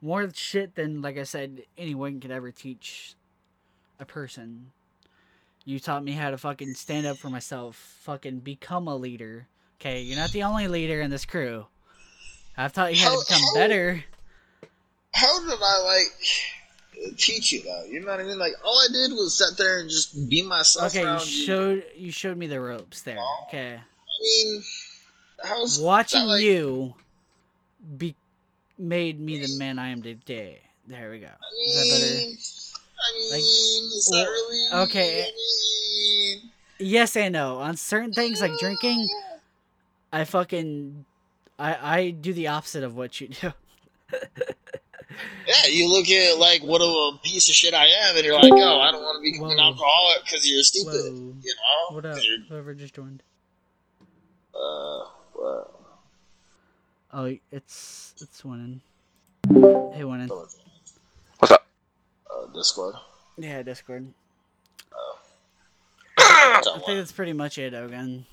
More shit than, like I said, anyone could ever teach a person. You taught me how to fucking stand up for myself, fucking become a leader. Okay, you're not the only leader in this crew. I've taught you how to become better. How did I, like, teach you, though? You know what I mean? Like, all I did was sit there and just be myself. Okay, you showed me the ropes there. Well, okay. I mean, how's watching that, like... you made me the man I am today. There we go. Is that better? I mean, like, is that really... Okay. I mean... Yes and no. On certain things, like drinking, I fucking... I do the opposite of what you do. Yeah, you look at like what a piece of shit I am, and you're like, oh, I don't want to be an alcoholic because you're stupid. Whoa. You know? What up? Whoever just joined. What? Oh, it's Wenin. Hey, Wenin. What's up? Discord. Yeah, Discord. Oh. I think that's pretty much it, Ogun.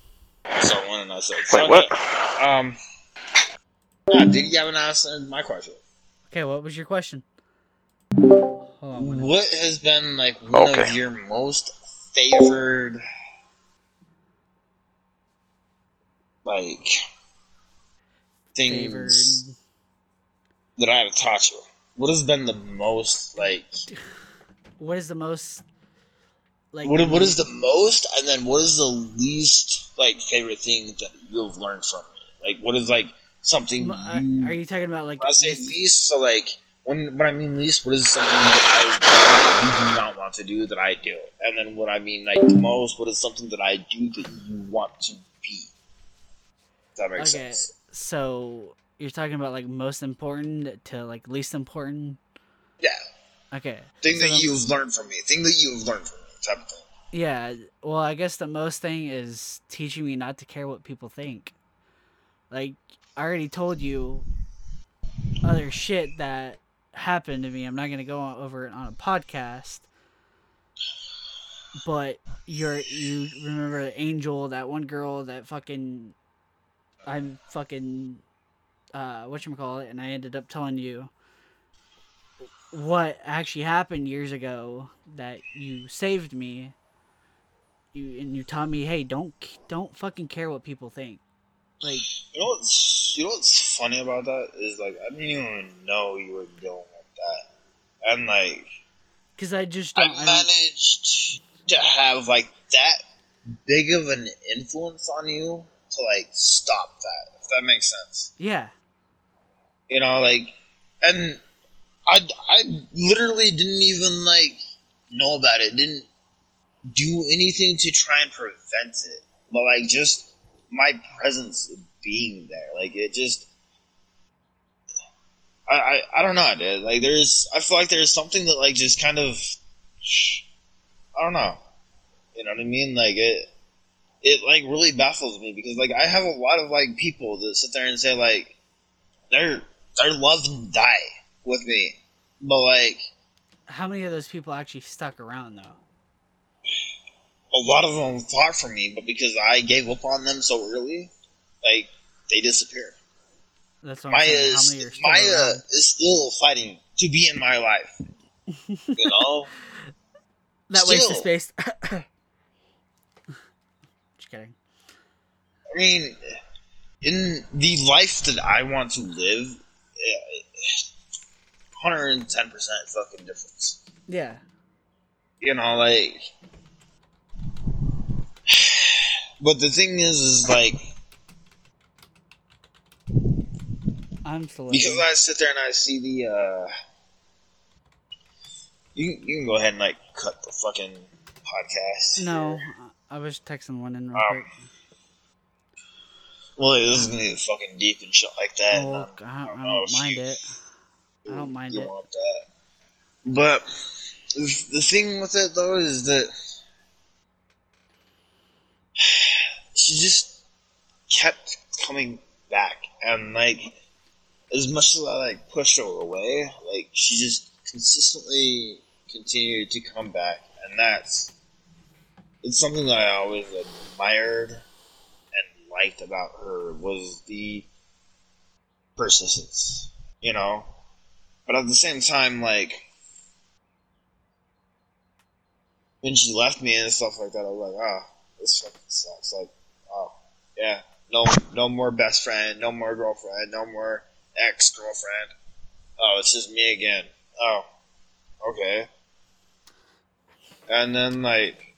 I saw Wenin. I said, wait, what? Yeah, did you have an answer to my question? Okay, what was your question? Hold on, what has been, like, one of your most favored, like, things that I haven't taught you? What has been the most, like... What is the most, like... What is the most, and then what is the least, like, favorite thing that you've learned from me? Like, what is, like... Something. Are you talking about like? I say least. So like, when I mean least, what is something that I do not want to do that I do, and then what I mean like the most, what is something that I do that you want to be? Does that make sense? So you're talking about like most important to like least important. Yeah. Okay. Thing that you've learned from me. Type of thing. Yeah. Well, I guess the most thing is teaching me not to care what people think. Like, I already told you other shit that happened to me. I'm not going to go over it on a podcast. But you remember the Angel, that one girl that fucking... I'm fucking... whatchamacallit, and I ended up telling you what actually happened years ago that you saved me. And you taught me, hey, don't fucking care what people think. Like... You know what's funny about that is, like, I didn't even know you were going like that. And, like... Because I just don't... I managed to have, like, that big of an influence on you to, like, stop that. If that makes sense. Yeah. You know, like... And I literally didn't even, like, know about it. Didn't do anything to try and prevent it. But, like, just my presence... being there, like, it just I don't know, dude. Like, I feel like there's something that, like, just kind of, I don't know, you know what I mean? Like, it like really baffles me, because, like, I have a lot of, like, people that sit there and say, like, they're loved and die with me, but, like, how many of those people actually stuck around, though? A lot of them fought for me, but because I gave up on them so early, like, they disappear. That's what Maya is. Maya is still fighting to be in my life. You know? That waste of space. Just kidding. I mean, in the life that I want to live, 110% fucking difference. Yeah. You know, like... But the thing is, like... I'm still because I sit there and I see the, You can go ahead and, like, cut the fucking podcast. No, here. I was texting one in real quick. Well, this is gonna be fucking deep and shit like that. Oh, I don't mind it. I don't mind it. But, The thing with it, though, is that she just kept coming back, and, like, as much as I, like, pushed her away, like, she just consistently continued to come back, and it's something that I always admired and liked about her, was the persistence, you know? But at the same time, like, when she left me and stuff like that, I was like, ah, this fucking sucks. Like, oh, yeah, no more best friend, no more girlfriend, no more ex-girlfriend. Oh, it's just me again. Oh, okay. And then, like,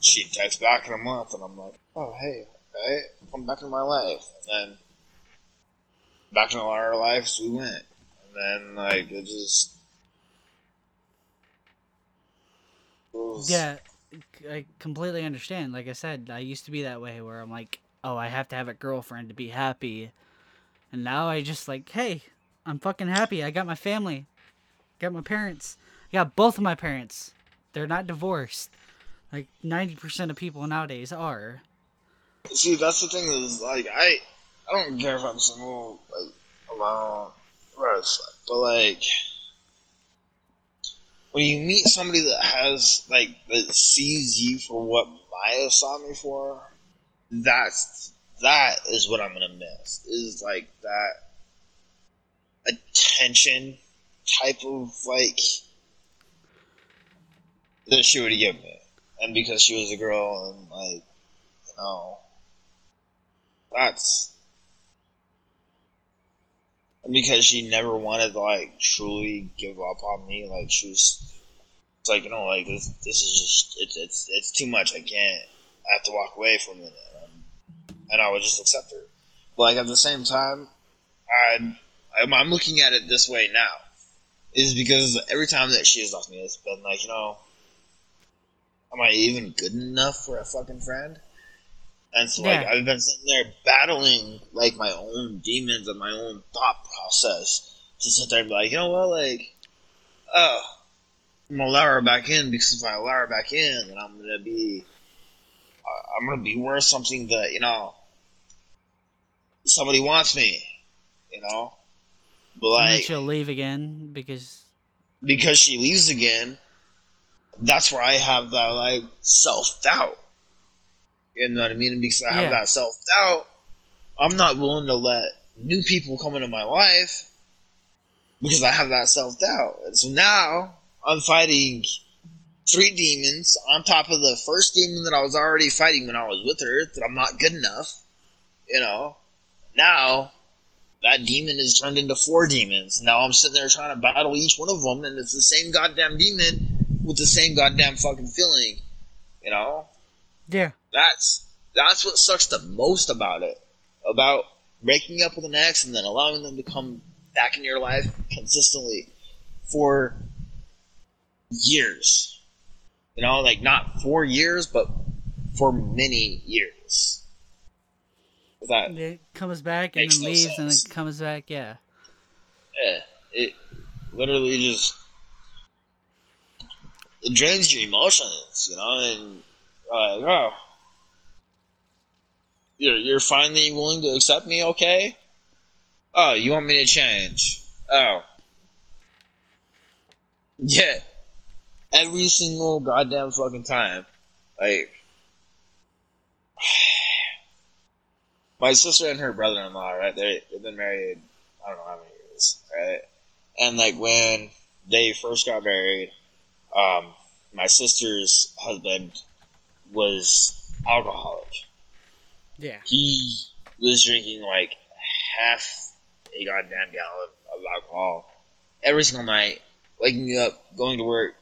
she types back in a month, and I'm like, oh, hey, okay, I'm back in my life. And then, back in all our lives, we went. And then, like, it just... Yeah, I completely understand. Like I said, I used to be that way where I'm like, oh, I have to have a girlfriend to be happy. And now I just like, hey, I'm fucking happy. I got my family. I got my parents. I got both of my parents. They're not divorced. Like 90% of people nowadays are. See, that's the thing is, like, I don't care if I'm single, like, alone, but like... When you meet somebody that has, like, that sees you for what Maya saw me for, that is what I'm gonna miss. Is, like, that attention type of, like, that she would give me. And because she was a girl, and, like, you know, that's... Because she never wanted to, like, truly give up on me. Like, she was... It's like, you know, like, this is just... It's too much. I can't... I have to walk away from it. And I would just accept her. But, like, at the same time, I'm looking at it this way now. Is because every time that she has left me, it's been like, you know... Am I even good enough for a fucking friend? And so, like, yeah. I've been sitting there battling, like, my own demons and my own thought process to sit there and be like, you know what, like, oh, I'm gonna allow her back in, because if I allow her back in, then I'm gonna be worth something that, you know, somebody wants me, you know? But, like... And she'll leave again, because she leaves again, that's where I have that, like, self-doubt. You know what I mean? And because I have that self-doubt, I'm not willing to let new people come into my life because I have that self-doubt. And so now, I'm fighting three demons on top of the first demon that I was already fighting when I was with her, that I'm not good enough, you know? Now, that demon is turned into four demons. Now I'm sitting there trying to battle each one of them, and it's the same goddamn demon with the same goddamn fucking feeling, you know? Yeah. That's what sucks the most about it. About breaking up with an ex and then allowing them to come back in your life consistently for years. You know, like, not 4 years, but for many years. That it comes back and then leaves and it comes back, yeah. Yeah, it literally just... It drains your emotions, you know, and... oh, you're finally willing to accept me, okay? Oh, you want me to change? Oh. Yeah. Every single goddamn fucking time. Like... My sister and her brother-in-law, right? They've been married, I don't know how many years, right? And, like, when they first got married, my sister's husband... was alcoholic. Yeah. He was drinking like half a goddamn gallon of alcohol every single night, waking up, going to work,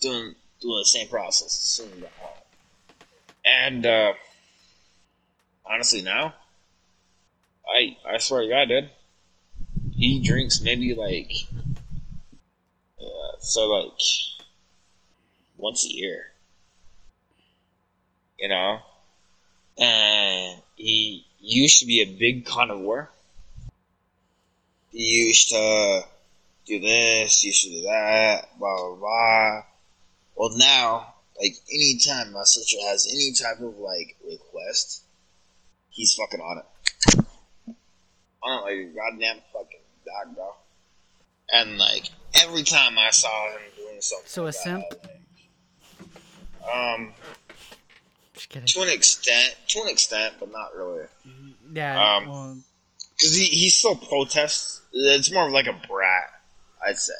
doing the same process. And, honestly now, I swear to God, dude, he drinks maybe like, like, once a year. You know, and he used to be a big carnivore. He used to do this, used to do that, blah, blah, blah. Well, now, like, anytime my sister has any type of, like, request, he's fucking on it. On like a goddamn fucking dog, bro. And, like, every time I saw him doing something so like a simp? That, just kidding. To an extent, but not really. Yeah, well... Because he still protests. It's more of like a brat, I'd say.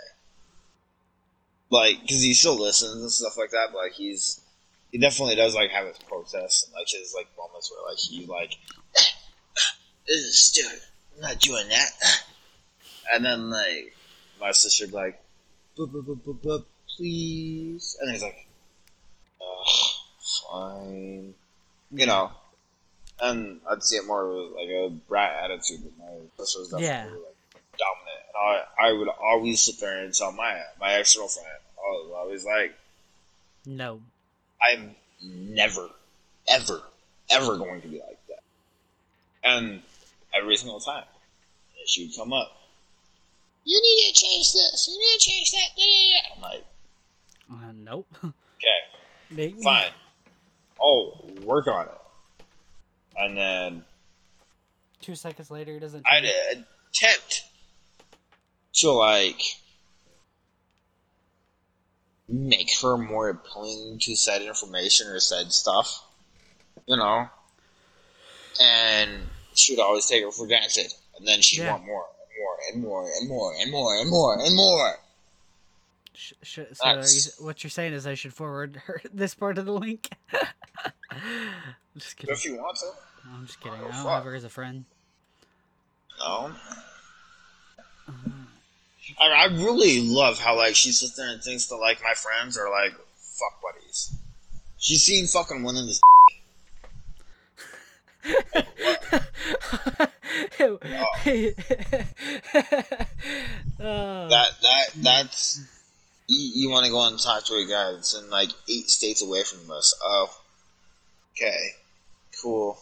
Like, because he still listens and stuff like that, but, like, he definitely does, like, have his protests and, like, his, like, moments where, like, he's like, this is stupid, I'm not doing that. And then, like, my sister'd be like, please. And he's like, fine. You know. And I'd see it more with, like, a brat attitude, but my sister was definitely, like, dominant. And I would always sit there and tell my ex-girlfriend, I was always like, no. I'm never, ever, ever going to be like that. And every single time, she would come up, you need to change this, you need to change that, I'm like, nope. Okay, fine. Oh, work on it. And then 2 seconds later, it doesn't. I'd attempt to, like, make her more appealing to said information or said stuff, you know. And she would always take it for granted, and then she'd want more and more and more and more and more and more and more. What you're saying is I should forward her this part of the link. Just kidding. If you want to. No, I'm just kidding. I don't have her as a friend. No. I really love how, like, she sits there and thinks that, like, my friends are, like, fuck buddies. She's seen fucking one in this. That's. You want to go and talk to a guy that's in, like, 8 states away from us. Oh. Okay. Cool.